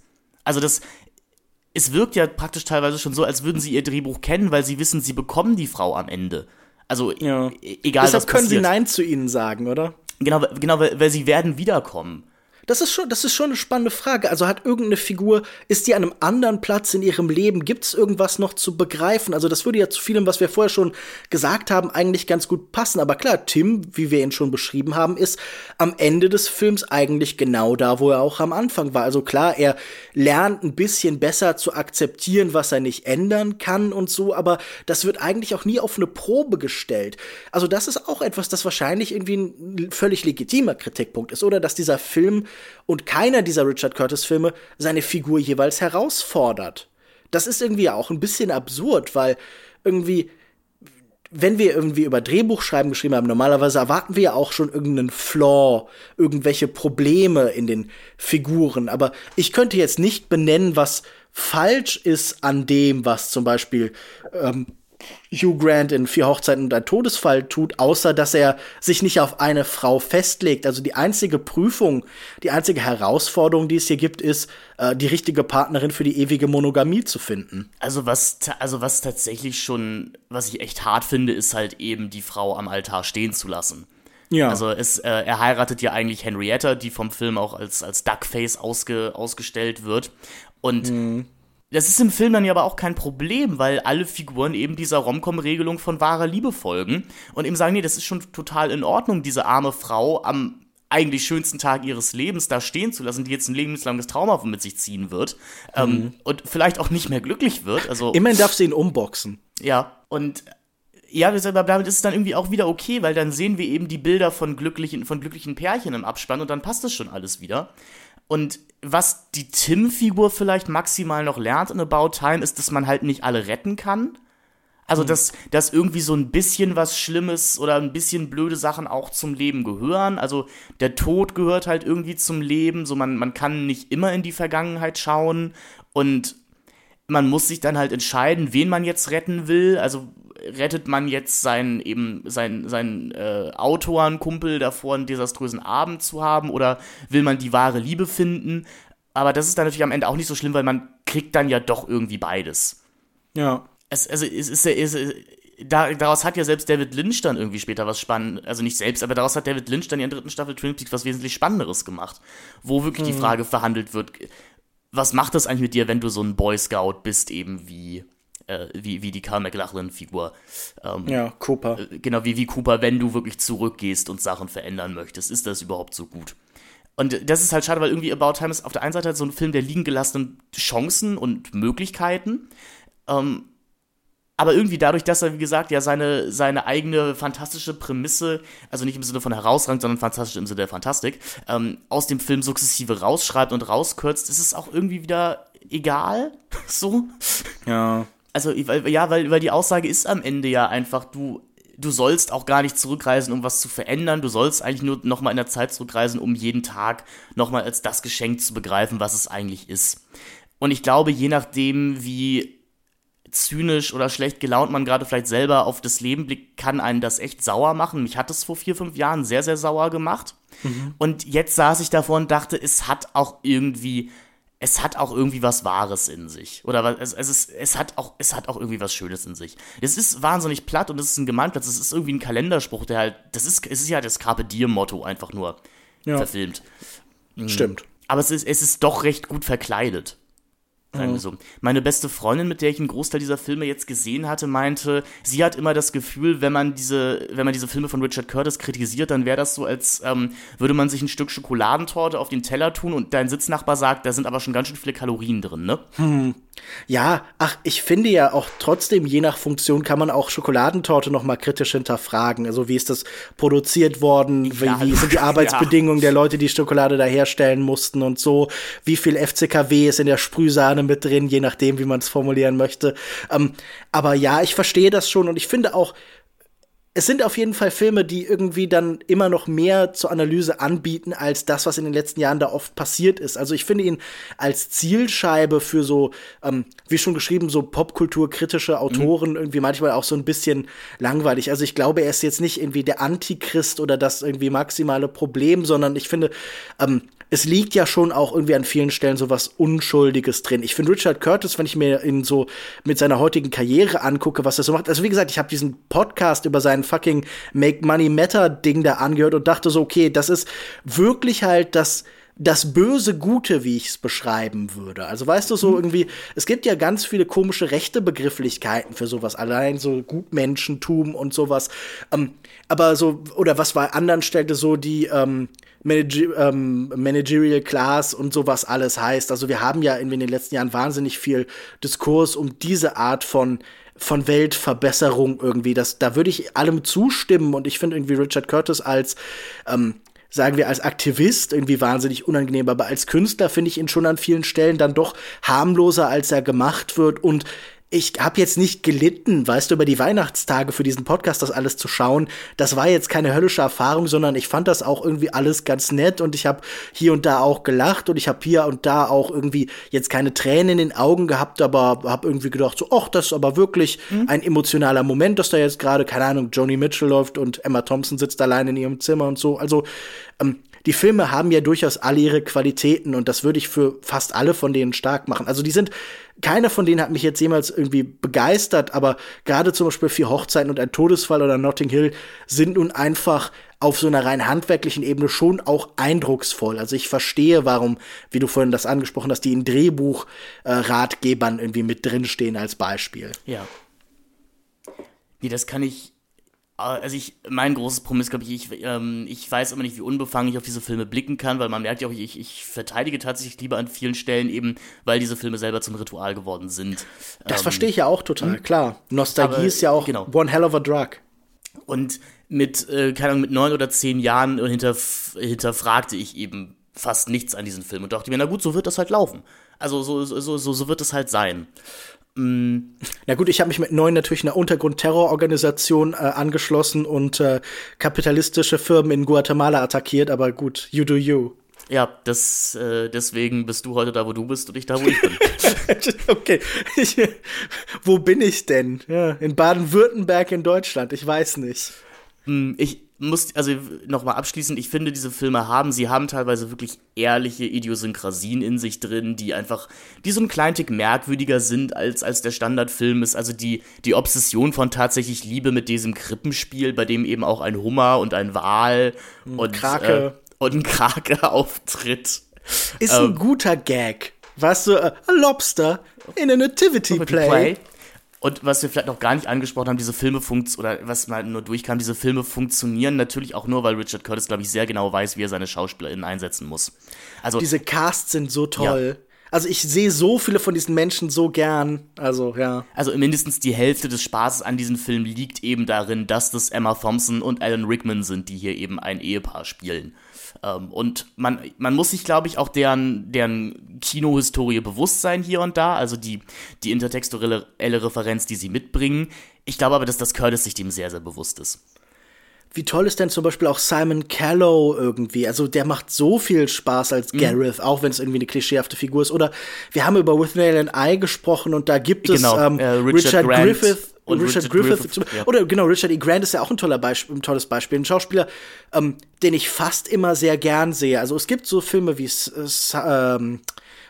Also das, es wirkt ja praktisch teilweise schon so, als würden sie ihr Drehbuch kennen, weil sie wissen, sie bekommen die Frau am Ende. Also ja. e- egal Deshalb was passiert. Deshalb können sie Nein zu ihnen sagen, oder? Genau, genau weil, weil sie werden wiederkommen. Das ist schon, das ist schon eine spannende Frage. Also hat irgendeine Figur, ist die an einem anderen Platz in ihrem Leben? Gibt es irgendwas noch zu begreifen? Also das würde ja zu vielem, was wir vorher schon gesagt haben, eigentlich ganz gut passen. Aber klar, Tim, wie wir ihn schon beschrieben haben, ist am Ende des Films eigentlich genau da, wo er auch am Anfang war. Also klar, er lernt ein bisschen besser zu akzeptieren, was er nicht ändern kann und so. Aber das wird eigentlich auch nie auf eine Probe gestellt. Also das ist auch etwas, das wahrscheinlich irgendwie ein völlig legitimer Kritikpunkt ist. Oder dass dieser Film und keiner dieser Richard Curtis-Filme seine Figur jeweils herausfordert. Das ist irgendwie auch ein bisschen absurd, weil irgendwie, wenn wir irgendwie über Drehbuchschreiben geschrieben haben, normalerweise erwarten wir ja auch schon irgendeinen Flaw, irgendwelche Probleme in den Figuren. Aber ich könnte jetzt nicht benennen, was falsch ist an dem, was zum Beispiel ähm, Hugh Grant in Vier Hochzeiten und ein Todesfall tut, außer dass er sich nicht auf eine Frau festlegt. Also die einzige Prüfung, die einzige Herausforderung, die es hier gibt, ist, äh, die richtige Partnerin für die ewige Monogamie zu finden. Also was, ta- also was tatsächlich schon, was ich echt hart finde, ist halt eben, die Frau am Altar stehen zu lassen. Ja. Also es, äh, er heiratet ja eigentlich Henrietta, die vom Film auch als, als Duckface ausge- ausgestellt wird. Und mhm. Das ist im Film dann ja aber auch kein Problem, weil alle Figuren eben dieser Rom-Com-Regelung von wahrer Liebe folgen und eben sagen, nee, das ist schon total in Ordnung, diese arme Frau am eigentlich schönsten Tag ihres Lebens da stehen zu lassen, die jetzt ein lebenslanges Trauma mit sich ziehen wird, mhm. ähm, und vielleicht auch nicht mehr glücklich wird. Also, immerhin darf sie ihn umboxen. Ja, und ja, damit ist es dann irgendwie auch wieder okay, weil dann sehen wir eben die Bilder von glücklichen, von glücklichen Pärchen im Abspann und dann passt das schon alles wieder. Und was die Tim-Figur vielleicht maximal noch lernt in About Time, ist, dass man halt nicht alle retten kann. Also, mhm. dass, dass irgendwie so ein bisschen was Schlimmes oder ein bisschen blöde Sachen auch zum Leben gehören. Also, der Tod gehört halt irgendwie zum Leben. So, man, man kann nicht immer in die Vergangenheit schauen. Und man muss sich dann halt entscheiden, wen man jetzt retten will. Also, rettet man jetzt seinen, eben seinen, seinen äh, Autorenkumpel davor, einen desaströsen Abend zu haben, oder will man die wahre Liebe finden? Aber das ist dann natürlich am Ende auch nicht so schlimm, weil man kriegt dann ja doch irgendwie beides. Ja. Es, also es ist, es ist da, daraus hat ja selbst David Lynch dann irgendwie später was Spannendes, also nicht selbst, aber daraus hat David Lynch dann in der dritten Staffel Twin Peaks was wesentlich Spannenderes gemacht, wo wirklich hm. die Frage verhandelt wird, was macht das eigentlich mit dir, wenn du so ein Boy Scout bist, eben wie Äh, wie, wie die Karl McLachlan-Figur. Ähm, ja, Cooper. Äh, genau, wie, wie Cooper, wenn du wirklich zurückgehst und Sachen verändern möchtest, ist das überhaupt so gut? Und das ist halt schade, weil irgendwie About Time ist auf der einen Seite halt so ein Film der liegen gelassenen Chancen und Möglichkeiten, ähm, aber irgendwie dadurch, dass er, wie gesagt, ja seine, seine eigene fantastische Prämisse, also nicht im Sinne von herausragend, sondern fantastisch im Sinne der Fantastik, ähm, aus dem Film sukzessive rausschreibt und rauskürzt, ist es auch irgendwie wieder egal, so. Ja. Also, weil, ja, weil, weil die Aussage ist am Ende ja einfach, du, du sollst auch gar nicht zurückreisen, um was zu verändern. Du sollst eigentlich nur nochmal in der Zeit zurückreisen, um jeden Tag nochmal als das Geschenk zu begreifen, was es eigentlich ist. Und ich glaube, je nachdem, wie zynisch oder schlecht gelaunt man gerade vielleicht selber auf das Leben blickt, kann einen das echt sauer machen. Mich hat das vor vier, fünf Jahren sehr, sehr sauer gemacht. Mhm. Und jetzt saß ich davor und dachte, es hat auch irgendwie... Es hat auch irgendwie was Wahres in sich. Oder was, es, es, ist, es, hat auch, es hat auch irgendwie was Schönes in sich. Es ist wahnsinnig platt und es ist ein Gemeinplatz. Es ist irgendwie ein Kalenderspruch, der halt, das ist, es ist ja das Carpe Diem-Motto einfach nur ja. verfilmt. Stimmt. Aber es ist, es ist doch recht gut verkleidet. Sagen wir so. Meine beste Freundin, mit der ich einen Großteil dieser Filme jetzt gesehen hatte, meinte, sie hat immer das Gefühl, wenn man diese, wenn man diese Filme von Richard Curtis kritisiert, dann wäre das so, als ähm, würde man sich ein Stück Schokoladentorte auf den Teller tun und dein Sitznachbar sagt, da sind aber schon ganz schön viele Kalorien drin, ne? Hm. Ja, ach, ich finde ja auch trotzdem, je nach Funktion kann man auch Schokoladentorte noch mal kritisch hinterfragen. Also wie ist das produziert worden? Ja, wie, wie sind die Arbeitsbedingungen ja. der Leute, die Schokolade da herstellen mussten und so? Wie viel F C K W ist in der Sprühsahne mit drin, je nachdem, wie man es formulieren möchte. Ähm, aber ja, ich verstehe das schon und ich finde auch, es sind auf jeden Fall Filme, die irgendwie dann immer noch mehr zur Analyse anbieten, als das, was in den letzten Jahren da oft passiert ist. Also ich finde ihn als Zielscheibe für so, ähm, wie schon geschrieben, so popkulturkritische Autoren mhm. irgendwie manchmal auch so ein bisschen langweilig. Also ich glaube, er ist jetzt nicht irgendwie der Antichrist oder das irgendwie maximale Problem, sondern ich finde, ähm, es liegt ja schon auch irgendwie an vielen Stellen so was Unschuldiges drin. Ich finde Richard Curtis, wenn ich mir ihn so mit seiner heutigen Karriere angucke, was er so macht. Also wie gesagt, ich habe diesen Podcast über seinen fucking Make Money Matter Ding da angehört und dachte so, okay, das ist wirklich halt das das böse Gute, wie ich es beschreiben würde. Also weißt du, so irgendwie, es gibt ja ganz viele komische rechte Begrifflichkeiten für sowas, allein so Gutmenschentum und sowas. Ähm, aber so, oder was bei anderen Städte so die ähm, Manage- ähm, Managerial Class und sowas alles heißt. Also wir haben ja in den letzten Jahren wahnsinnig viel Diskurs um diese Art von von Weltverbesserung irgendwie. Das, da würde ich allem zustimmen und ich finde irgendwie Richard Curtis als ähm, sagen wir als Aktivist irgendwie wahnsinnig unangenehm, aber als Künstler finde ich ihn schon an vielen Stellen dann doch harmloser, als er gemacht wird. Und ich habe jetzt nicht gelitten, weißt du, über die Weihnachtstage für diesen Podcast das alles zu schauen. Das war jetzt keine höllische Erfahrung, sondern ich fand das auch irgendwie alles ganz nett und ich habe hier und da auch gelacht und ich habe hier und da auch irgendwie jetzt keine Tränen in den Augen gehabt, aber habe irgendwie gedacht so, ach, das ist aber wirklich mhm. ein emotionaler Moment, dass da jetzt gerade, keine Ahnung, Joni Mitchell läuft und Emma Thompson sitzt allein in ihrem Zimmer und so. Also ähm, die Filme haben ja durchaus alle ihre Qualitäten und das würde ich für fast alle von denen stark machen. Also die sind, keiner von denen hat mich jetzt jemals irgendwie begeistert, aber gerade zum Beispiel Vier Hochzeiten und ein Todesfall oder Notting Hill sind nun einfach auf so einer rein handwerklichen Ebene schon auch eindrucksvoll. Also ich verstehe, warum, wie du vorhin das angesprochen hast, die in Drehbuch-Ratgebern irgendwie mit drinstehen als Beispiel. Ja. Nee, das kann ich Also ich, mein großes Problem ist, glaube ich, ich, ähm, ich weiß immer nicht, wie unbefangen ich auf diese Filme blicken kann, weil man merkt ja auch, ich, ich verteidige tatsächlich lieber an vielen Stellen eben, weil diese Filme selber zum Ritual geworden sind. Das ähm, verstehe ich ja auch total, klar. Nostalgie aber, ist ja auch genau. One hell of a drug. Und mit, äh, keine Ahnung, mit neun oder zehn Jahren hinterf- hinterfragte ich eben fast nichts an diesen Film und dachte mir, na gut, so wird das halt laufen. Also so, so, so, so wird es halt sein. Mm. Na gut, ich habe mich mit neun natürlich einer Untergrundterrororganisation äh, angeschlossen und äh, kapitalistische Firmen in Guatemala attackiert, aber gut, you do you. Ja, das, äh, deswegen bist du heute da, wo du bist und ich da, wo ich bin. Okay, ich, wo bin ich denn? Ja, in Baden-Württemberg in Deutschland, ich weiß nicht. Mm, ich muss, also nochmal abschließend, ich finde, diese Filme haben, sie haben teilweise wirklich ehrliche Idiosynkrasien in sich drin, die einfach, die so einen kleinen Tick merkwürdiger sind, als, als der Standardfilm ist. Also die, die Obsession von tatsächlich Liebe mit diesem Krippenspiel, bei dem eben auch ein Hummer und ein Wal und Krake, äh, und ein Krake auftritt. Ist ähm, ein guter Gag. Weißt du, a lobster in a nativity play. play. Und was wir vielleicht noch gar nicht angesprochen haben, diese Filme funktionieren, oder was mal nur durchkam, diese Filme funktionieren natürlich auch nur, weil Richard Curtis, glaube ich, sehr genau weiß, wie er seine SchauspielerInnen einsetzen muss. Also diese Casts sind so toll. Ja. Also ich sehe so viele von diesen Menschen so gern. Also, ja. Also mindestens die Hälfte des Spaßes an diesem Film liegt eben darin, dass das Emma Thompson und Alan Rickman sind, die hier eben ein Ehepaar spielen. Ähm, und man, man muss sich, glaube ich, auch deren, deren Kinohistorie bewusst sein hier und da, also die, die intertextuelle Referenz, die sie mitbringen. Ich glaube aber, dass das Curtis sich dem sehr, sehr bewusst ist. Wie toll ist denn zum Beispiel auch Simon Callow irgendwie? Also der macht so viel Spaß als Gareth, mhm. auch wenn es irgendwie eine klischeehafte Figur ist. Oder wir haben über Withnail and I gesprochen und da gibt es genau, ähm, äh, Richard, Richard Griffith. Und Richard, Richard Griffith, Griffith ja. Oder genau, Richard E. Grant ist ja auch ein toller Beispiel, ein tolles Beispiel. Ein Schauspieler, ähm, den ich fast immer sehr gern sehe. Also es gibt so Filme wie äh, ähm,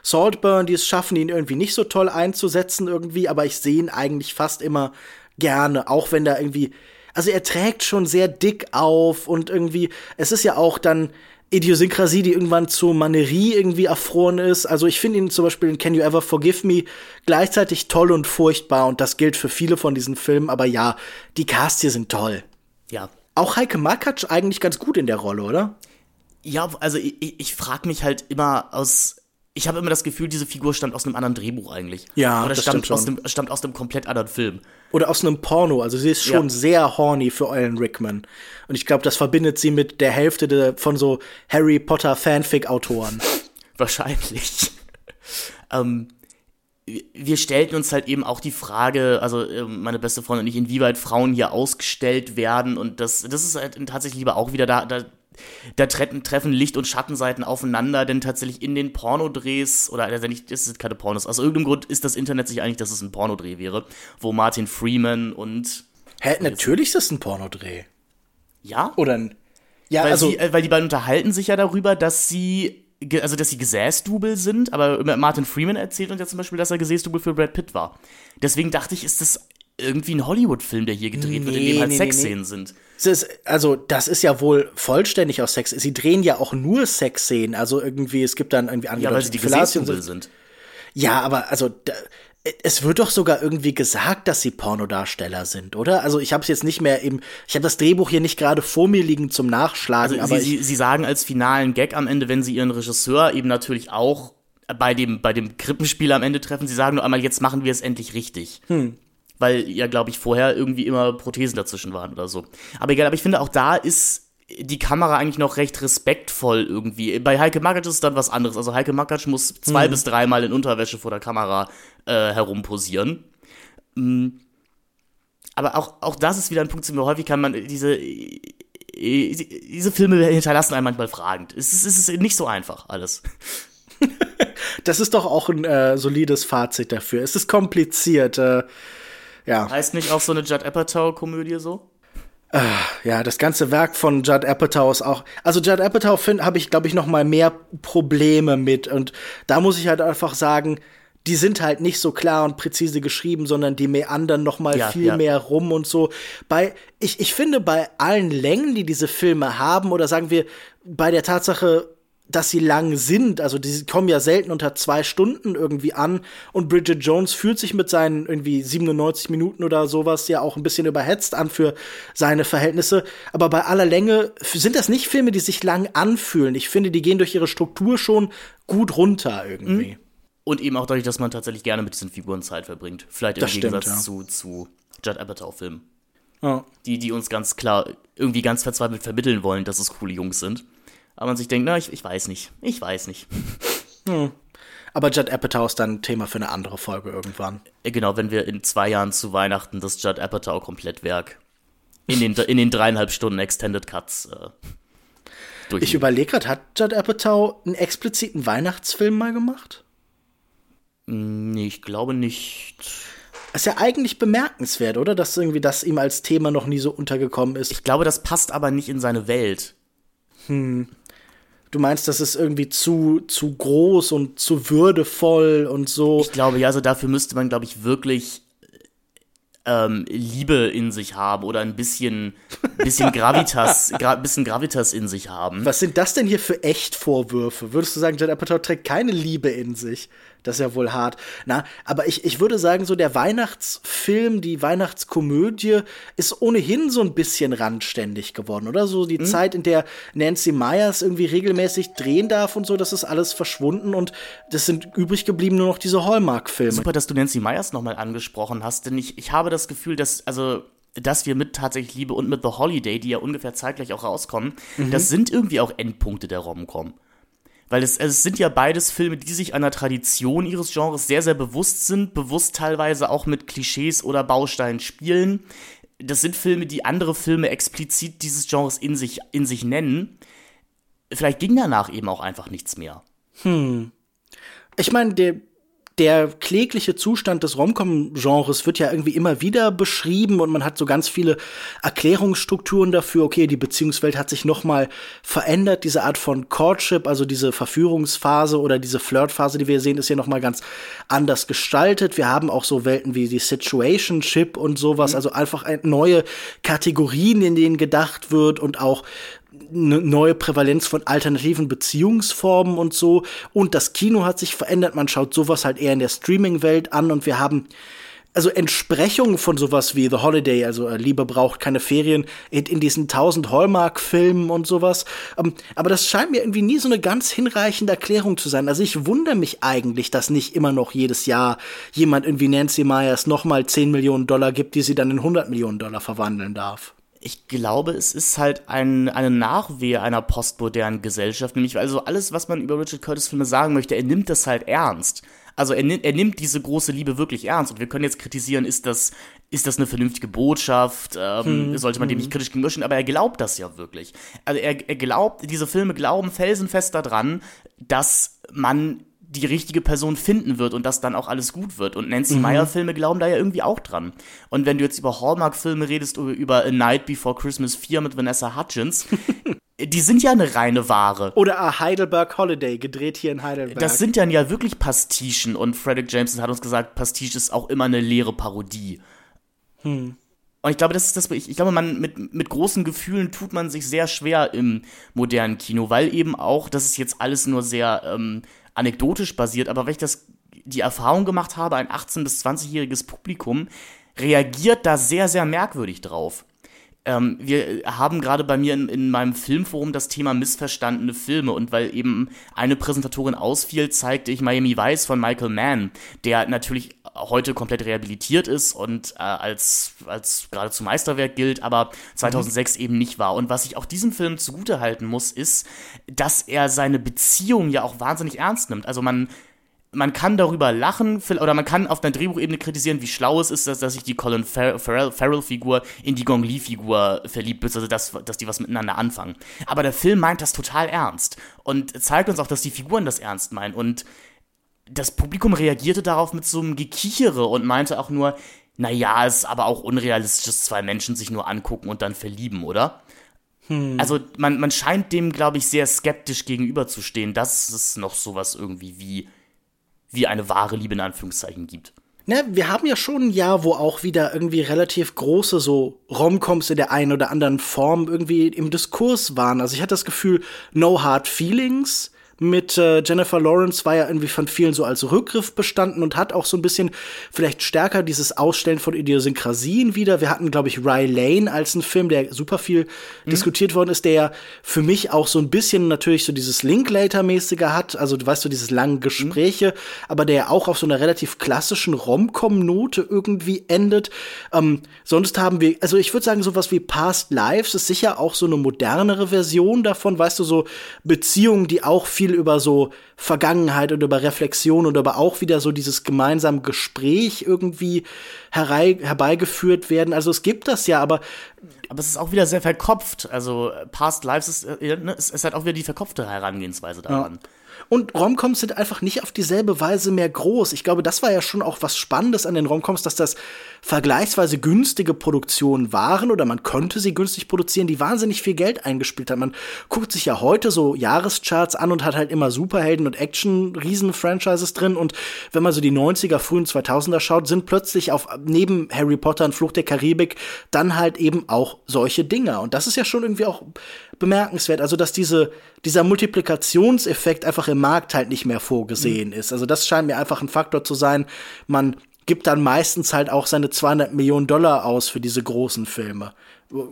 Saltburn, die es schaffen, ihn irgendwie nicht so toll einzusetzen irgendwie, aber ich sehe ihn eigentlich fast immer gerne, auch wenn da irgendwie, also er trägt schon sehr dick auf und irgendwie, es ist ja auch dann Idiosynkrasie, die irgendwann zur Manierie irgendwie erfroren ist. Also ich finde ihn zum Beispiel in Can You Ever Forgive Me gleichzeitig toll und furchtbar und das gilt für viele von diesen Filmen, aber ja, die Casts hier sind toll. Ja. Auch Heike Makatsch eigentlich ganz gut in der Rolle, oder? Ja, also ich, ich frage mich halt immer aus, ich habe immer das Gefühl, diese Figur stammt aus einem anderen Drehbuch eigentlich. Ja, oder das stammt aus einem, stammt aus einem komplett anderen Film. Oder aus einem Porno. Also sie ist schon ja. sehr horny für Alan Rickman. Und ich glaube, das verbindet sie mit der Hälfte de, von so Harry Potter Fanfic-Autoren. Wahrscheinlich. ähm, wir stellten uns halt eben auch die Frage, also meine beste Freundin und ich, inwieweit Frauen hier ausgestellt werden. Und das, das ist halt tatsächlich lieber auch wieder da, da Da treffen Licht- und Schattenseiten aufeinander, denn tatsächlich in den Pornodrehs, oder also nicht, das sind keine Pornos, aus irgendeinem Grund ist das Internet sich eigentlich, dass es ein Pornodreh wäre, wo Martin Freeman und... Hä, natürlich ist das ein Pornodreh. Ja? Oder ein... Ja, weil also... Sie, weil die beiden unterhalten sich ja darüber, dass sie, also dass sie Gesäßdubel sind, aber Martin Freeman erzählt uns ja zum Beispiel, dass er Gesäßdubel für Brad Pitt war. Deswegen dachte ich, ist das... irgendwie ein Hollywood-Film, der hier gedreht nee, wird, in dem halt nee, Sexszenen nee, nee. sind. Es ist, also, das ist ja wohl vollständig aus Sex. Sie drehen ja auch nur Sexszenen. Also irgendwie, es gibt dann irgendwie andere. Ja, weil sie die Gesäßkugel sind. Ja, aber also, da, es wird doch sogar irgendwie gesagt, dass sie Pornodarsteller sind, oder? Also ich habe es jetzt nicht mehr eben, ich habe das Drehbuch hier nicht gerade vor mir liegen zum Nachschlagen. Also aber sie, sie sagen als finalen Gag am Ende, wenn sie ihren Regisseur eben natürlich auch bei dem, bei dem Krippenspiel am Ende treffen, sie sagen nur einmal, jetzt machen wir es endlich richtig. Hm. Weil ja, glaube ich, vorher irgendwie immer Prothesen dazwischen waren oder so. Aber egal, aber ich finde, auch da ist die Kamera eigentlich noch recht respektvoll irgendwie. Bei Heike Makatsch ist es dann was anderes. Also Heike Makatsch muss zwei mhm. bis dreimal in Unterwäsche vor der Kamera äh, herumposieren. Mhm. Aber auch, auch das ist wieder ein Punkt, zu mir häufig kann man diese, diese Filme hinterlassen einen manchmal fragend. Es ist, es ist nicht so einfach alles. Das ist doch auch ein äh, solides Fazit dafür. Es ist kompliziert, äh, ja. Heißt nicht auch so eine Judd Apatow-Komödie so? Äh, ja, das ganze Werk von Judd Apatow ist auch, also Judd Apatow habe ich, glaube ich, noch mal mehr Probleme mit. Und da muss ich halt einfach sagen, die sind halt nicht so klar und präzise geschrieben, sondern die meandern noch mal ja, viel ja. mehr rum und so. Bei, ich, ich finde, bei allen Längen, die diese Filme haben, oder sagen wir, bei der Tatsache, dass sie lang sind, also die kommen ja selten unter zwei Stunden irgendwie an, und Bridget Jones fühlt sich mit seinen irgendwie siebenundneunzig Minuten oder sowas ja auch ein bisschen überhetzt an für seine Verhältnisse, aber bei aller Länge sind das nicht Filme, die sich lang anfühlen. Ich finde, die gehen durch ihre Struktur schon gut runter irgendwie. Und eben auch dadurch, dass man tatsächlich gerne mit diesen Figuren Zeit verbringt. Vielleicht im Gegensatz ja. zu, zu Judd Apatow-Filmen. Ja. Die, die uns ganz klar irgendwie ganz verzweifelt vermitteln wollen, dass es coole Jungs sind. Aber man sich denkt, na, ich, ich weiß nicht, ich weiß nicht. Hm. Aber Judd Apatow ist dann ein Thema für eine andere Folge irgendwann. Genau, wenn wir in zwei Jahren zu Weihnachten das Judd Apatow-Komplettwerk in den, in den dreieinhalb Stunden Extended Cuts äh, durchnehmen. Ich überlege gerade, hat Judd Apatow einen expliziten Weihnachtsfilm mal gemacht? Nee, ich glaube nicht. Ist ja eigentlich bemerkenswert, oder? Dass irgendwie das ihm als Thema noch nie so untergekommen ist. Ich glaube, das passt aber nicht in seine Welt. Hm. Du meinst, das ist irgendwie zu, zu groß und zu würdevoll und so. Ich glaube, ja, also dafür müsste man, glaube ich, wirklich ähm, Liebe in sich haben oder ein bisschen, bisschen Gravitas, gra- bisschen Gravitas in sich haben. Was sind das denn hier für Echtvorwürfe? Würdest du sagen, Judd Apatow trägt keine Liebe in sich? Das ist ja wohl hart. Na, aber ich, ich würde sagen, so der Weihnachtsfilm, die Weihnachtskomödie ist ohnehin so ein bisschen randständig geworden, oder? So die mhm. Zeit, in der Nancy Meyers irgendwie regelmäßig drehen darf und so, das ist alles verschwunden und das sind übrig geblieben nur noch diese Hallmark-Filme. Super, dass du Nancy Meyers nochmal angesprochen hast, denn ich, ich habe das Gefühl, dass, also, dass wir mit Tatsächlich Liebe und mit The Holiday, die ja ungefähr zeitgleich auch rauskommen, mhm. das sind irgendwie auch Endpunkte der Rom-Com. Weil es, also es sind ja beides Filme, die sich einer Tradition ihres Genres sehr, sehr bewusst sind, bewusst teilweise auch mit Klischees oder Bausteinen spielen. Das sind Filme, die andere Filme explizit dieses Genres in sich, in sich nennen. Vielleicht ging danach eben auch einfach nichts mehr. Hm. Ich meine, der, der klägliche Zustand des Rom-Com-Genres wird ja irgendwie immer wieder beschrieben und man hat so ganz viele Erklärungsstrukturen dafür. Okay, die Beziehungswelt hat sich noch mal verändert. Diese Art von Courtship, also diese Verführungsphase oder diese Flirtphase, die wir sehen, ist hier noch mal ganz anders gestaltet. Wir haben auch so Welten wie die Situationship und sowas. Mhm. Also einfach neue Kategorien, in denen gedacht wird und auch eine neue Prävalenz von alternativen Beziehungsformen und so. Und das Kino hat sich verändert. Man schaut sowas halt eher in der Streaming-Welt an. Und wir haben also Entsprechungen von sowas wie The Holiday, also Liebe braucht keine Ferien, in diesen tausend Hallmark-Filmen und sowas. Aber das scheint mir irgendwie nie so eine ganz hinreichende Erklärung zu sein. Also ich wundere mich eigentlich, dass nicht immer noch jedes Jahr jemand irgendwie Nancy Meyers noch mal zehn Millionen Dollar gibt, die sie dann in hundert Millionen Dollar verwandeln darf. Ich glaube, es ist halt ein, eine Nachwehe einer postmodernen Gesellschaft. Nämlich, also alles, was man über Richard Curtis-Filme sagen möchte, er nimmt das halt ernst. Also er, er nimmt diese große Liebe wirklich ernst. Und wir können jetzt kritisieren, ist das, ist das eine vernünftige Botschaft? Ähm, hm, sollte man hm. dem nicht kritisch gegenüberstehen? Aber er glaubt das ja wirklich. Also er, er glaubt, diese Filme glauben felsenfest daran, dass man die richtige Person finden wird und dass dann auch alles gut wird. Und Nancy mhm. Meyer-Filme glauben da ja irgendwie auch dran. Und wenn du jetzt über Hallmark-Filme redest, über A Night Before Christmas vier mit Vanessa Hudgens, die sind ja eine reine Ware. Oder A Heidelberg Holiday, gedreht hier in Heidelberg. Das sind dann ja wirklich Pastischen. Und Fredrick Jameson hat uns gesagt, Pastiche ist auch immer eine leere Parodie. Hm. Und ich glaube, das ist das, ich, ich glaube, man mit, mit großen Gefühlen tut man sich sehr schwer im modernen Kino, weil eben auch, das ist jetzt alles nur sehr ähm, anekdotisch basiert, aber weil ich das, die Erfahrung gemacht habe, ein achtzehn- bis zwanzigjähriges Publikum reagiert da sehr, sehr merkwürdig drauf. Ähm, wir haben gerade bei mir in, in meinem Filmforum das Thema missverstandene Filme, und weil eben eine Präsentatorin ausfiel, zeigte ich Miami Vice von Michael Mann, der natürlich heute komplett rehabilitiert ist und äh, als, als geradezu Meisterwerk gilt, aber zweitausendsechs mhm. eben nicht war. Und was ich auch diesem Film zugutehalten muss, ist, dass er seine Beziehung ja auch wahnsinnig ernst nimmt. Also man Man kann darüber lachen, oder man kann auf einer Drehbuchebene kritisieren, wie schlau es ist, dass, dass sich die Colin Farrell-Figur in die Gong Li-Figur verliebt, beziehungsweise dass, dass die was miteinander anfangen. Aber der Film meint das total ernst und zeigt uns auch, dass die Figuren das ernst meinen. Und das Publikum reagierte darauf mit so einem Gekichere und meinte auch nur, naja, es ist aber auch unrealistisch, dass zwei Menschen sich nur angucken und dann verlieben, oder? Hm. Also man, man scheint dem, glaube ich, sehr skeptisch gegenüberzustehen, dass es noch sowas irgendwie wie wie eine wahre Liebe in Anführungszeichen gibt. Na, wir haben ja schon ein Jahr, wo auch wieder irgendwie relativ große so Romcoms in der einen oder anderen Form irgendwie im Diskurs waren. Also ich hatte das Gefühl, No Hard Feelings mit äh, Jennifer Lawrence war ja irgendwie von vielen so als Rückgriff bestanden und hat auch so ein bisschen vielleicht stärker dieses Ausstellen von Idiosynkrasien wieder. Wir hatten, glaube ich, Ry Lane als einen Film, der super viel mhm. diskutiert worden ist, der ja für mich auch so ein bisschen natürlich so dieses Linklater-mäßige hat, also du weißt du, dieses lange Gespräche, mhm. aber der ja auch auf so einer relativ klassischen Rom-Com-Note irgendwie endet. Ähm, sonst haben wir, also ich würde sagen, sowas wie Past Lives ist sicher auch so eine modernere Version davon, weißt du, so Beziehungen, die auch viel über so Vergangenheit und über Reflexion und über auch wieder so dieses gemeinsame Gespräch irgendwie herei- herbeigeführt werden. Also es gibt das ja, aber aber es ist auch wieder sehr verkopft. Also Past Lives ist, ne, es ist halt auch wieder die verkopfte Herangehensweise daran. Ja. Und Romcoms sind einfach nicht auf dieselbe Weise mehr groß. Ich glaube, das war ja schon auch was Spannendes an den Romcoms, dass das vergleichsweise günstige Produktionen waren oder man konnte sie günstig produzieren, die wahnsinnig viel Geld eingespielt haben. Man guckt sich ja heute so Jahrescharts an und hat halt immer Superhelden und Action-Riesen-Franchises drin, und wenn man so die neunziger, frühen zweitausender schaut, sind plötzlich auf neben Harry Potter und Flucht der Karibik dann halt eben auch solche Dinger. Und das ist ja schon irgendwie auch bemerkenswert, also dass diese, dieser Multiplikationseffekt einfach im Markt halt nicht mehr vorgesehen mhm. ist. Also das scheint mir einfach ein Faktor zu sein. Man gibt dann meistens halt auch seine zweihundert Millionen Dollar aus für diese großen Filme.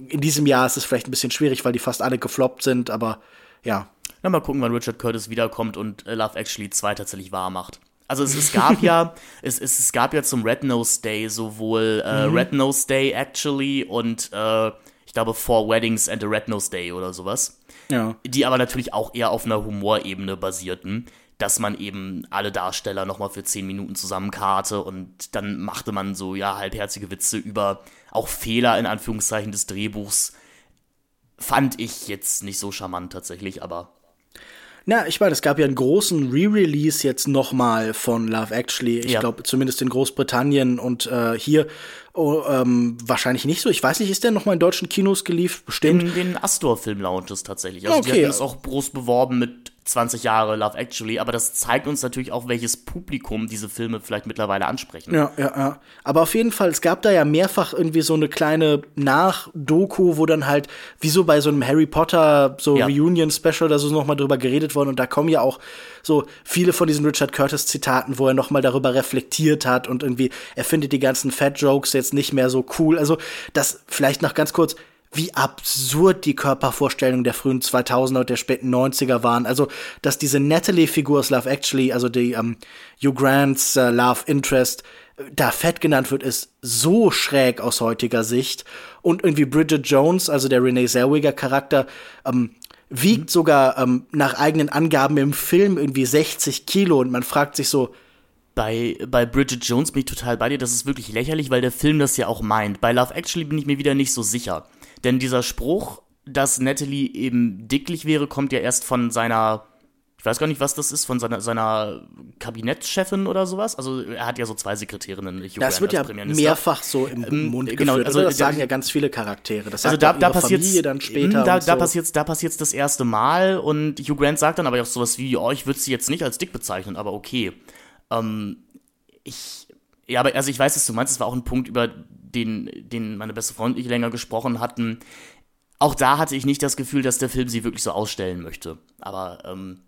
In diesem Jahr ist es vielleicht ein bisschen schwierig, weil die fast alle gefloppt sind, aber ja. Na, mal gucken, wann Richard Curtis wiederkommt und Love Actually zwei tatsächlich wahr macht. Also es, es gab ja, es, es, es gab ja zum Red Nose Day sowohl äh, mhm. Red Nose Day Actually und äh, ich glaube Four Weddings and a Red Nose Day oder sowas. Ja. Die aber natürlich auch eher auf einer Humorebene basierten, dass man eben alle Darsteller nochmal für zehn Minuten zusammenkarte und dann machte man so, ja, halbherzige Witze über auch Fehler in Anführungszeichen des Drehbuchs. Fand ich jetzt nicht so charmant tatsächlich, aber na, ich meine, es gab ja einen großen Re-Release jetzt nochmal von Love Actually. Ich ja. glaube, zumindest in Großbritannien und äh, hier oh, ähm, wahrscheinlich nicht so. Ich weiß nicht, ist der nochmal in deutschen Kinos geliefert? Bestimmt. In den Astor-Film-Lounges tatsächlich. Also okay. Die hatten es auch groß beworben mit zwanzig Jahre Love Actually, aber das zeigt uns natürlich auch, welches Publikum diese Filme vielleicht mittlerweile ansprechen. Ja, ja, ja. Aber auf jeden Fall, es gab da ja mehrfach irgendwie so eine kleine Nach-Doku, wo dann halt, wie so bei so einem Harry Potter, so ja. Reunion-Special oder so, nochmal drüber geredet worden, und da kommen ja auch so viele von diesen Richard Curtis-Zitaten, wo er nochmal darüber reflektiert hat und irgendwie, er findet die ganzen Fat-Jokes jetzt nicht mehr so cool. Also, das vielleicht noch ganz kurz, wie absurd die Körpervorstellungen der frühen zweitausender und der späten neunziger waren. Also, dass diese Natalie-Figur aus Love Actually, also die ähm, Hugh Grants äh, Love Interest, da fett genannt wird, ist so schräg aus heutiger Sicht. Und irgendwie Bridget Jones, also der Renee Zellweger-Charakter, ähm, wiegt mhm. sogar ähm, nach eigenen Angaben im Film irgendwie sechzig Kilo. Und man fragt sich so, Bei, bei Bridget Jones bin ich total bei dir, das ist wirklich lächerlich, weil der Film das ja auch meint. Bei Love Actually bin ich mir wieder nicht so sicher. Denn dieser Spruch, dass Natalie eben dicklich wäre, kommt ja erst von seiner, ich weiß gar nicht, was das ist, von seiner, seiner Kabinettschefin oder sowas. Also er hat ja so zwei Sekretärinnen. Ich das wird ja mehrfach so im ähm, Mund geführt. Genau, also, das sagen ja ganz viele Charaktere. Das also sagt da, ja ihre Familie dann später. Da, da so. passiert's, da passiert's das erste Mal. Und Hugh Grant sagt dann aber auch sowas wie, oh, ich würde sie jetzt nicht als dick bezeichnen, aber okay. Ähm, ich, ja, aber also ich weiß, was du meinst. Es war auch ein Punkt, über den, den meine beste Freundin und ich länger gesprochen hatten, auch da hatte ich nicht das Gefühl, dass der Film sie wirklich so ausstellen möchte. Aber ähm,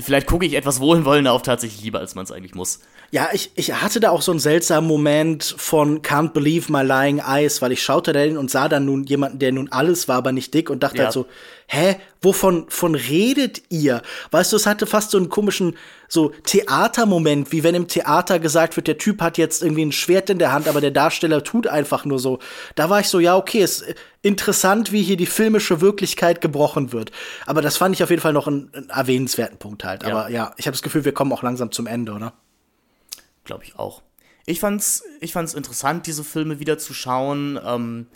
vielleicht gucke ich etwas wohlwollender auf tatsächlich lieber, als man es eigentlich muss. Ja, ich, ich hatte da auch so einen seltsamen Moment von Can't Believe My Lying Eyes, weil ich schaute da hin und sah dann nun jemanden, der nun alles war, aber nicht dick, und dachte ja. halt so, hä, wovon von redet ihr? Weißt du, es hatte fast so einen komischen so Theatermoment, wie wenn im Theater gesagt wird, der Typ hat jetzt irgendwie ein Schwert in der Hand, aber der Darsteller tut einfach nur so. Da war ich so, ja, okay, es interessant, wie hier die filmische Wirklichkeit gebrochen wird. Aber das fand ich auf jeden Fall noch einen, einen erwähnenswerten Punkt halt. Ja. Aber ja, ich habe das Gefühl, wir kommen auch langsam zum Ende, oder? Glaube ich auch. Ich fand's, ich fand's interessant, diese Filme wieder zu schauen. Ähm,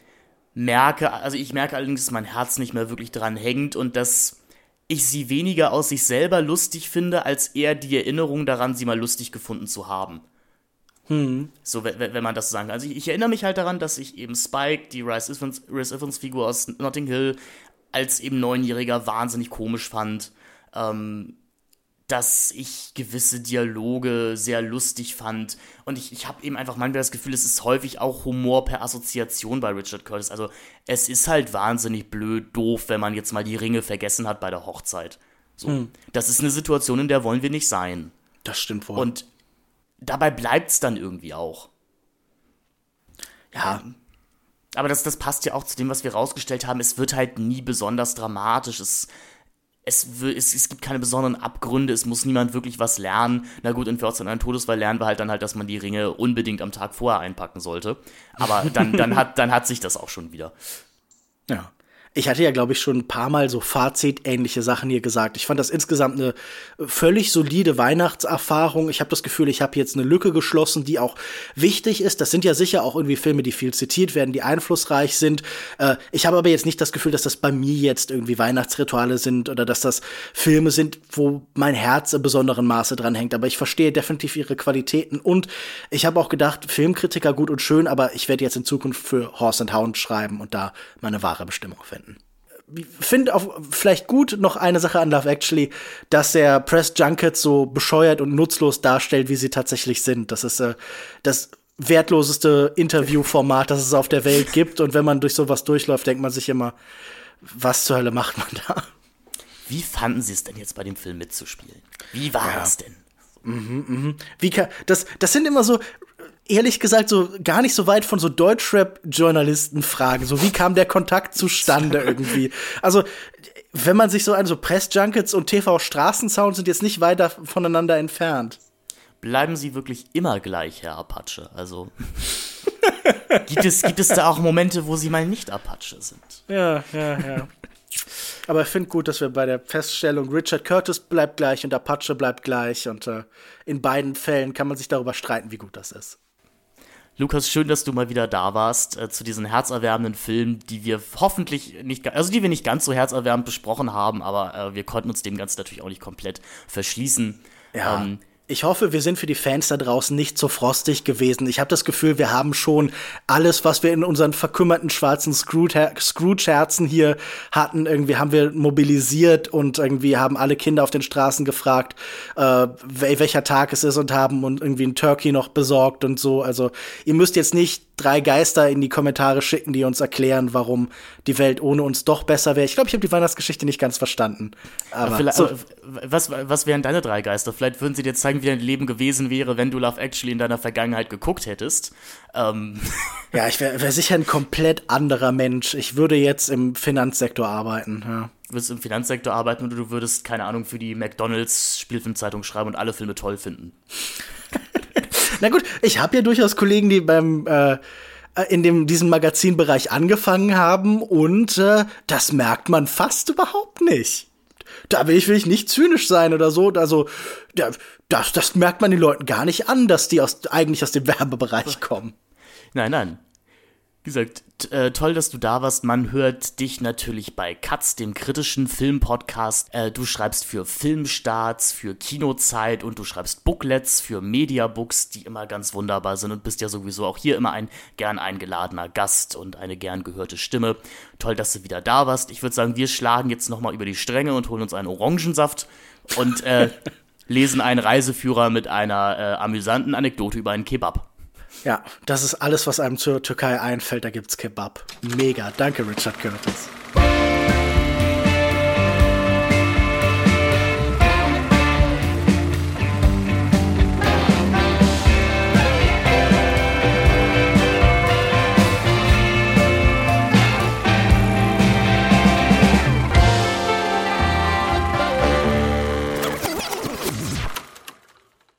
merke, also ich merke allerdings, dass mein Herz nicht mehr wirklich dran hängt und dass ich sie weniger aus sich selber lustig finde, als eher die Erinnerung daran, sie mal lustig gefunden zu haben. Hm. So, w- w- wenn man das so sagen kann. Also ich, ich erinnere mich halt daran, dass ich eben Spike, die Rhys Ifans, Rhys Ifans Figur aus Notting Hill, als eben Neunjähriger wahnsinnig komisch fand. Ähm, dass ich gewisse Dialoge sehr lustig fand. Und ich, ich habe eben einfach manchmal das Gefühl, es ist häufig auch Humor per Assoziation bei Richard Curtis. Also es ist halt wahnsinnig blöd, doof, wenn man jetzt mal die Ringe vergessen hat bei der Hochzeit. So. Hm. Das ist eine Situation, in der wollen wir nicht sein. Das stimmt wohl. Und dabei bleibt's dann irgendwie auch. Ja. Aber das, das passt ja auch zu dem, was wir rausgestellt haben. Es wird halt nie besonders dramatisch. Es, es, es, es gibt keine besonderen Abgründe. Es muss niemand wirklich was lernen. Na gut, in vierzehn ein Todesfall lernen wir halt dann halt, dass man die Ringe unbedingt am Tag vorher einpacken sollte. Aber dann, dann, hat, dann hat sich das auch schon wieder. Ja. Ich hatte ja, glaube ich, schon ein paar Mal so Fazit-ähnliche Sachen hier gesagt. Ich fand das insgesamt eine völlig solide Weihnachtserfahrung. Ich habe das Gefühl, ich habe jetzt eine Lücke geschlossen, die auch wichtig ist. Das sind ja sicher auch irgendwie Filme, die viel zitiert werden, die einflussreich sind. Äh, ich habe aber jetzt nicht das Gefühl, dass das bei mir jetzt irgendwie Weihnachtsrituale sind oder dass das Filme sind, wo mein Herz in besonderem Maße dran hängt. Aber ich verstehe definitiv ihre Qualitäten. Und ich habe auch gedacht, Filmkritiker gut und schön, aber ich werde jetzt in Zukunft für Horse and Hound schreiben und da meine wahre Bestimmung finden. Finde auch vielleicht gut noch eine Sache an Love Actually, dass er Press Junkets so bescheuert und nutzlos darstellt, wie sie tatsächlich sind. Das ist äh, das wertloseste Interviewformat, das es auf der Welt gibt. Und wenn man durch sowas durchläuft, denkt man sich immer, was zur Hölle macht man da? Wie fanden Sie es denn jetzt bei dem Film mitzuspielen? Wie war ja. das denn? Mhm, mhm. Wie kann, das, das sind immer so, ehrlich gesagt, so gar nicht so weit von so Deutschrap-Journalisten fragen. So, wie kam der Kontakt zustande irgendwie? Also, wenn man sich so an so Press-Junkets und T V-Straßensound sind jetzt nicht weiter voneinander entfernt. Bleiben Sie wirklich immer gleich, Herr Apache. Also, gibt es, gibt es da auch Momente, wo Sie mal nicht Apache sind? Ja, ja, ja. Aber ich finde gut, dass wir bei der Feststellung, Richard Curtis bleibt gleich und Apache bleibt gleich. Und äh, in beiden Fällen kann man sich darüber streiten, wie gut das ist. Lukas, schön, dass du mal wieder da warst äh, zu diesen herzerwärmenden Filmen, die wir hoffentlich nicht, also die wir nicht ganz so herzerwärmend besprochen haben, aber äh, wir konnten uns dem Ganzen natürlich auch nicht komplett verschließen. Ja. Ähm, Ich hoffe, wir sind für die Fans da draußen nicht so frostig gewesen. Ich habe das Gefühl, wir haben schon alles, was wir in unseren verkümmerten schwarzen Scrooge-Herzen hier hatten, irgendwie haben wir mobilisiert und irgendwie haben alle Kinder auf den Straßen gefragt, äh, welcher Tag es ist und haben und irgendwie einen Turkey noch besorgt und so. Also ihr müsst jetzt nicht drei Geister in die Kommentare schicken, die uns erklären, warum die Welt ohne uns doch besser wäre. Ich glaube, ich habe die Weihnachtsgeschichte nicht ganz verstanden. Aber ja, so. was, was wären deine drei Geister? Vielleicht würden sie dir zeigen, wie dein Leben gewesen wäre, wenn du Love Actually in deiner Vergangenheit geguckt hättest. Ähm. Ja, ich wäre wär sicher ein komplett anderer Mensch. Ich würde jetzt im Finanzsektor arbeiten. Ja. Du würdest im Finanzsektor arbeiten und du würdest, keine Ahnung, für die McDonalds-Spielfilmzeitung schreiben und alle Filme toll finden. Na gut, ich habe ja durchaus Kollegen, die beim äh, in dem diesem Magazinbereich angefangen haben und äh, das merkt man fast überhaupt nicht. Da will ich, will ich nicht zynisch sein oder so. Also das, das merkt man den Leuten gar nicht an, dass die aus, eigentlich aus dem Werbebereich kommen. Nein, nein. Wie gesagt, t- äh, toll, dass du da warst. Man hört dich natürlich bei Katz, dem kritischen Filmpodcast. Äh, du schreibst für Filmstarts, für Kinozeit und du schreibst Booklets für Mediabooks, die immer ganz wunderbar sind und bist ja sowieso auch hier immer ein gern eingeladener Gast und eine gern gehörte Stimme. Toll, dass du wieder da warst. Ich würde sagen, wir schlagen jetzt nochmal über die Stränge und holen uns einen Orangensaft und äh, lesen einen Reiseführer mit einer äh, amüsanten Anekdote über einen Kebab. Ja, das ist alles, was einem zur Türkei einfällt. Da gibt's Kebab. Mega. Danke, Richard Curtis.